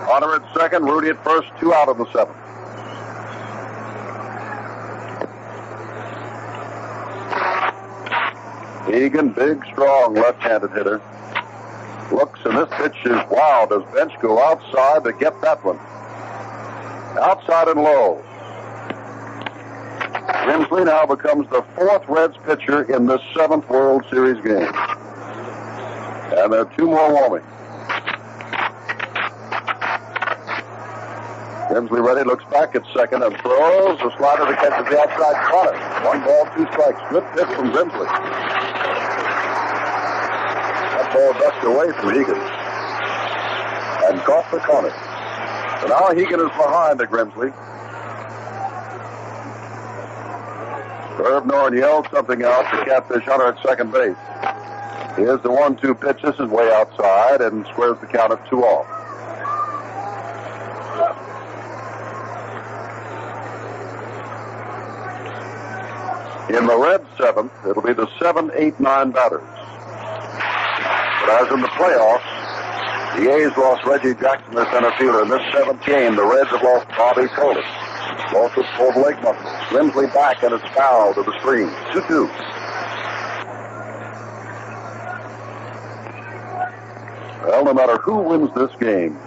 Hunter at second, Rudi at first, 2 out of the 7th. Egan, big, strong left-handed hitter. Looks, and this pitch is wild. Does Bench go outside to get that one? Outside and low. Grimsley now becomes the 4th Reds pitcher in this 7th World Series game. And there are 2 more warming. Grimsley ready, looks back at second and throws. The slider to catch the outside corner. 1 ball, 2 strikes. Good pitch from Grimsley. That ball ducked away from Egan and caught the corner. But now Hegan is behind the Grimsley. Herb Norton yelled something out to Catfish Hunter at second base. Here's the 1-2 pitch. This is way outside and squares the count at 2-0. In the red seventh, it'll be the 7, 8, 9 batters. But as in the playoffs, the A's lost Reggie Jackson, their center fielder. In this seventh game, the Reds have lost Bobby Tolan. Lost with pulled leg muscle. Grimsley back, and it's foul to the screen. 2-2. Well, no matter who wins this game,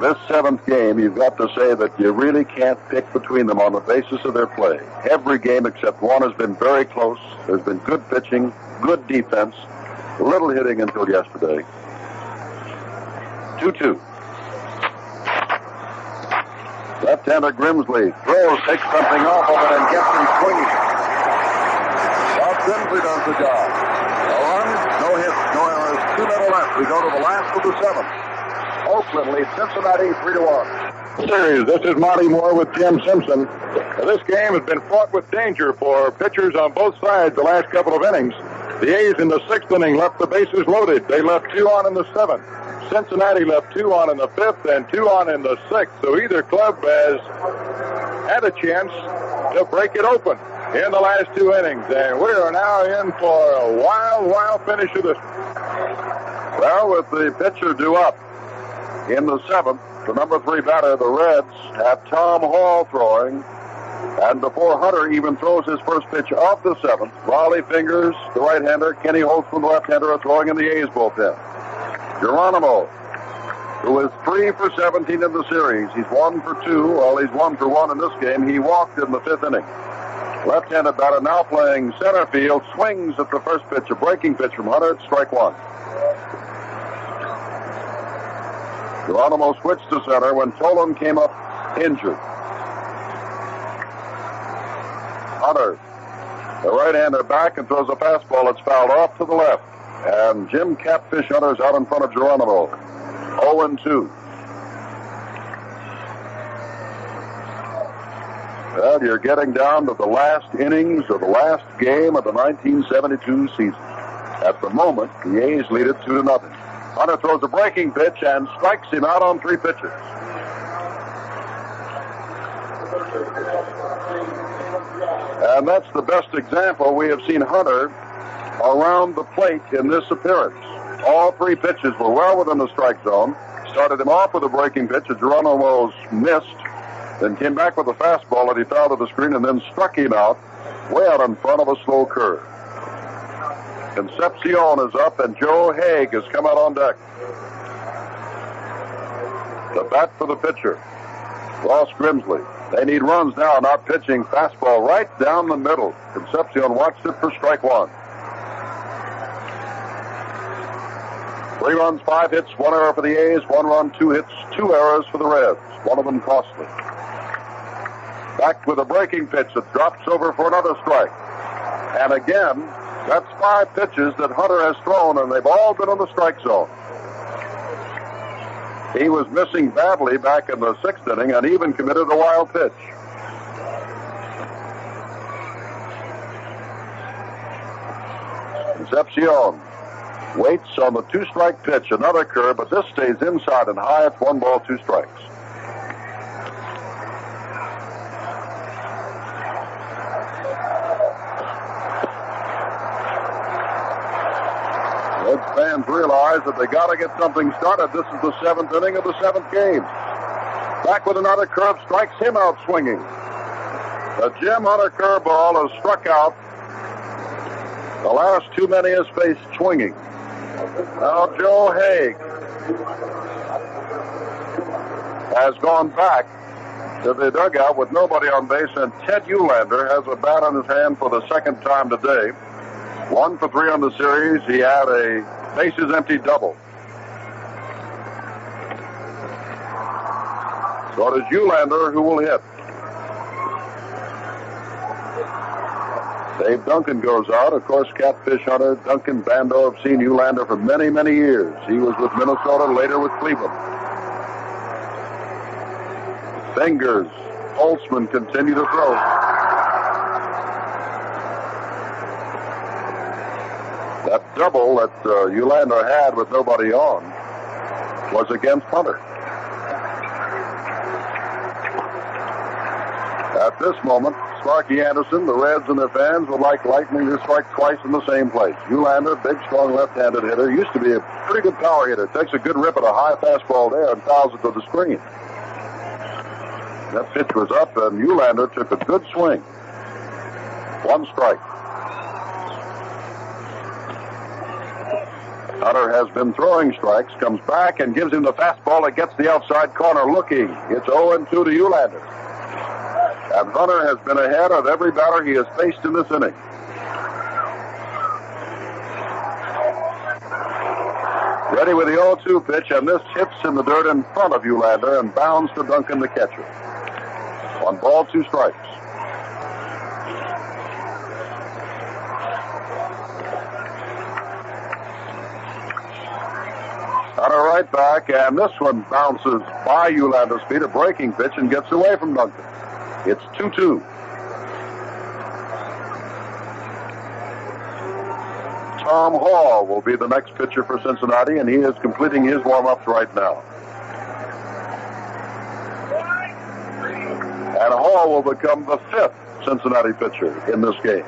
this seventh game, you've got to say that you really can't pick between them on the basis of their play. Every game except one has been very close. There's been good pitching, good defense, little hitting until yesterday. 2-2. Left-hander Grimsley throws, takes something off of it, and gets him swinging. Now Grimsley does the job. No runs, no hits, no errors, 2 men left. We go to the last of the seventh. Oakland leads Cincinnati 3-1. Series. This is Monty Moore with Jim Simpson. This game has been fraught with danger for pitchers on both sides the last couple of innings. The A's in the 6th inning left the bases loaded. They left 2 on in the 7th. Cincinnati left 2 on in the 5th and 2 on in the 6th. So either club has had a chance to break it open in the last 2 innings. And we are now in for a wild finish of this. Well, with the pitcher due up in the 7th, the number 3 batter, the Reds, have Tom Hall throwing. And before Hunter even throws his first pitch of the 7th, Rollie Fingers, the right-hander, Kenny Holtzman, the left-hander, are throwing in the A's bullpen. Geronimo, who is 3 for 17 in the series. He's 1 for 2. Well, he's 1 for 1 in this game. He walked in the 5th inning. Left-handed batter now playing center field, swings at the first pitch, a breaking pitch from Hunter. It's strike one. Geronimo switched to center when Tolan came up injured. Hunter, the right-hander, back and throws a fastball. It's fouled off to the left. And Jim Catfish Hunter's out in front of Geronimo. 0-2. Well, you're getting down to the last innings of the last game of the 1972 season. At the moment, the A's lead it 2-0. Hunter throws a breaking pitch and strikes him out on 3 pitches. And that's the best example we have seen Hunter around the plate in this appearance. All 3 pitches were well within the strike zone. Started him off with a breaking pitch that Geronimo's missed, then came back with a fastball that he fouled to the screen and then struck him out way out in front of a slow curve. Concepcion is up, and Joe Haig has come out on deck. The bat for the pitcher, Ross Grimsley. They need runs now, not pitching. Fastball right down the middle. Concepcion watched it for strike one. 3 runs, 5 hits, 1 error for the A's. 1 run, 2 hits, 2 errors for the Reds. One of them costly. Back with a breaking pitch that drops over for another strike. And again, that's 5 pitches that Hunter has thrown, and they've all been in the strike zone. He was missing badly back in the 6th inning and even committed a wild pitch. Concepcion waits on the 2-strike pitch, another curve, but this stays inside and high. It's 1 ball, 2 strikes. Reds fans realize that they got to get something started. This is the 7th inning of the 7th game. Back with another curve, strikes him out swinging. The Jim Hunter curveball has struck out the last 2 men he has faced swinging. Now Joe Haig has gone back to the dugout with nobody on base, and Ted Uhlaender has a bat in his hand for the 2nd time today. 1 for 3 on the series. He had a bases empty double. So it is Uhlaender who will hit. Dave Duncan goes out. Of course, Catfish Hunter, Duncan, Bando have seen Uhlaender for many years. He was with Minnesota, later with Cleveland. Fingers. Holtzman continue to throw. That double that Uhlaender had with nobody on was against Hunter. At this moment, Sparky Anderson, the Reds and their fans would like lightning to strike twice in the same place. Uhlaender, big, strong left-handed hitter, used to be a pretty good power hitter. Takes a good rip at a high fastball there and fouls it to the screen. That pitch was up, and Uhlaender took a good swing. One strike. Hunter has been throwing strikes, comes back and gives him the fastball that gets the outside corner looking. It's 0-2 to Uhlaender. And Hunter has been ahead of every batter he has faced in this inning. Ready with the 0-2 pitch, and this hits in the dirt in front of Uhlaender and bounds to Duncan, the catcher. 1 ball, 2 strikes. Hunter right back, and this one bounces by Uhlaender's feet, a breaking pitch, and gets away from Duncan. It's 2-2. Tom Hall will be the next pitcher for Cincinnati, and he is completing his warm-ups right now. And Hall will become the 5th Cincinnati pitcher in this game.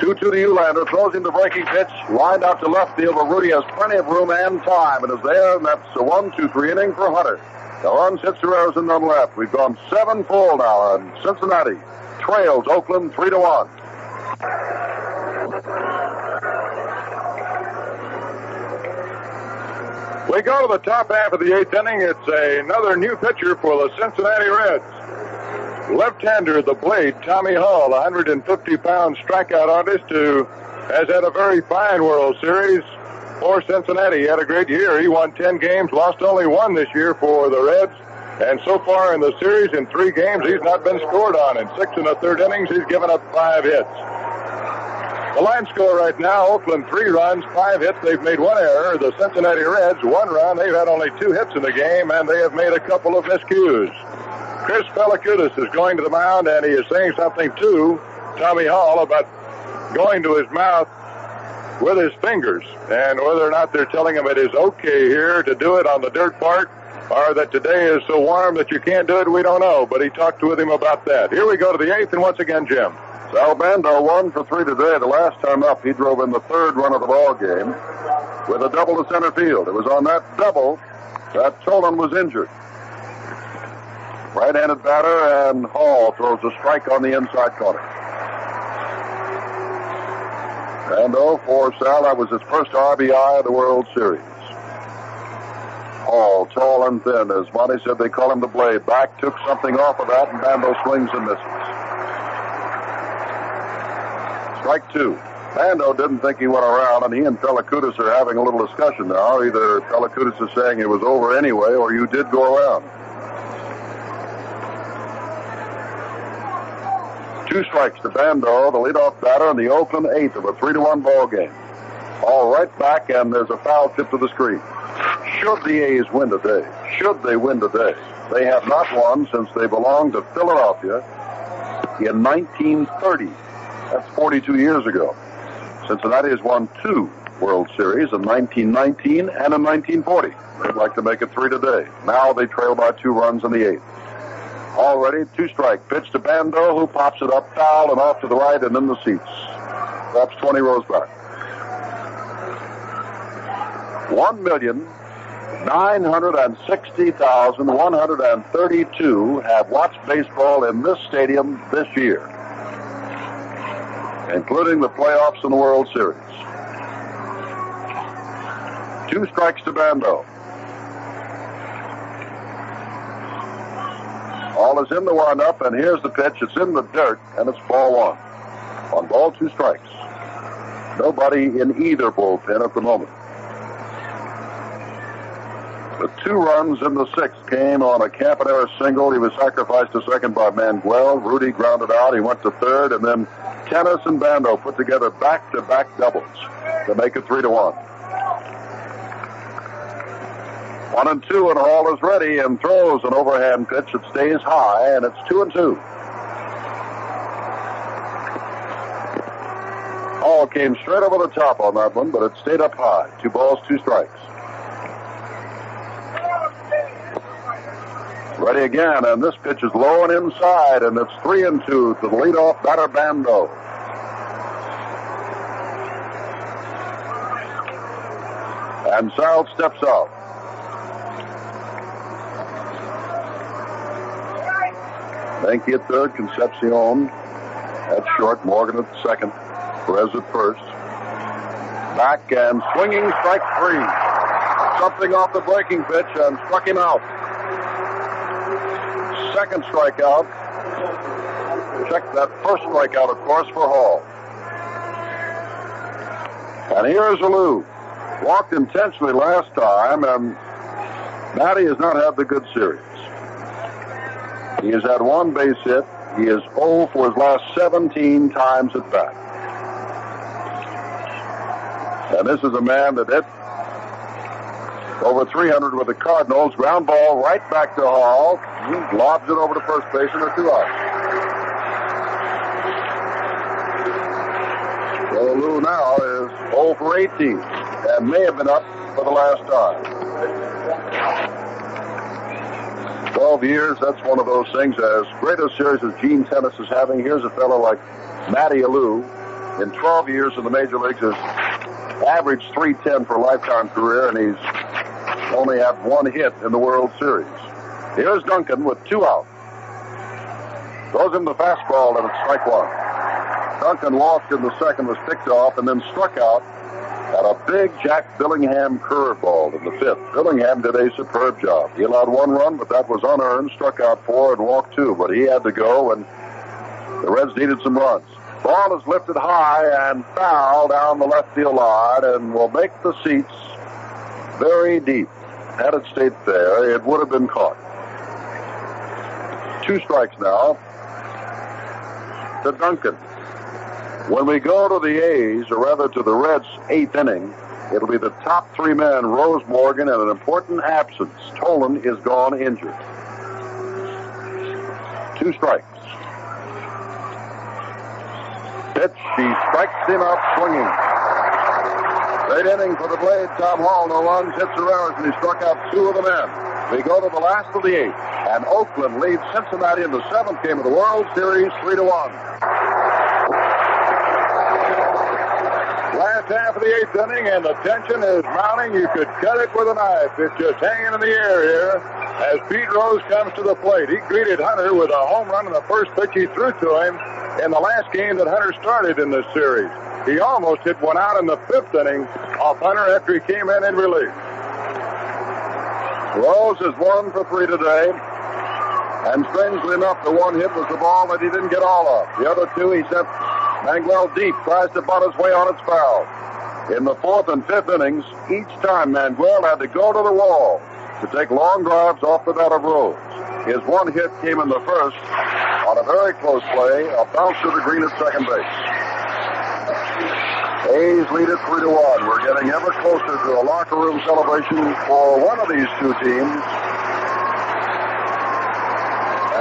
2-2 to Uhlaender, throws him the breaking pitch, lined out to left field, but Rudi has plenty of room and time, and is there, and that's a 1-2-3 inning for Hunter. The runs, hits, the errors, and none left. We've gone 7-full now, and Cincinnati trails Oakland 3-1. We go to the top half of the 8th inning. It's another new pitcher for the Cincinnati Reds. Left-hander, the Blade, Tommy Hall, 150-pound strikeout artist who has had a very fine World Series for Cincinnati. He had a great year. He won 10 games, lost only 1 this year for the Reds. And so far in the series, in 3 games, he's not been scored on. In 6 1/3 innings, he's given up 5 hits. The line score right now, Oakland 3 runs, 5 hits. They've made 1 error. The Cincinnati Reds, 1 run. They've had only 2 hits in the game, and they have made a couple of miscues. Chris Pelicutis is going to the mound, and he is saying something to Tommy Hall about going to his mouth with his fingers, and whether or not they're telling him it is okay here to do it on the dirt part, or that today is so warm that you can't do it, we don't know, but he talked with him about that. Here we go to the 8th, and once again, Jim. Sal Bando 1 for 3 today. The last time up, he drove in the 3rd run of the ball game with a double to center field. It was on that double that Tolan was injured. Right-handed batter, and Hall throws a strike on the inside corner. Bando for Sal. That was his first RBI of the World Series. Hall, tall and thin. As Monty said, they call him the Blade. Back took something off of that, and Bando swings and misses. Strike 2. Bando didn't think he went around, and he and Pelicutis are having a little discussion now. Either Pelicutis is saying it was over anyway, or you did go around. 2 strikes to Bando, the leadoff batter, in the Oakland 8th of a 3-1 ball game. All right back, and there's a foul tip to the screen. Should the A's win today? Should they win today? They have not won since they belonged to Philadelphia in 1930. That's 42 years ago. Cincinnati has won 2 World Series in 1919 and in 1940. They'd like to make it 3 today. Now they trail by 2 runs in the 8th. Already 2-strike pitch to Bando, who pops it up, foul, and off to the right and in the seats. Perhaps 20 rows back. $1,960,132 have watched baseball in this stadium this year, including the playoffs and the World Series. 2 strikes to Bando. Ball is in the windup, and here's the pitch. It's in the dirt, and it's ball 1. 1 ball, 2 strikes. Nobody in either bullpen at the moment. The 2 runs in the 6th came on a Campaneris single. He was sacrificed to second by Mangual. Rudi grounded out. He went to 3rd, and then Tenace and Bando put together back-to-back doubles to make it 3-1. 1-2, and Hall is ready and throws an overhand pitch. It stays high, and it's 2-2. Hall came straight over the top on that one, but it stayed up high. 2 balls, 2 strikes. Ready again, and this pitch is low and inside, and it's 3-2 to the leadoff batter, Bando. And Sal steps out. Benke at third, Concepcion at short, Morgan at second, Perez at first. Back and swinging, strike three. Something off the breaking pitch and struck him out. Second strikeout. Check that first strikeout, of course, for Hall. And here is Alou. Walked intensely last time, and Matty has not had the good series. He has had 1 base hit. He is 0 for his last 17 times at bat. And this is a man that hit over 300 with the Cardinals. Ground ball right back to Hall. Lobs it over to first base, and they're 2 outs. Well, Lou now is 0 for 18 and may have been up for the last time. 12 years, that's one of those things. As great a series as Gene Tenace is having, here's a fellow like Matty Alou. In 12 years in the major leagues, has averaged .310 for a lifetime career, and he's only had 1 hit in the World Series. Here's Duncan with 2 out. Throws him the fastball, and it's strike 1. Duncan walked in the second, was picked off, and then struck out at a big Jack Billingham curveball in the 5th. Billingham did a superb job. He allowed 1 run, but that was unearned. Struck out 4 and walked 2, but he had to go, and the Reds needed some runs. Ball is lifted high and foul down the left field line, and will make the seats very deep. Had it stayed there, it would have been caught. 2 strikes now to Duncan. When we go to the A's, or rather to the Reds' 8th inning, it'll be the top 3 men, Rose, Morgan, and an important absence. Tolan is gone injured. 2 strikes. Pitch, he strikes him out swinging. 8th inning for the Blade. Tom Hall, no runs, hits or errors, and he struck out 2 of the men. We go to the last of the 8th, and Oakland leads Cincinnati in the 7th game of the World Series, 3-1. Last half of the 8th inning, and the tension is mounting. You could cut it with a knife. It's just hanging in the air here as Pete Rose comes to the plate. He greeted Hunter with a home run in the first pitch he threw to him in the last game that Hunter started in this series. He almost hit 1 out in the 5th inning off Hunter after he came in relief. Rose is 1 for 3 today. And strangely enough, the 1 hit was the ball that he didn't get all of. The other 2 he sent Mangual deep, tries to butt his way on its foul. In the 4th and 5th innings, each time Mangual had to go to the wall to take long drives off the bat of Rose. His 1 hit came in the 1st on a very close play, a bounce to the green at second base. A's lead it 3-1. We're getting ever closer to a locker room celebration for one of these 2 teams.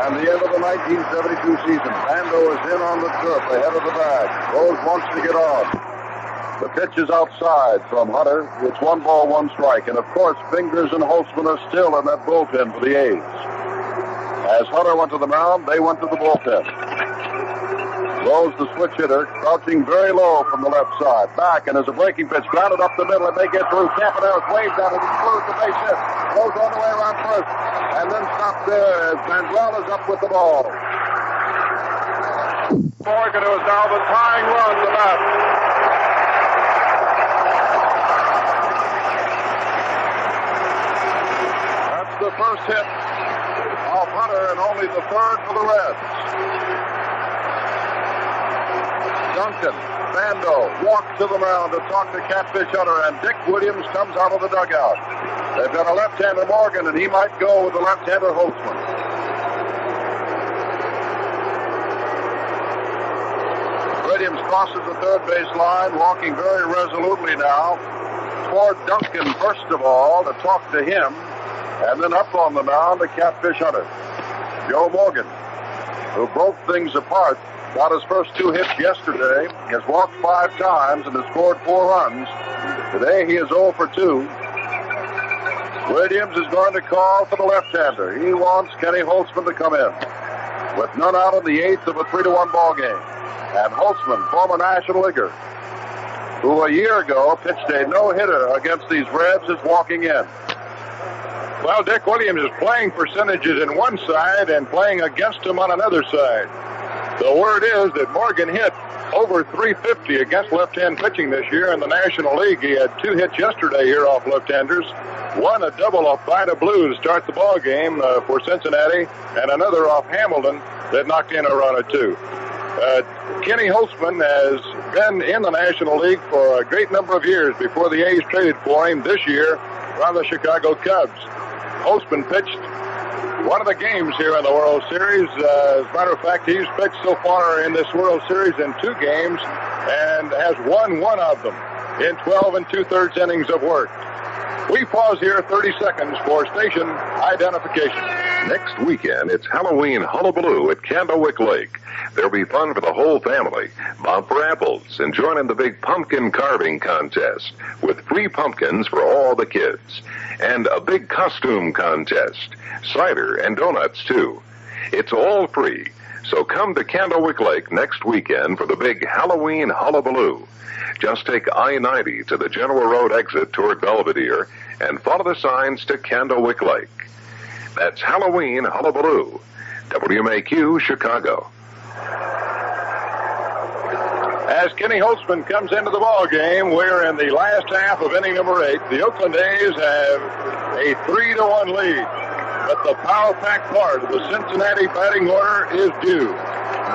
And the end of the 1972 season. Bando is in on the turf ahead of the bag. Rose wants to get on. The pitch is outside from Hunter. It's 1 ball, 1 strike. And, of course, Fingers and Holtzman are still in that bullpen for the A's. As Hunter went to the mound, they went to the bullpen. Rose, the switch hitter, crouching very low from the left side. Back, and as a breaking pitch, grounded up the middle, and they get through. Campaneris waves at it, and throws the base hit. Goes all the way around first, and then stopped there as Mangual is up with the ball. Morgan, who is now the tying run to bat. That's the 1st hit of Hunter, and only the 3rd for the Reds. Duncan, Bando walks to the mound to talk to Catfish Hunter, and Dick Williams comes out of the dugout. They've got a left-hander, Morgan, and he might go with the left-hander, Holtzman. Williams crosses the third base line, walking very resolutely now toward Duncan, first of all, to talk to him, And then up on the mound, the Catfish Hunter, Joe Morgan, who broke things apart. Got his first two hits yesterday. He has walked 5 times and has scored 4 runs. Today he is 0 for 2. Williams is going to call for the left-hander. He wants Kenny Holtzman to come in. With none out in the 8th of a 3-1 ball game. And Holtzman, former National Leaguer, who a year ago pitched a no-hitter against these Reds, is walking in. Well, Dick Williams is playing percentages in one side and playing against him on another side. The word is that Morgan hit over .350 against left-hand pitching this year in the National League. He had 2 hits yesterday here off left-handers. One a double off Vida Blue to start the ball game for Cincinnati, and another off Hamilton that knocked in a run or two. Kenny Holtzman has been in the National League for a great number of years before the A's traded for him this year from the Chicago Cubs. Holtzman pitched one of the games here in the World Series. As a matter of fact, he's pitched so far in this World Series in 2 games and has won 1 of them in 12 and 2/3 innings of work. We pause here 30 seconds for station identification. Next weekend, it's Halloween Hullabaloo at Candlewick Lake. There'll be fun for the whole family. Bob for apples and join in the big pumpkin carving contest with free pumpkins for all the kids. And a big costume contest. Cider and donuts, too. It's all free. So come to Candlewick Lake next weekend for the big Halloween Hullabaloo. Just take I-90 to the General Road exit toward Belvedere and follow the signs to Candlewick Lake. That's Halloween Hullabaloo. WMAQ, Chicago. As Kenny Holtzman comes into the ball game, we're in the last half of inning number 8. The Oakland A's have a 3-1 lead, but the power-packed part of the Cincinnati batting order is due.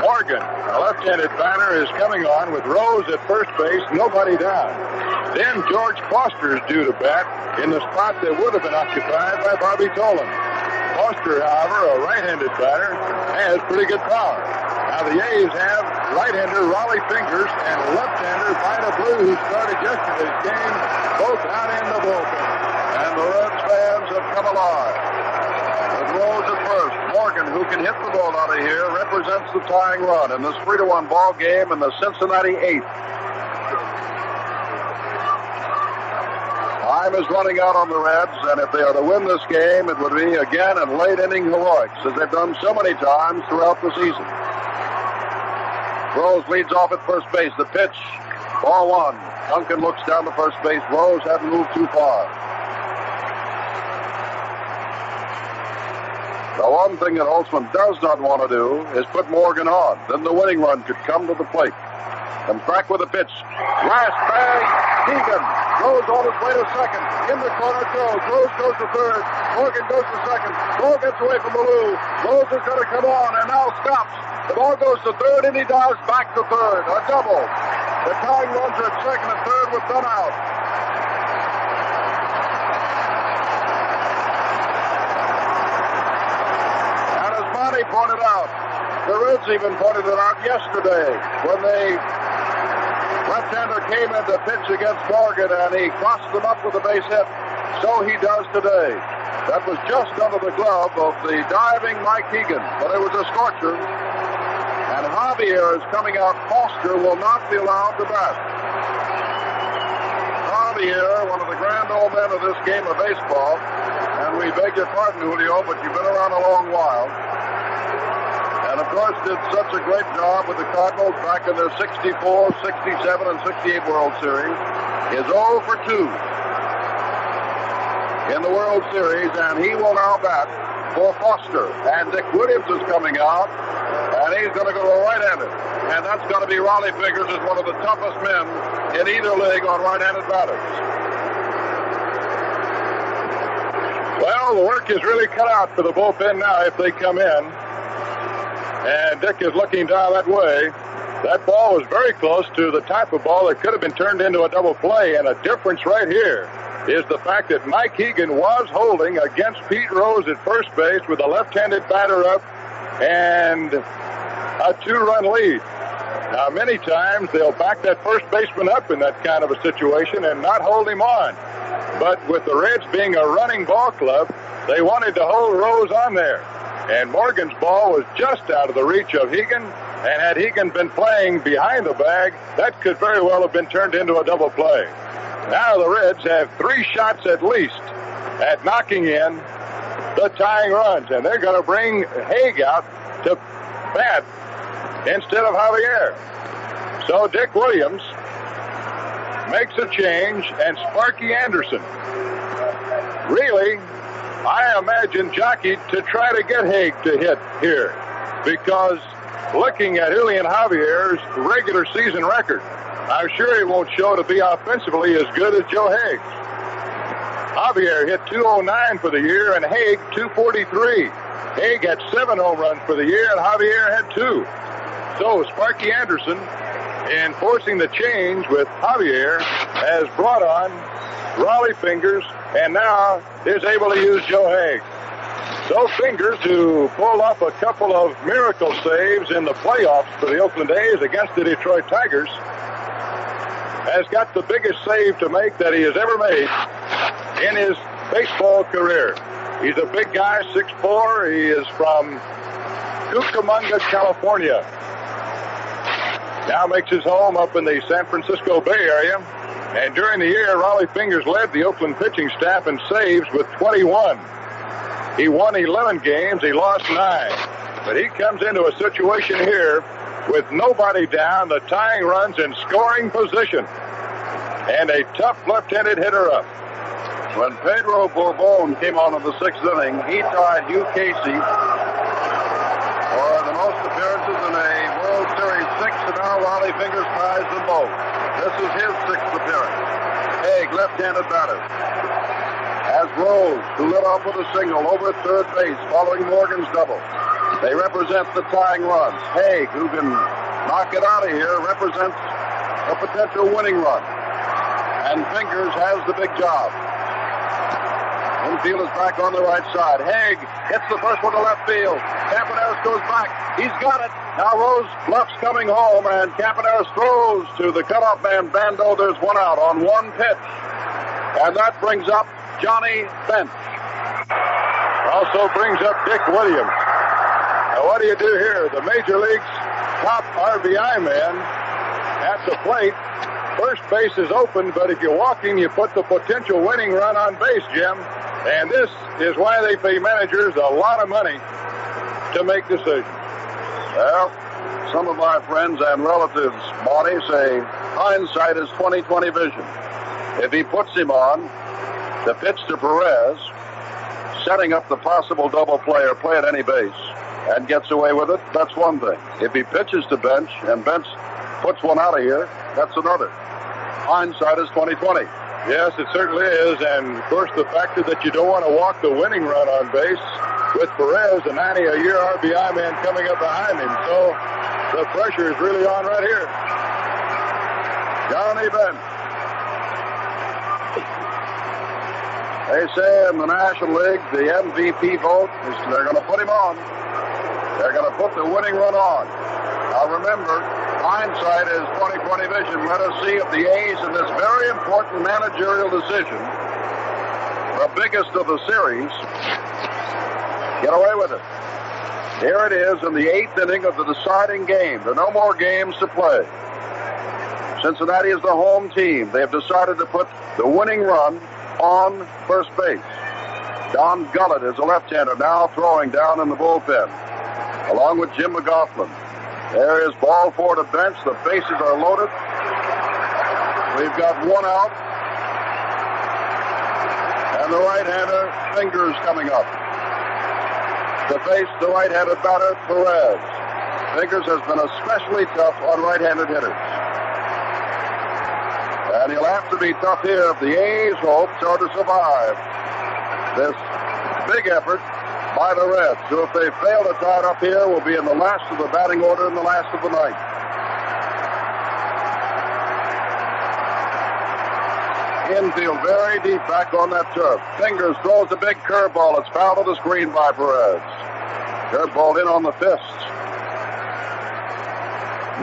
Morgan, a left-handed batter, is coming on with Rose at first base, nobody down. Then George Foster is due to bat in the spot that would have been occupied by Bobby Tolan. Foster, however, a right-handed batter, has pretty good power. Now the A's have right-hander Rollie Fingers and left-hander Vida Blue, who started yesterday's game, both out in the bullpen. And the Reds fans have come alive. Rose at first. Morgan, who can hit the ball out of here, represents the tying run in this 3-1 ball game in the Cincinnati 8th. Time is running out on the Reds, and if they are to win this game, it would be again in late inning heroics, as they've done so many times throughout the season. Rose leads off at first base. The pitch, ball 1. Duncan looks down to first base. Rose hadn't moved too far. The one thing that Holtzman does not want to do is put Morgan on. Then the winning run could come to the plate. And back with a pitch. Last bag, Keegan. Rose on his way to second. In the corner goes. Rose goes to third. Morgan goes to second. Ball gets away from Alou. Rose is going to come on and now stops. The ball goes to third and he dives back to third. A double. The tying runs are at second and third with none out. Pointed out. The Reds even pointed it out yesterday when the left-hander came in to pitch against Morgan and he crossed them up with a base hit. So he does today. That was just under the glove of the diving Mike Keegan, but it was a scorcher. And Javier is coming out. Foster will not be allowed to bat. Javier, one of the grand old men of this game of baseball, and we beg your pardon, Julio, but you've been around a long while. And, of course, did such a great job with the Cardinals back in their 64, 67, and 68 World Series. Is 0 for 2 in the World Series, and he will now bat for Foster. And Dick Williams is coming out, and he's going to go to right-handed. And that's going to be Rollie Fingers, is one of the toughest men in either league on right-handed batters. Well, the work is really cut out for the bullpen now if they come in. And Dick is looking down that way. That ball was very close to the type of ball that could have been turned into a double play. And a difference right here is the fact that Mike Keegan was holding against Pete Rose at first base with a left-handed batter up and a 2-run lead. Now, many times they'll back that first baseman up in that kind of a situation and not hold him on. But with the Reds being a running ball club, they wanted to hold Rose on there. And Morgan's ball was just out of the reach of Hegan. And had Hegan been playing behind the bag, that could very well have been turned into a double play. Now the Reds have three shots at least at knocking in the tying runs. And they're going to bring Haig out to bat instead of Javier. So Dick Williams makes a change, and Sparky Anderson. Really, I imagine jockeyed to try to get Haig to hit here, because looking at Julian Javier's regular season record, I'm sure he won't show to be offensively as good as Joe Haig. Javier hit 209 for the year, and Haig 243. Haig had 7 home runs for the year, and Javier had 2. So Sparky Anderson, in forcing the change with Javier, has brought on Rollie Fingers, and now is able to use Joe Haig. So Fingers, who pulled off a couple of miracle saves in the playoffs for the Oakland A's against the Detroit Tigers, has got the biggest save to make that he has ever made in his baseball career. He's a big guy, 6'4". He is from Cucamonga, California. Now makes his home up in the San Francisco Bay Area. And during the year, Rollie Fingers led the Oakland pitching staff in saves with 21. He won 11 games. He lost 9. But he comes into a situation here with nobody down, the tying runs in scoring position, and a tough left-handed hitter up. When Pedro Bourbon came on in the 6th inning, he tied Hugh Casey for the most appearances in a World Series 6, and now Rollie Fingers ties them both. This is his 6th appearance. Haig, left-handed batter. As Rose, who lit off with a single over third base following Morgan's double. They represent the tying runs. Haig, who can knock it out of here, represents a potential winning run. And Fingers has the big job. Infield is back on the right side. Haig hits the first one to left field. Campaneris goes back. He's got it. Now Rose bluffs coming home, and Campaneris throws to the cutoff man, Bando. There's one out on one pitch. And that brings up Johnny Bench. Also brings up Dick Williams. Now, what do you do here? The Major League's top RBI man at the plate. First base is open, but if you're walking, you put the potential winning run on base, Jim. And this is why they pay managers a lot of money to make decisions. Well, some of my friends and relatives, Marty, say hindsight is 20/20 vision. If he puts him on, the pitch to Perez, setting up the possible double play or play at any base, and gets away with it, that's one thing. If he pitches to Bench and Bench puts one out of here, that's another. Hindsight is 20/20. Yes, it certainly is. And, of course, the factor that you don't want to walk the winning run on base with Perez, the 90-a-year RBI man, coming up behind him. So the pressure is really on right here. Johnny Bench. They say in the National League, the MVP vote is they're going to put him on. They're going to put the winning run on. Now, remember, hindsight is 20/20 vision. Let us see if the A's in this very important managerial decision, the biggest of the series, get away with it. Here it is in the 8th inning of the deciding game. There are no more games to play. Cincinnati is the home team. They have decided to put the winning run on first base. Don Gullett is a left-hander, now throwing down in the bullpen, along with Jim McLaughlin. There is ball four to Bench. The bases are loaded. We've got one out. And the right-hander, Fingers, coming up to face the right-handed batter, Perez. Fingers has been especially tough on right-handed hitters. And he'll have to be tough here if the A's hopes are to survive this big effort by the Reds, who, if they fail to tie it up here, will be in the last of the batting order and the last of the night. Infield very deep back on that turf. Fingers throws a big curveball. It's fouled to the screen by Perez. Curveball in on the fist.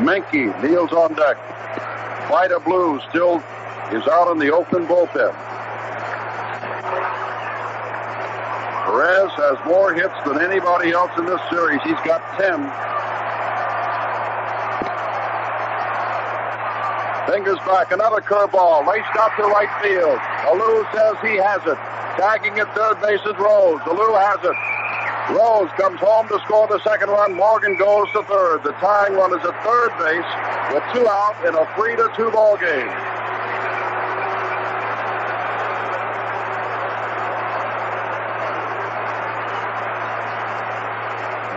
Menke kneels on deck. Vida Blue still is out in the Oakland bullpen. Perez has more hits than anybody else in this series. He's got 10. Fingers back, another curveball, laced out to right field. Alou says he has it. Tagging at third base is Rose. Alou has it. Rose comes home to score the second run. Morgan goes to third. The tying run is at third base with two out in a 3-2 ball game.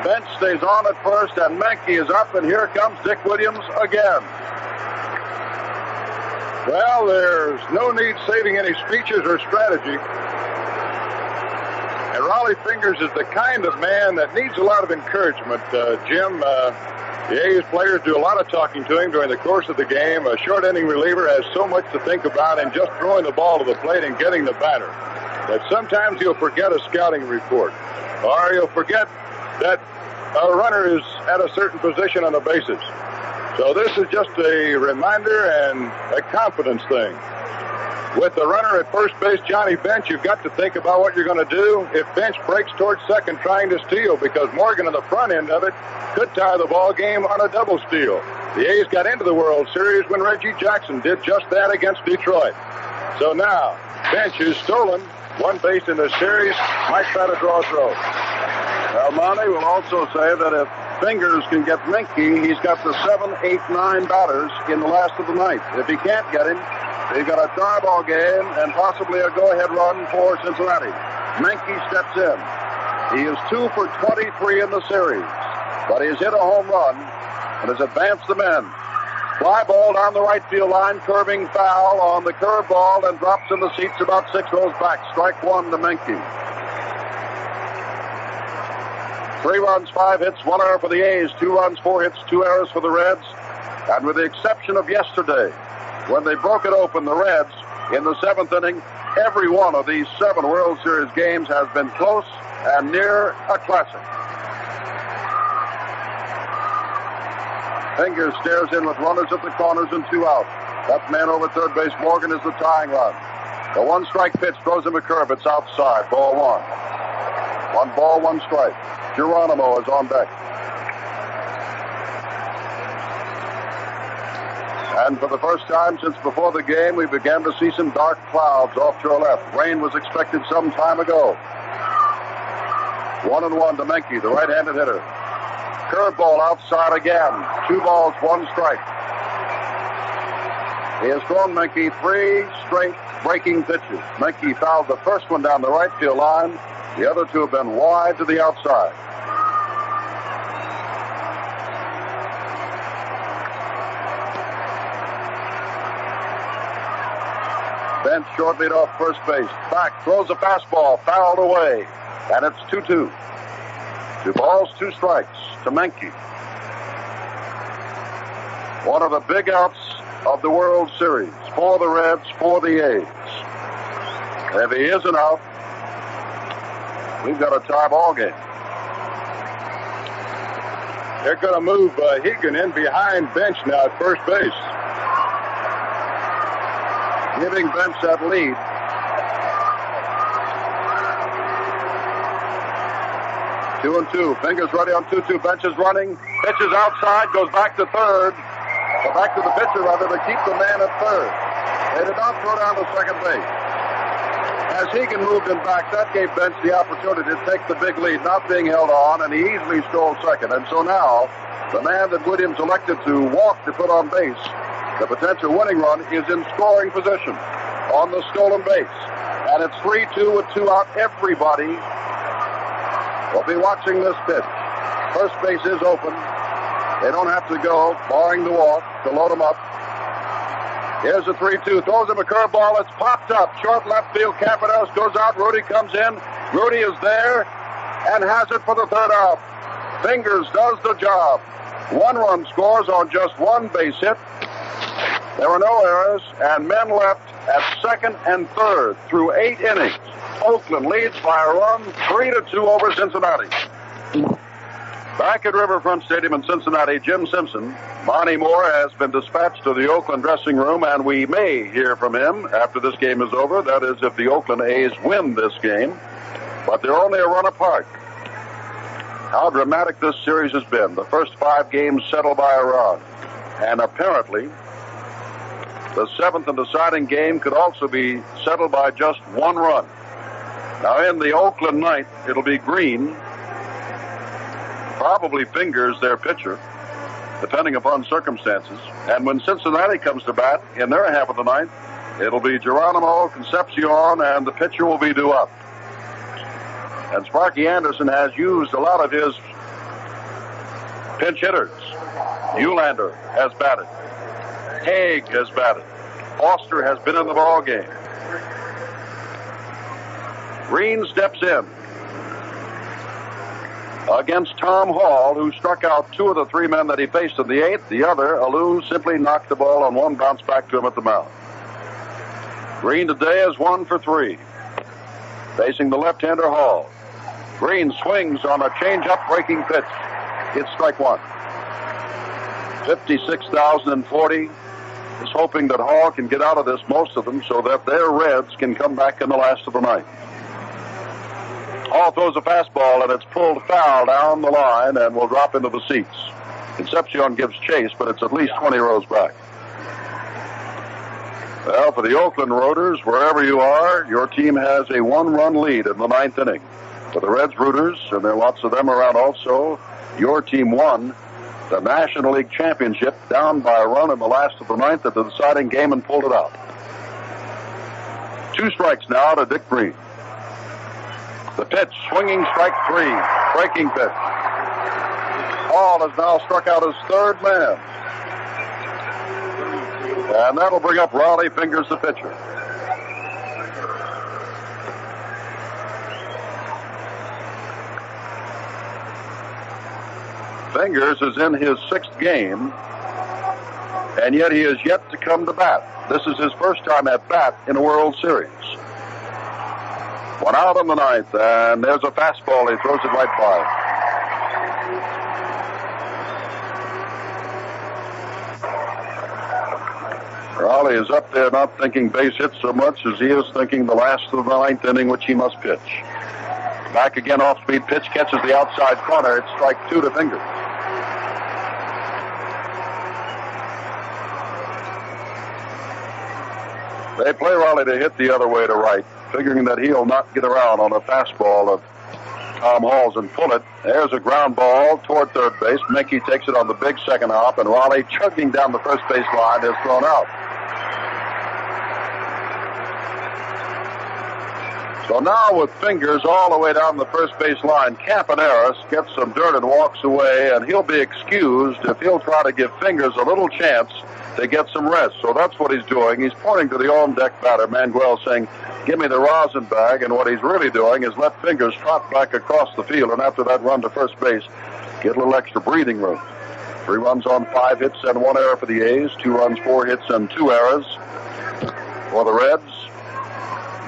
Bench stays on at first, and Menke is up, and here comes Dick Williams again. Well, there's no need saving any speeches or strategy. And Rollie Fingers is the kind of man that needs a lot of encouragement, Jim. The A's players do a lot of talking to him during the course of the game. A short-inning reliever has so much to think about in just throwing the ball to the plate and getting the batter that sometimes he'll forget a scouting report, or he'll forget that a runner is at a certain position on the bases. So this is just a reminder and a confidence thing. With the runner at first base, Johnny Bench, you've got to think about what you're going to do if Bench breaks towards second trying to steal, because Morgan on the front end of it could tie the ball game on a double steal. The A's got into the World Series when Reggie Jackson did just that against Detroit. So now, Bench, who's stolen one base in the series, might try to draw a throw. Well, Monty will also say that if Fingers can get Menke, he's got the 7, 8, 9 batters in the last of the ninth. If he can't get him, they've got a tie ball game and possibly a go-ahead run for Cincinnati. Menke steps in. He is 2 for 23 in the series, but he's hit a home run and has advanced the men. Fly ball down the right field line, curving foul on the curveball, and drops in the seats about 6 rows back. Strike one to Menke. 3 runs, 5 hits, 1 error for the A's. 2 runs, 4 hits, 2 errors for the Reds. And with the exception of yesterday, when they broke it open, the Reds, in the 7th inning, every one of these 7 World Series games has been close and near a classic. Fingers stares in with runners at the corners and 2 out. That man over third base, Morgan, is the tying run. The one-strike pitch throws him a curve. It's outside. Ball one. 1 ball, 1 strike. Geronimo is on deck. And for the first time since before the game, we began to see some dark clouds off to our left. Rain was expected some time ago. 1-1 to Menke, the right-handed hitter. Curveball outside again. 2 balls, 1 strike. He has thrown Menke 3 straight breaking pitches. Menke fouled the first one down the right field line. The other 2 have been wide to the outside. Bench short lead off first base. Back, throws a fastball, fouled away. And it's 2-2. 2 balls, 2 strikes to Menke. One of the big outs of the World Series for the Reds, for the A's. If he isn't out, we've got a tie ball game. They're going to move Keegan in behind Bench now at first base, giving Bench that lead. Two and two. Fingers ready on 2-2. Bench is running. Pitches outside. Goes back to third. Or back to the pitcher, rather, to keep the man at third. They did not throw down to second base. As Keegan moved him back, that gave Bench the opportunity to take the big lead, not being held on, and he easily stole second. And so now, the man that Williams elected to walk to put on base, the potential winning run, is in scoring position on the stolen base. And it's 3-2 with 2 out. Everybody will be watching this pitch. First base is open. They don't have to go, barring the walk, to load them up. Here's a 3-2. Throws him a curveball. It's popped up. Short left field. Campaneris goes out. Rudi comes in. Rudi is there and has it for the third out. Fingers does the job. 1 run scores on just 1 base hit. There were no errors, and men left at second and third through 8 innings. Oakland leads by a run, 3-2 over Cincinnati. Back at Riverfront Stadium in Cincinnati, Jim Simpson. Monty Moore has been dispatched to the Oakland dressing room, and we may hear from him after this game is over. That is, if the Oakland A's win this game. but they're only a run apart. How dramatic this series has been. The first 5 games settled by a run. And apparently, the 7th and deciding game could also be settled by just 1 run. Now, in the Oakland ninth, it'll be Green, probably Fingers, their pitcher, depending upon circumstances. And when Cincinnati comes to bat in their half of the ninth, it'll be Geronimo, Concepcion, and the pitcher will be due up. And Sparky Anderson has used a lot of his pinch hitters. Uhlaender has batted. Haig has batted. Foster has been in the ball game. Green steps in against Tom Hall, who struck out 2 of the 3 men that he faced in the 8th. The other, Alou, simply knocked the ball on 1 bounce back to him at the mound. Green today is 1 for 3. Facing the left-hander Hall. Green swings on a change-up breaking pitch. It's strike 1. 56,040 is hoping that Hall can get out of this, most of them, so that their Reds can come back in the last of the night. Hall throws a fastball, and it's pulled foul down the line and will drop into the seats. Concepcion gives chase, but it's at least 20 rows back. Well, for the Oakland Rooters, wherever you are, your team has a 1-run lead in the 9th inning. For the Reds Rooters, and there are lots of them around also, your team won the National League Championship down by a run in the last of the 9th at the deciding game and pulled it out. 2 strikes now to Dick Green. The pitch, swinging strike 3, breaking pitch. Hall has now struck out his 3rd man. And that'll bring up Rollie Fingers, the pitcher. Fingers is in his 6th game, and yet he has yet to come to bat. This is his first time at bat in a World Series. 1 out on the 9th, and there's a fastball. He throws it right by. Raleigh is up there not thinking base hits so much as he is thinking the last of the 9th inning, which he must pitch. Back again, off-speed pitch, catches the outside corner. It's strike 2 to Fingers. They play Raleigh to hit the other way to right, figuring that he'll not get around on a fastball of Tom Hall's and pull it. There's a ground ball toward third base. Menke takes it on the big second hop, and Raleigh, chugging down the first base line, is thrown out. So now with Fingers all the way down the first base line, Campaneris gets some dirt and walks away, and he'll be excused if he'll try to give Fingers a little chance to get some rest. So that's what he's doing. He's pointing to the on-deck batter, Mangual, saying, "Give me the rosin bag," and what he's really doing is let Fingers trot back across the field, and after that run to first base, get a little extra breathing room. 3 runs on 5 hits and 1 error for the A's, 2 runs, 4 hits, and 2 errors for the Reds.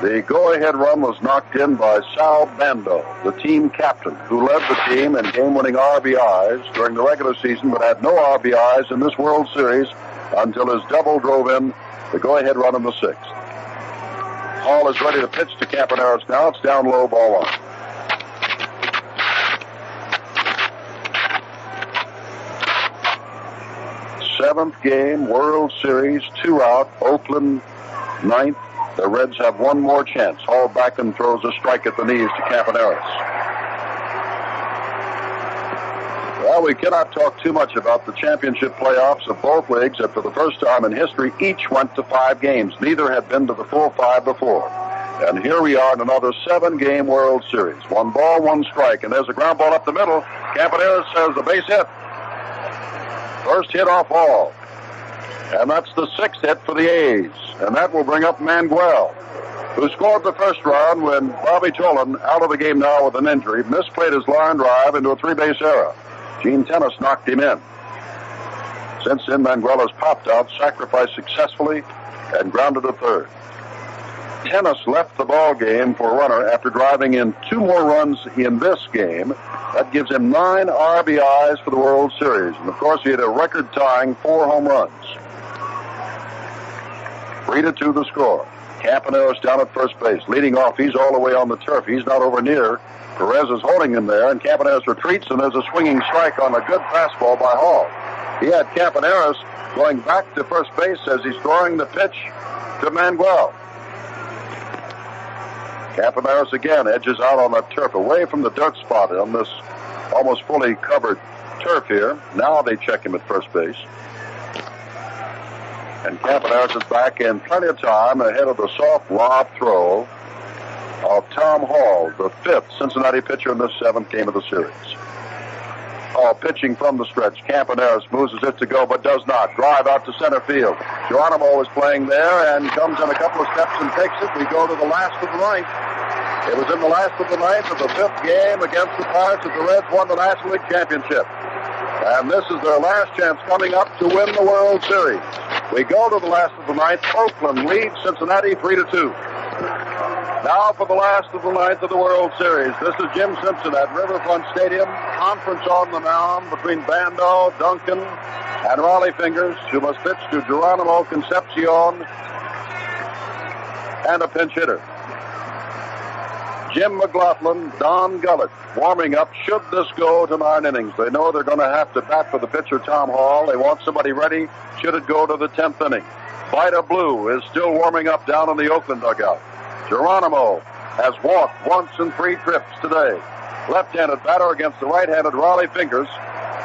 The go-ahead run was knocked in by Sal Bando, the team captain, who led the team in game-winning RBIs during the regular season, but had no RBIs in this World Series until his double drove in the go-ahead run in the 6th. Hall is ready to pitch to Campaneris now. It's down low, ball 1. Seventh game, World Series, 2 out, Oakland, 9th. The Reds have 1 more chance. Hall back and throws a strike at the knees to Campaneris. Well, we cannot talk too much about the championship playoffs of both leagues, that for the first time in history, each went to 5 games. Neither had been to the full 5 before. And here we are in another 7-game World Series. 1 ball, 1 strike, and there's a ground ball up the middle. Campaneris has a base hit. First hit off Hall. And that's the 6th hit for the A's. And that will bring up Mangual, who scored the first run when Bobby Tolan, out of the game now with an injury, misplayed his line drive into a 3-base error. Gene Tenace knocked him in. Since then, Mangual has popped out, sacrificed successfully, and grounded to third. Tenace left the ball game for a runner after driving in 2 more runs in this game. That gives him 9 RBIs for the World Series. And, of course, he had a record-tying 4 home runs. 3-2 the score. Campaneris down at first base. Leading off, he's all the way on the turf. He's not over near. Perez is holding him there, and Campaneris retreats, and there's a swinging strike on a good fastball by Hall. He had Campaneris going back to first base as he's throwing the pitch to Mangual. Campaneris again edges out on the turf, away from the dirt spot on this almost fully covered turf here. Now they check him at first base. And Campaneris is back in plenty of time ahead of the soft lob throw of Tom Hall, the fifth Cincinnati pitcher in the seventh game of the series. Hall pitching from the stretch. Campaneris moves as if to go, but does not. Drive out to center field. Geronimo is playing there and comes in a couple of steps and takes it. We go to the last of the ninth. It was in the last of the ninth of the fifth game against the Pirates that the Reds won the National League Championship. And this is their last chance coming up to win the World Series. We go to the last of the ninth. Oakland leads Cincinnati 3-2. Now for the last of the ninth of the World Series. This is Jim Simpson at Riverfront Stadium. Conference on the mound between Bando, Duncan, and Rollie Fingers, who must pitch to Geronimo, Concepcion, and a pinch hitter. Jim McLaughlin, Don Gullett, warming up. Should this go to 9 innings? They know they're going to have to bat for the pitcher, Tom Hall. They want somebody ready should it go to the 10th inning. Vida Blue is still warming up down in the Oakland dugout. Geronimo has walked once in 3 trips today. Left-handed batter against the right-handed Rollie Fingers,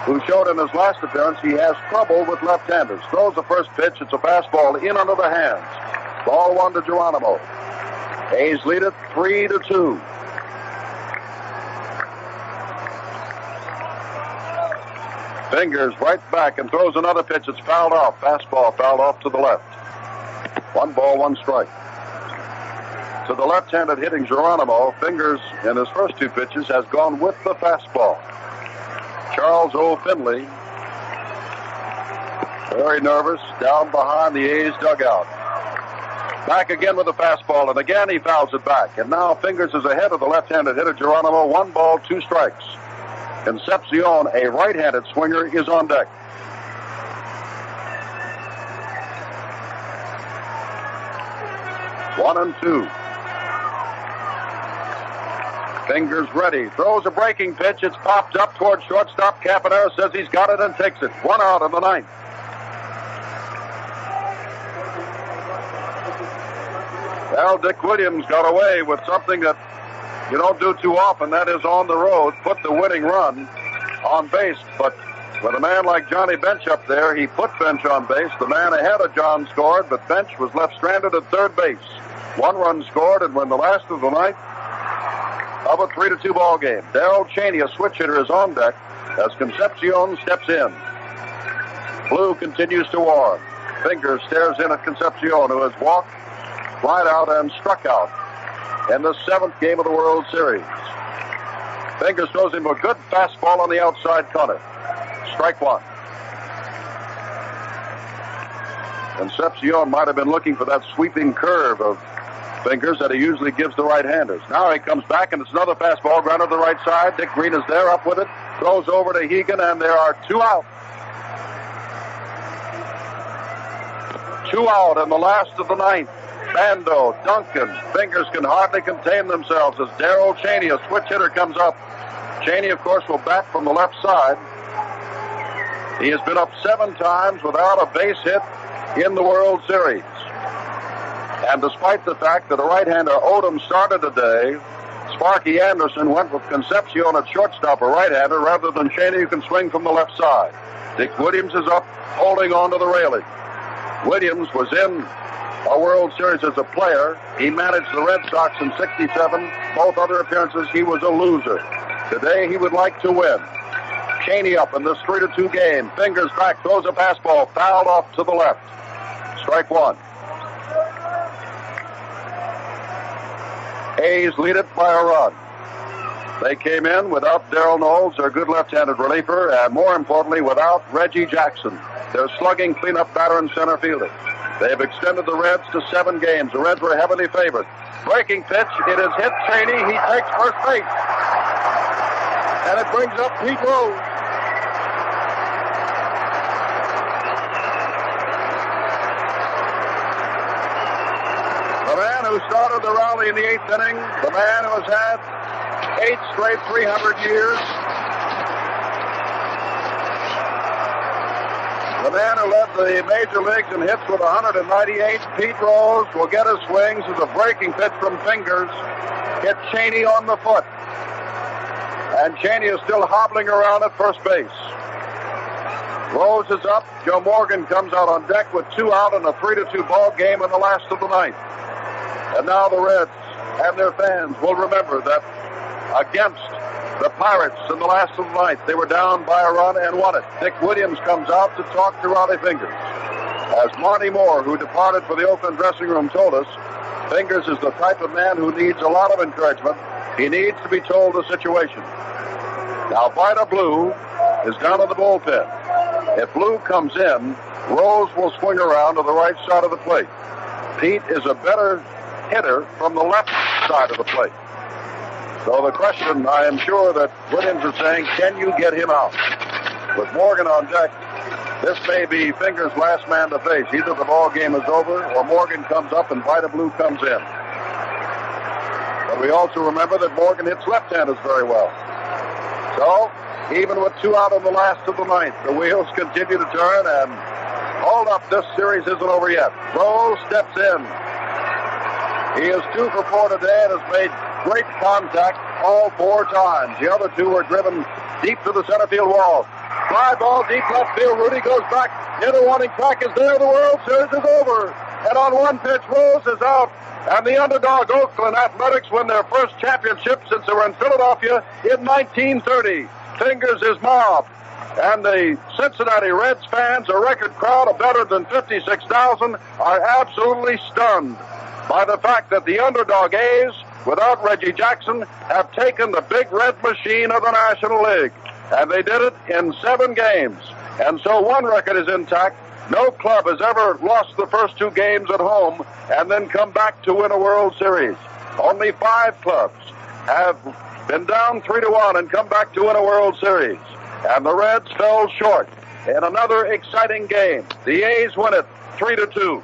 who showed in his last appearance he has trouble with left-handers. Throws the first pitch. It's a fastball in under the hands. Ball 1 to Geronimo. A's lead it 3-2. Fingers right back and throws another pitch. It's fouled off. Fastball fouled off to the left. 1 ball, 1 strike. To the left-handed hitting Geronimo, Fingers in his first 2 pitches has gone with the fastball. Charles O. Finley, very nervous, down behind the A's dugout. Back again with the fastball, and again he fouls it back. And now Fingers is ahead of the left-handed hitter Geronimo. 1 ball, 2 strikes. Concepcion, a right-handed swinger, is on deck. One and two. Fingers ready. Throws a breaking pitch. It's popped up toward shortstop. Campaneris says he's got it and takes it. 1 out in the 9th. Well, Dick Williams got away with something that you don't do too often. That is on the road, put the winning run on base. But with a man like Johnny Bench up there, he put Bench on base. The man ahead of John scored, but Bench was left stranded at third base. 1 run scored, and when the last of the night of a 3-2 ball game. Darrell Chaney, a switch hitter, is on deck as Concepcion steps in. Blue continues to warm. Fingers stares in at Concepcion, who has walked, flied out, and struck out in the 7th game of the World Series. Fingers throws him a good fastball on the outside corner. Strike 1. Concepcion might have been looking for that sweeping curve of Fingers that he usually gives the right-handers. Now he comes back, and it's another fastball grounded to the right side. Dick Green is there, up with it. Throws over to Hegan, and there are 2 out. 2 out in the last of the 9th. Bando, Duncan, Fingers can hardly contain themselves as Darrell Chaney, a switch hitter, comes up. Chaney, of course, will bat from the left side. He has been up 7 times without a base hit in the World Series. And despite the fact that a right-hander, Odom, started today, Sparky Anderson went with Concepcion at shortstop, a right-hander, rather than Chaney, who can swing from the left side. Dick Williams is up, holding on to the railing. Williams was in a World Series as a player. He managed the Red Sox in '67. Both other appearances, he was a loser. Today, he would like to win. Chaney up in this 3-2 game. Fingers back, throws a fastball, fouled off to the left. Strike 1. A's lead it by a run. They came in without Darrell Knowles, their good left-handed reliever, and more importantly, without Reggie Jackson, their slugging cleanup batter and center fielder. They've extended the Reds to 7 games. The Reds were heavily favored. Breaking pitch. It is hit Chaney. He takes first base. And it brings up Pete Rose. The man who started the rally in the eighth inning, the man who has had 8 straight 300 years, the man who led the major leagues in hits with 198, Pete Rose, will get his swings as a breaking pitch from Fingers hit Chaney on the foot. And Chaney is still hobbling around at first base. Rose is up. Joe Morgan comes out on deck with 2 out in a 3-2 ball game in the last of the night. And now the Reds and their fans will remember that against the Pirates in the last of the night, they were down by a run and won it. Dick Williams comes out to talk to Rollie Fingers. As Marty Moore, who departed for the Oakland dressing room, told us, Fingers is the type of man who needs a lot of encouragement. He needs to be told the situation. Now Vida Blue is down in the bullpen. If Blue comes in, Rose will swing around to the right side of the plate. Pete is a better hitter from the left side of the plate. So the question, I am sure that Williams is saying, can you get him out? With Morgan on deck, this may be Fingers' last man to face. Either the ball game is over or Morgan comes up and Vida Blue comes in. But we also remember that Morgan hits left-handers very well. So, even with 2 out on the last of the ninth, the wheels continue to turn, and hold up, this series isn't over yet. Rose steps in. He is 2 for 4 today and has made great contact all 4 times. The other 2 were driven deep to the center field wall. Fly ball deep left field. Rudi goes back. The interwinning track is there. The World Series is over. And on one pitch, Rose is out. And the underdog Oakland Athletics win their first championship since they were in Philadelphia in 1930. Fingers is mobbed. And the Cincinnati Reds fans, a record crowd of better than 56,000, are absolutely stunned by the fact that the underdog A's, without Reggie Jackson, have taken the big red machine of the National League. And they did it in 7 games. And so one record is intact. No club has ever lost the first 2 games at home and then come back to win a World Series. Only 5 clubs have been down 3-1 and come back to win a World Series. And the Reds fell short in another exciting game. The A's win it 3-2.